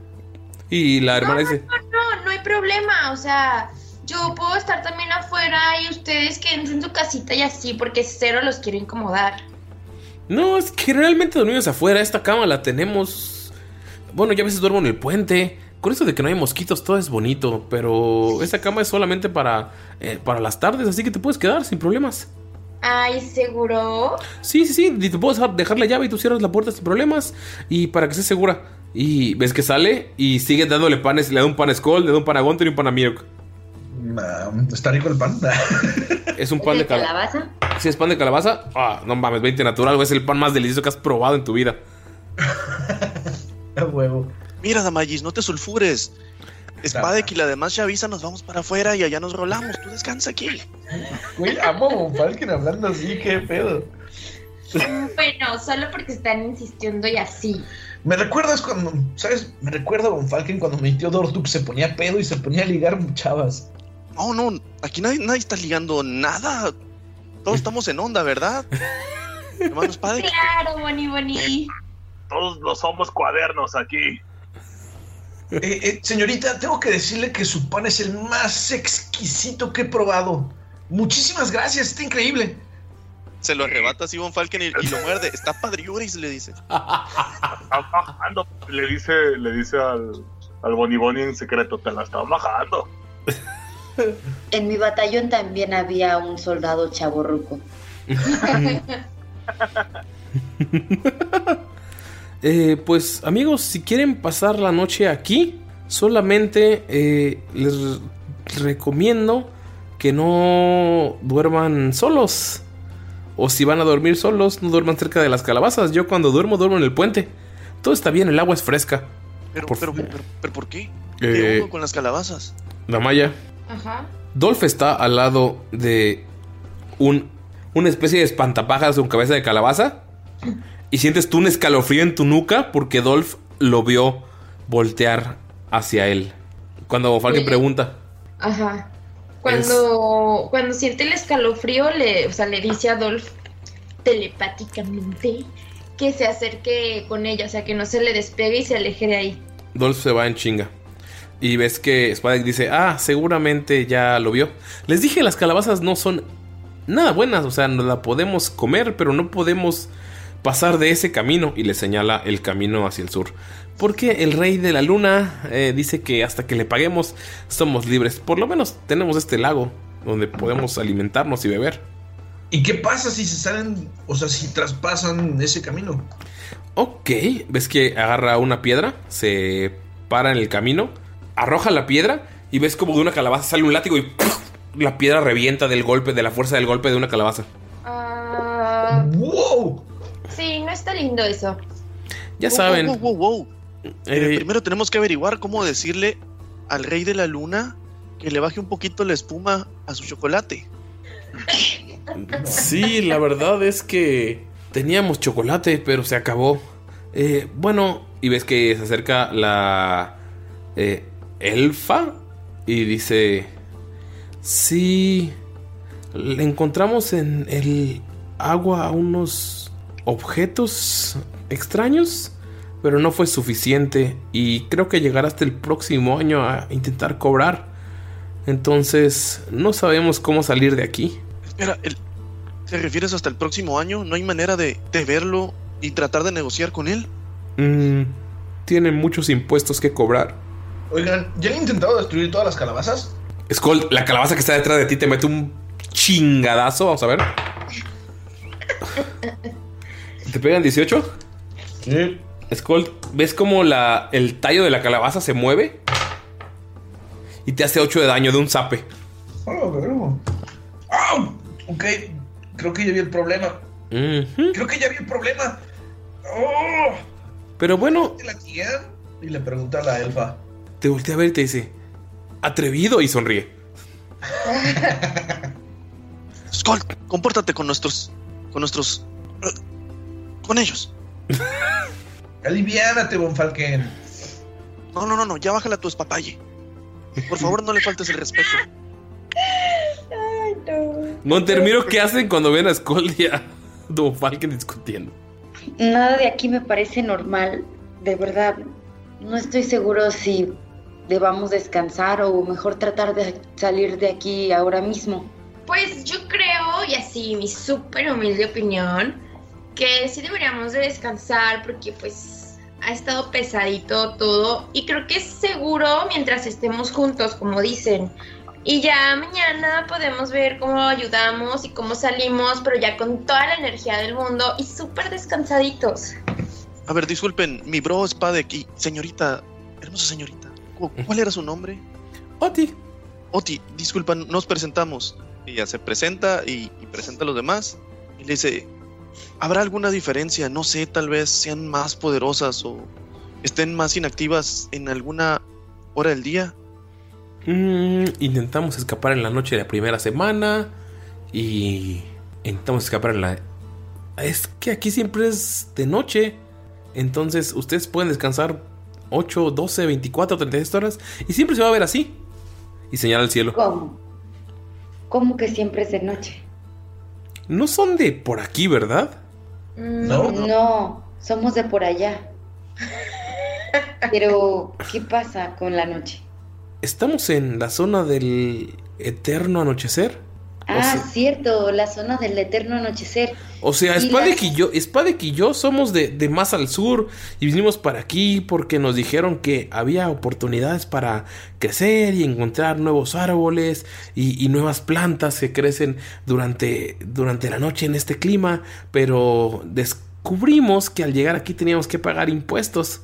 Y la hermana no, dice... No, no, no hay problema, o sea, yo puedo estar también afuera y ustedes quédense en su casita y así, porque cero los quiero incomodar. No, es que realmente dormimos afuera, esta cama la tenemos... Bueno, yo a veces duermo en el puente... Con eso de que no hay mosquitos, todo es bonito. Pero esta cama es solamente para eh, para las tardes, así que te puedes quedar sin problemas. Ay, ¿seguro? Sí, sí, sí, y te puedes dejar la llave y tú cierras la puerta sin problemas. Y para que estés segura. Y ves que sale y sigue dándole panes. Le da un pan a Skull, le da un pan a Gunter y un pan a Mirok. ¿Está rico el pan? Es un pan de, de cal- calabaza. Sí, es pan de calabaza. Ah, no mames, veinte natural, es el pan más delicioso que has probado en tu vida. A huevo. Mira, Damayis, no te sulfures. Spadek y la demás Chaviza nos vamos para afuera y allá nos rolamos. Tú descansa aquí. Güey, amo a un Falken hablando así, qué pedo. Bueno, solo porque están insistiendo y así. Me recuerdas cuando, ¿sabes? Me recuerda a Von Falken cuando mi tío Dortuk se ponía pedo y se ponía a ligar chavas. No, no, aquí nadie, nadie está ligando nada. Todos estamos en onda, ¿verdad? Hermano Spadek. Claro, Boni Boni. Todos los somos cuadernos aquí. Eh, eh, señorita, tengo que decirle que su pan es el más exquisito que he probado. Muchísimas gracias, está increíble. Se lo arrebata así Von Falken y, y lo muerde. Está padriuris, le dice. Está bajando. Le dice, le dice al, al Boni Boni en secreto, te la está bajando. En mi batallón también había un soldado chavorruco. Eh, pues amigos, si quieren pasar la noche aquí, solamente eh, les re- recomiendo que no duerman solos. O si van a dormir solos, no duerman cerca de las calabazas. Yo cuando duermo, duermo en el puente. Todo está bien, el agua es fresca. Pero, por, pero, pero, pero, pero ¿por qué? ¿Qué eh, hago con las calabazas? Damaya. Ajá. Dolph está al lado de un, una especie de espantapájaros con cabeza de calabaza. Y sientes tú un escalofrío en tu nuca porque Dolph lo vio voltear hacia él. Cuando Falken pregunta. Ajá. Cuando, es... cuando siente el escalofrío, le, o sea, le dice a Dolph telepáticamente que se acerque con ella. O sea, que no se le despegue y se aleje de ahí. Dolph se va en chinga. Y ves que Spadek dice, ah, seguramente ya lo vio. Les dije, las calabazas no son nada buenas. O sea, no la podemos comer, pero no podemos... pasar de ese camino, y le señala el camino hacia el sur. Porque el rey de la luna eh, dice que hasta que le paguemos somos libres. Por lo menos tenemos este lago donde podemos alimentarnos y beber. ¿Y qué pasa si se salen, o sea, si traspasan ese camino? Ok, ves que agarra una piedra, se para en el camino, arroja la piedra y ves como de una calabaza sale un látigo y ¡puff! La piedra revienta del golpe, de la fuerza del golpe de una calabaza. Uh... ¡Wow! Sí, no está lindo eso. Ya wow, saben. Wow, wow, wow. Eh, primero tenemos que averiguar cómo decirle al rey de la luna que le baje un poquito la espuma a su chocolate. Sí, la verdad es que teníamos chocolate, pero se acabó. Eh, bueno, y ves que se acerca la eh, elfa y dice... Sí, le encontramos en el agua a unos... objetos extraños, pero no fue suficiente y creo que llegará hasta el próximo año a intentar cobrar. Entonces no sabemos cómo salir de aquí. Espera, el, ¿te refieres hasta el próximo año? ¿No hay manera de, de verlo y tratar de negociar con él? Mm, tienen muchos impuestos que cobrar. Oigan, ¿ya han intentado destruir todas las calabazas? Skull, la calabaza que está detrás de ti te mete un chingadazo. Vamos a ver. ¿Te pegan dieciocho? Sí. Skull, ¿ves cómo la, el tallo de la calabaza se mueve? y te hace ocho de daño de un zape. Oh, bueno. Oh, ok, creo que ya vi el problema. Uh-huh. Creo que ya vi el problema. Oh. Pero bueno. ¿La tía? Y le pregunta a la elfa. Te voltea a ver y te dice: atrevido, y sonríe. Skull, compórtate con nuestros. Con nuestros. Con ellos. Aliviánate, Bonfalken. No, no, no, no, ya bájala tu espapalle. Por favor, no le faltes el respeto. Ay, no. Montermiro, ¿qué hacen cuando ven a Skull y a Bonfalken discutiendo? Nada de aquí me parece normal. De verdad, no estoy seguro si debamos descansar o mejor tratar de salir de aquí ahora mismo. Pues yo creo, y así mi súper humilde opinión, que sí deberíamos de descansar porque pues ha estado pesadito todo y creo que es seguro mientras estemos juntos, como dicen. Y ya mañana podemos ver cómo ayudamos y cómo salimos, pero ya con toda la energía del mundo y súper descansaditos. A ver, disculpen, mi bro Spadek y señorita, hermosa señorita, ¿cuál era su nombre? Oti. Oti, disculpa, nos presentamos. Ella se presenta y, y presenta a los demás y le dice: ¿habrá alguna diferencia? No sé, tal vez sean más poderosas o estén más inactivas en alguna hora del día. Mm, intentamos escapar en la noche de la primera semana y intentamos escapar en la... Es que aquí siempre es de noche, entonces ustedes pueden descansar ocho, doce, veinticuatro, treinta y seis horas y siempre se va a ver así. Y señala al cielo. ¿Cómo? ¿Cómo que siempre es de noche? No son de por aquí, ¿verdad? No, no, no somos de por allá. Pero, ¿qué pasa con la noche? Estamos en la zona del eterno anochecer. Ah, o sea, cierto, la zona del eterno anochecer. O sea, Spadek y, la... y, Spadek y yo somos de, de más al sur y vinimos para aquí porque nos dijeron que había oportunidades para crecer y encontrar nuevos árboles y, y nuevas plantas que crecen durante, durante la noche en este clima. Pero descubrimos que al llegar aquí teníamos que pagar impuestos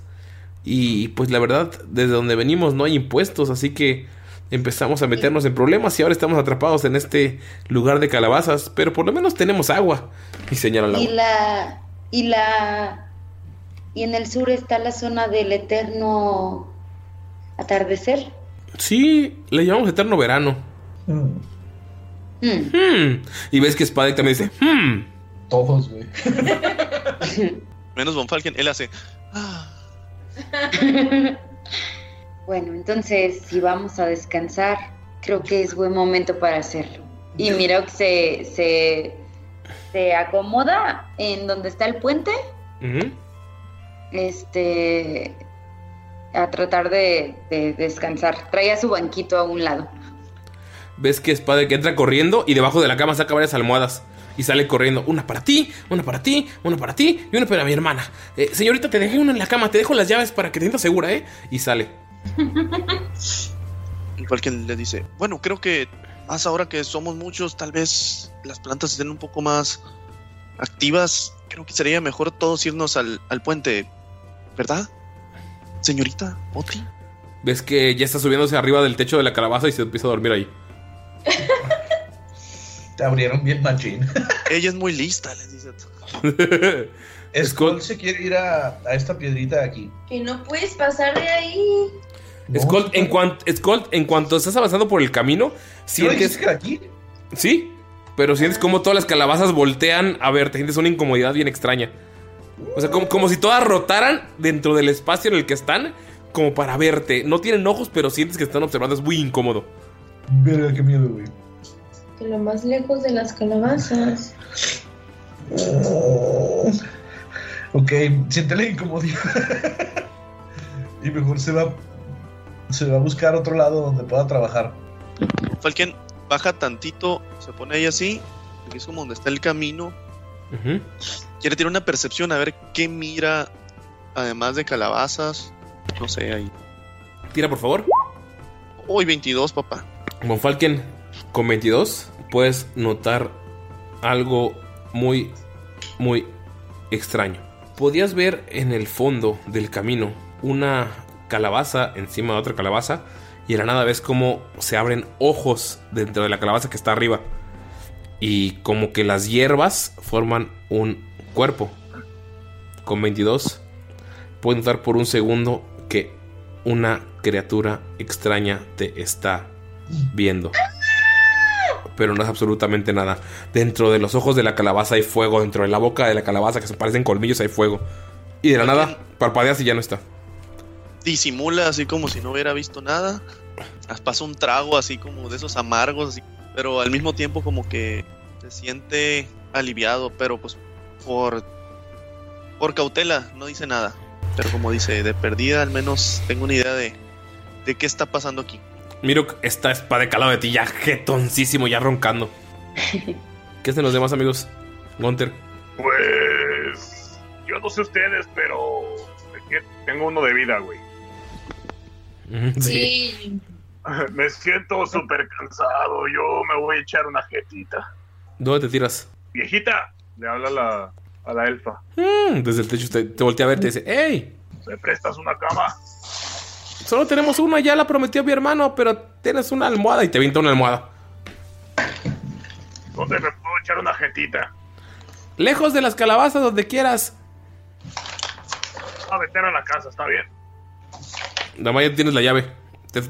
y pues la verdad, desde donde venimos no hay impuestos, así que empezamos a meternos en problemas y ahora estamos atrapados en este lugar de calabazas, pero por lo menos tenemos agua. Y señalan la agua. Y la... Y la... Y en el sur está la zona del eterno atardecer. Sí, le llamamos eterno verano. Mm. Mm. Mm. Y ves que Spadek también dice... Mm. Todos, güey. Menos Bonfalken, él hace... Bueno, entonces, si vamos a descansar, creo que es buen momento para hacerlo. Y mira que se, se, se acomoda en donde está el puente. Uh-huh. Este, a tratar de, de descansar. Trae a su banquito a un lado. ¿Ves que Spadek entra corriendo y debajo de la cama saca varias almohadas? Y sale corriendo. Una para ti, una para ti, una para ti y una para mi hermana. Eh, señorita, te dejé una en la cama, te dejo las llaves para que te sientas segura, ¿eh? Y sale. Alguien le dice: bueno, creo que más ahora que somos muchos, tal vez las plantas estén un poco más activas. Creo que sería mejor todos irnos al, al puente, ¿verdad? Señorita Oti. Ves que ya está subiéndose arriba del techo de la calabaza y se empieza a dormir ahí. Te abrieron bien machín. Ella es muy lista, les dice. Skull se quiere ir a, a esta piedrita de aquí. Que no puedes pasar de ahí. Skull, en, cuan, Skull, en cuanto estás avanzando por el camino, sientes... ¿No que aquí? Sí, pero sientes como todas las calabazas voltean a ver, te sientes una incomodidad bien extraña. O sea, como, como si todas rotaran dentro del espacio en el que están, como para verte. No tienen ojos, pero sientes que están observando, es muy incómodo. Verga, qué miedo, güey. Que lo más lejos de las calabazas. Ok, siente la incomodidad. Y mejor se va Se va a buscar otro lado donde pueda trabajar. Falken baja tantito, se pone ahí así, es como donde está el camino. Uh-huh. Quiere tirar una percepción a ver qué mira, además de calabazas. No sé, ahí. Tira, por favor. Hoy veintidós, papá. Bueno, Falken, con veintidós puedes notar algo muy, muy extraño. Podías ver en el fondo del camino una calabaza encima de otra calabaza y de la nada ves cómo se abren ojos dentro de la calabaza que está arriba. Y como que las hierbas forman un cuerpo. Con veintidós pueden notar por un segundo que una criatura extraña te está viendo, pero no es absolutamente nada. Dentro de los ojos de la calabaza hay fuego. Dentro de la boca de la calabaza, que se parecen colmillos, hay fuego. Y de la nada parpadeas y ya no está. Disimula así como si no hubiera visto nada. Pasa un trago así como de esos amargos así, pero al mismo tiempo como que se siente aliviado. Pero pues por, por cautela no dice nada. Pero como dice, de perdida al menos tengo una idea de, de qué está pasando aquí. Miro esta Spadek al lado de ti, ya jetoncísimo, ya roncando. ¿Qué hacen los demás amigos? Gunter. Pues... yo no sé ustedes, pero... tengo uno de vida, güey. Sí. sí. Me siento súper cansado. Yo me voy a echar una jetita. ¿Dónde te tiras? ¡Viejita! Le habla la, a la elfa. Mm, desde el techo te, te voltea a ver y te dice: ¡Ey! ¿Me prestas una cama? Solo tenemos una, ya la prometió mi hermano, pero tienes una almohada. Y te avienta una almohada. ¿Dónde me puedo echar una jetita? Lejos de las calabazas, donde quieras. A meter a la casa, está bien. Damaya, tienes la llave. Te...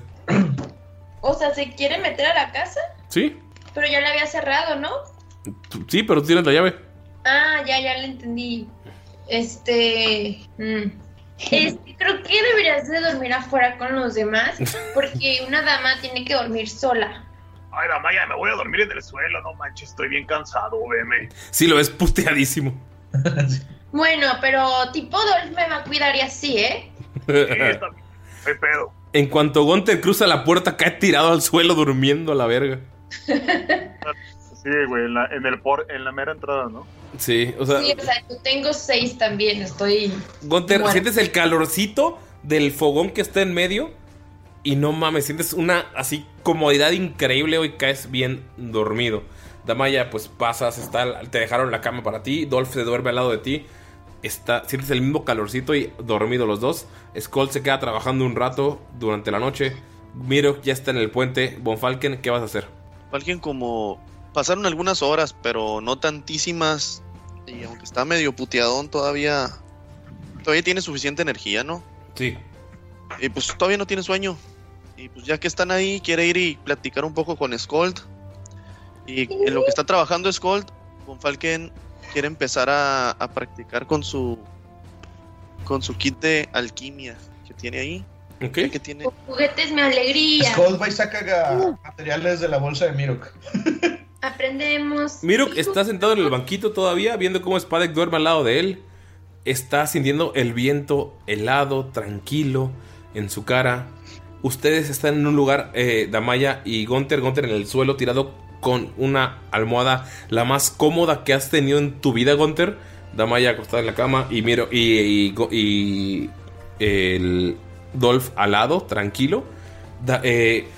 O sea, ¿se quiere meter a la casa? Sí. Pero ya la había cerrado, ¿no? Sí, pero tienes la llave. Ah, ya, ya la entendí. Este... Mm. Este, creo que deberías de dormir afuera con los demás, porque una dama tiene que dormir sola. Ay, dama, ya me voy a dormir en el suelo, no manches, estoy bien cansado, veme. Sí, lo ves puteadísimo. Bueno, pero tipo Dolph me va a cuidar y así, ¿eh? Sí, soy pedo. En cuanto Gunter cruza la puerta, cae tirado al suelo durmiendo a la verga. Sí, güey, en la, en, el por, en la mera entrada, ¿no? Sí, o sea... Sí, o sea, yo tengo seis también, estoy... Gunter, sientes el calorcito del fogón que está en medio y no mames, sientes una así comodidad increíble y caes bien dormido. Damaya, pues pasas, está, te dejaron la cama para ti, Dolph se duerme al lado de ti, está, sientes el mismo calorcito y dormido los dos. Skull se queda trabajando un rato durante la noche. Miro ya está en el puente. Bonfalken, ¿qué vas a hacer? Falken como... pasaron algunas horas, pero no tantísimas. Y aunque está medio puteadón, todavía Todavía tiene suficiente energía, ¿no? Sí. Y pues todavía no tiene sueño. Y pues ya que están ahí, quiere ir y platicar un poco con Skold. Y en lo que está trabajando Skold, Bonfalken quiere empezar a, a practicar con su Con su kit de alquimia que tiene ahí. Okay. Que tiene... juguetes me alegría. Skold va y saca uh. materiales de la bolsa de Mirok. Aprendemos. Mirok está sentado en el banquito todavía, viendo cómo Spadek duerme al lado de él. Está sintiendo el viento helado, tranquilo, en su cara. Ustedes están en un lugar, eh, Damaya y Gunter, Gunter en el suelo, tirado con una almohada, la más cómoda que has tenido en tu vida, Gunter. Damaya acostada en la cama y Miro y, y, y el Dolph al lado, tranquilo. Da, eh...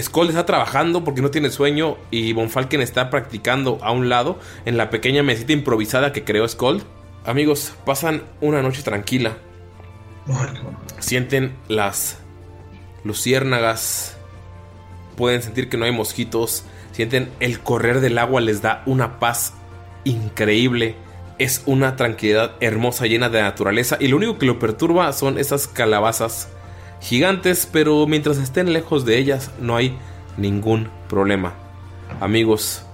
Skull está trabajando porque no tiene sueño y Bonfalken está practicando a un lado en la pequeña mesita improvisada que creó Skull. Amigos, pasan una noche tranquila. Sienten las luciérnagas, pueden sentir que no hay mosquitos, sienten el correr del agua, les da una paz increíble. Es una tranquilidad hermosa, llena de naturaleza, y lo único que lo perturba son esas calabazas gigantes, pero mientras estén lejos de ellas no hay ningún problema. Amigos,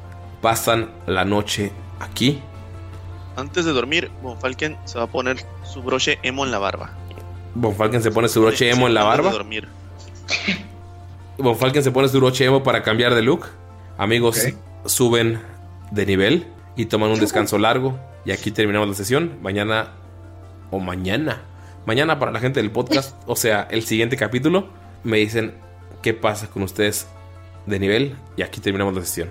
pasan la noche aquí. Antes de dormir, Bonfalken se va a poner su broche emo en la barba. Bonfalken se pone su broche emo en la barba. Bonfalken se pone su broche emo para cambiar de look. Amigos, okay. Suben de nivel y toman un descanso largo. Y aquí terminamos la sesión. Mañana o mañana. Mañana para la gente del podcast, o sea, el siguiente capítulo, me dicen qué pasa con ustedes de nivel. Y aquí terminamos la sesión.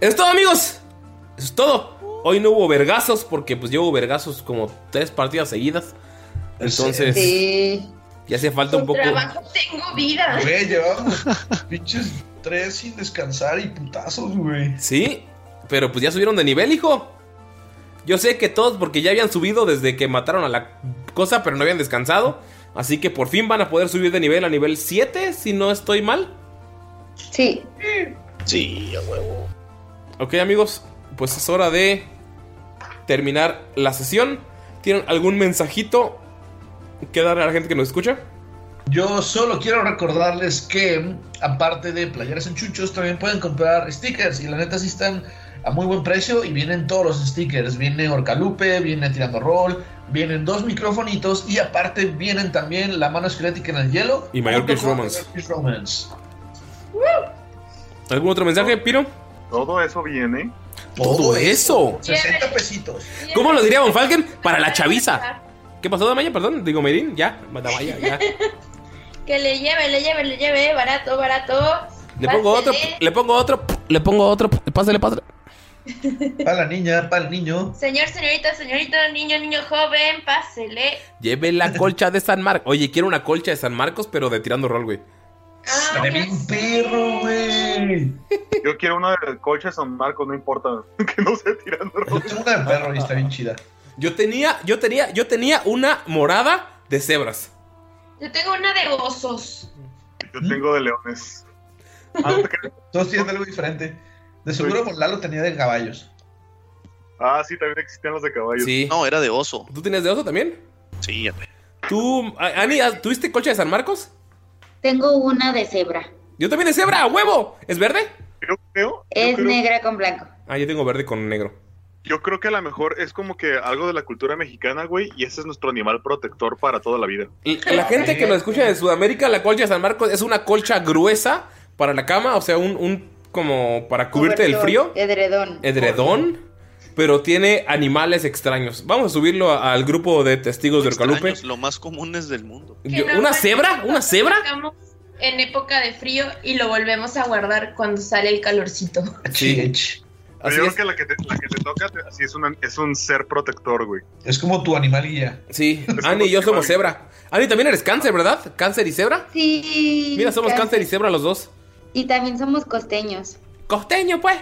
Es todo, amigos. Eso es todo. Hoy no hubo vergazos porque pues llevo vergazos como tres partidas seguidas. Entonces, sí. Ya hace falta un poco. Trabajo, tengo vida. Güey, llevamos pinches tres sin descansar y putazos, güey. Sí, pero pues ya subieron de nivel, hijo. Yo sé que todos, porque ya habían subido desde que mataron a la cosa, pero no habían descansado. Así que por fin van a poder subir de nivel a nivel siete, si no estoy mal. Sí. Sí, a huevo. Ok, amigos, pues es hora de terminar la sesión. ¿Tienen algún mensajito que dar a la gente que nos escucha? Yo solo quiero recordarles que, aparte de playeras en chuchos, también pueden comprar stickers. Y la neta sí están a muy buen precio y vienen todos los stickers. Viene Orcalupe, viene Tirando Rol, vienen dos microfonitos y aparte vienen también La Mano Esquelética en el Hielo y Mayor Kiss Romance. Romance. ¿Algún otro mensaje, Piro? Todo eso viene. Todo, ¿Todo eso. sesenta pesitos. ¿Cómo lo diría Von Falken? Para la chaviza. ¿Qué pasó, Damaya? Perdón, digo Mayrin, ya, Damaya, ya. Que le lleve, le lleve, le lleve, barato, barato. Le pongo otro, le pongo otro, le pongo otro, pásale, pásale. Para la niña, para el niño. Señor, señorita, señorita, niño, niño joven, pásele. Lleve la colcha de San Marcos. Oye, quiero una colcha de San Marcos, pero de Tirando Rol, güey. Ah, bien sí. Perro, güey. Yo quiero una de colcha de San Marcos, no importa. Que no sea Tirando Rol. Yo tengo una de perro y está bien chida. Yo tenía, yo tenía, yo tenía una morada de cebras. Yo tengo una de osos. Yo tengo de leones. Ah, todos tienen algo diferente. De seguro Von Lalo tenía de caballos. Ah, sí, también existían los de caballos. Sí. No, era de oso. ¿Tú tenías de oso también? Sí, hombre. ¿Tú, Ani, tuviste colcha de San Marcos? Tengo una de cebra. Yo también de cebra, huevo. ¿Es verde? Creo, creo, es creo. Negra con blanco. Ah, yo tengo verde con negro. Yo creo que a lo mejor es como que algo de la cultura mexicana, güey, y ese es nuestro animal protector para toda la vida. La gente que nos escucha de Sudamérica, la colcha de San Marcos es una colcha gruesa para la cama, o sea, un, un como para cubrirte del frío. Edredón. Edredón, pero tiene animales extraños. Vamos a subirlo a, al grupo de testigos de Orcalupe. Lo más común es del mundo. Yo, ¿una cebra? ¿Una cebra? En época de frío y lo volvemos a guardar cuando sale el calorcito. Sí. Así yo es. Creo que la que te, la que te toca te, así es, una, es un ser protector, güey. Es como tu animal guía. Sí, Ani y yo somos cebra. Ani, también eres cáncer, ¿verdad? ¿Cáncer y cebra? Sí. Mira, somos cáncer, cáncer y cebra los dos. Y también somos costeños. ¡Costeño, pues!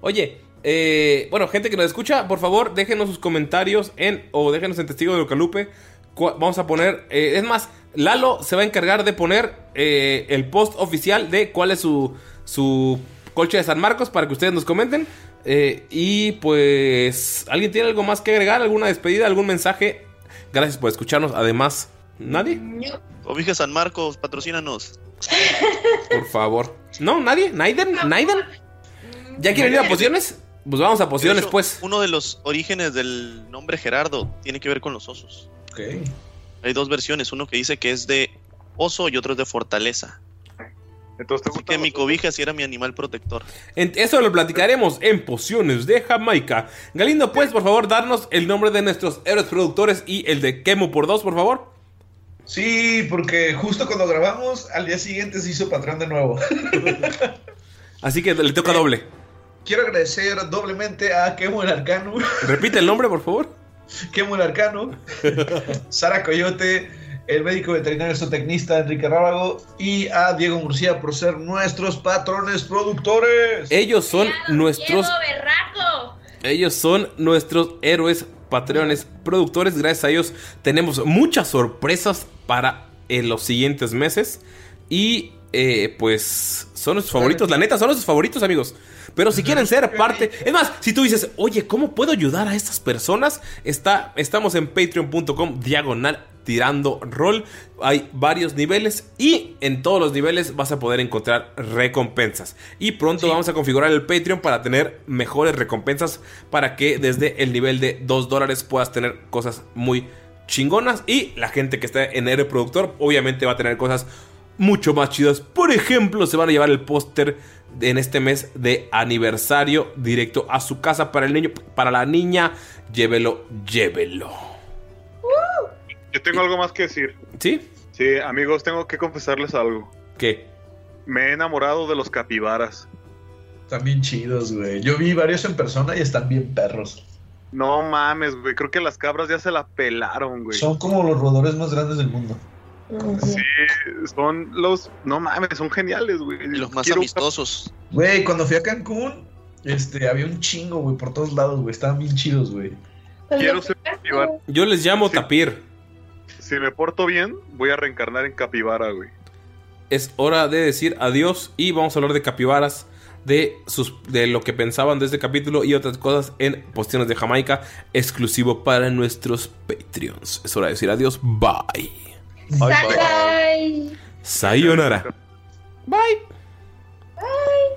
Oye, eh, bueno, gente que nos escucha, por favor, déjenos sus comentarios en o déjenos en Testigo de Orcalupe. Vamos a poner... Eh, es más, Lalo se va a encargar de poner eh, el post oficial de cuál es su... su colcha de San Marcos para que ustedes nos comenten. Eh, y pues, ¿alguien tiene algo más que agregar? ¿Alguna despedida? ¿Algún mensaje? Gracias por escucharnos. Además, ¿nadie? No. Obvija San Marcos, patrocínanos. Por favor. ¿No? ¿Nadie? ¿Naiden? ¿Naiden? ¿Ya quieren ir a pociones? Pues vamos a pociones, hecho, pues. Uno de los orígenes del nombre Gerardo tiene que ver con los osos. Ok. Hay dos versiones. Uno que dice que es de oso y otro es de fortaleza. Entonces, así que mi cobija sí era mi animal protector. En eso lo platicaremos en Pociones de Jamaica. Galindo, pues, por favor, darnos el nombre de nuestros héroes productores y el de Kemo por dos, por favor. Sí, porque justo cuando grabamos, al día siguiente se hizo patrón de nuevo. Así que le toca doble. Quiero agradecer doblemente a Kemo el Arcano. Repite el nombre, por favor. Kemo el Arcano, Sara Coyote, el médico veterinario zootecnista Enrique Rábago y a Diego Murcia por ser nuestros patrones productores. Ellos son Cuidado, nuestros... Ellos son nuestros héroes patrones productores. Gracias a ellos tenemos muchas sorpresas para eh, los siguientes meses. Y eh, pues son nuestros favoritos. La neta, son nuestros favoritos, amigos. Pero si quieren ser parte... Es más, si tú dices, oye, ¿cómo puedo ayudar a estas personas? Está, estamos en patreon punto com diagonal Tirando Rol. Hay varios niveles y en todos los niveles vas a poder encontrar recompensas. Y pronto sí. Vamos a configurar el Patreon para tener mejores recompensas, para que desde el nivel de dos dólares puedas tener cosas muy chingonas. Y la gente que está en héroe productor obviamente va a tener cosas mucho más chidas. Por ejemplo, se van a llevar el póster en este mes de aniversario directo a su casa. Para el niño, para la niña, llévelo, llévelo. ¡Uh! Yo tengo algo más que decir. ¿Sí? Sí, amigos, tengo que confesarles algo. ¿Qué? Me he enamorado de los capibaras. Están bien chidos, güey. Yo vi varios en persona y están bien perros. No mames, güey. Creo que las cabras ya se la pelaron, güey. Son como los roedores más grandes del mundo. Sí, son los... No mames, son geniales, güey. Y los más Quiero amistosos. Güey, cuando fui a Cancún, este, había un chingo, güey, por todos lados, güey. Estaban bien chidos, güey. Quiero ser capibara. Yo les llamo sí. tapir. si me porto bien, voy a reencarnar en capibara, güey. Es hora de decir adiós y vamos a hablar de capibaras, de sus, de lo que pensaban de este capítulo y otras cosas en Postiones de Jamaica, exclusivo para nuestros Patreons. Es hora de decir adiós. Bye. Bye. Bye. Bye. Sayonara. Bye. Bye.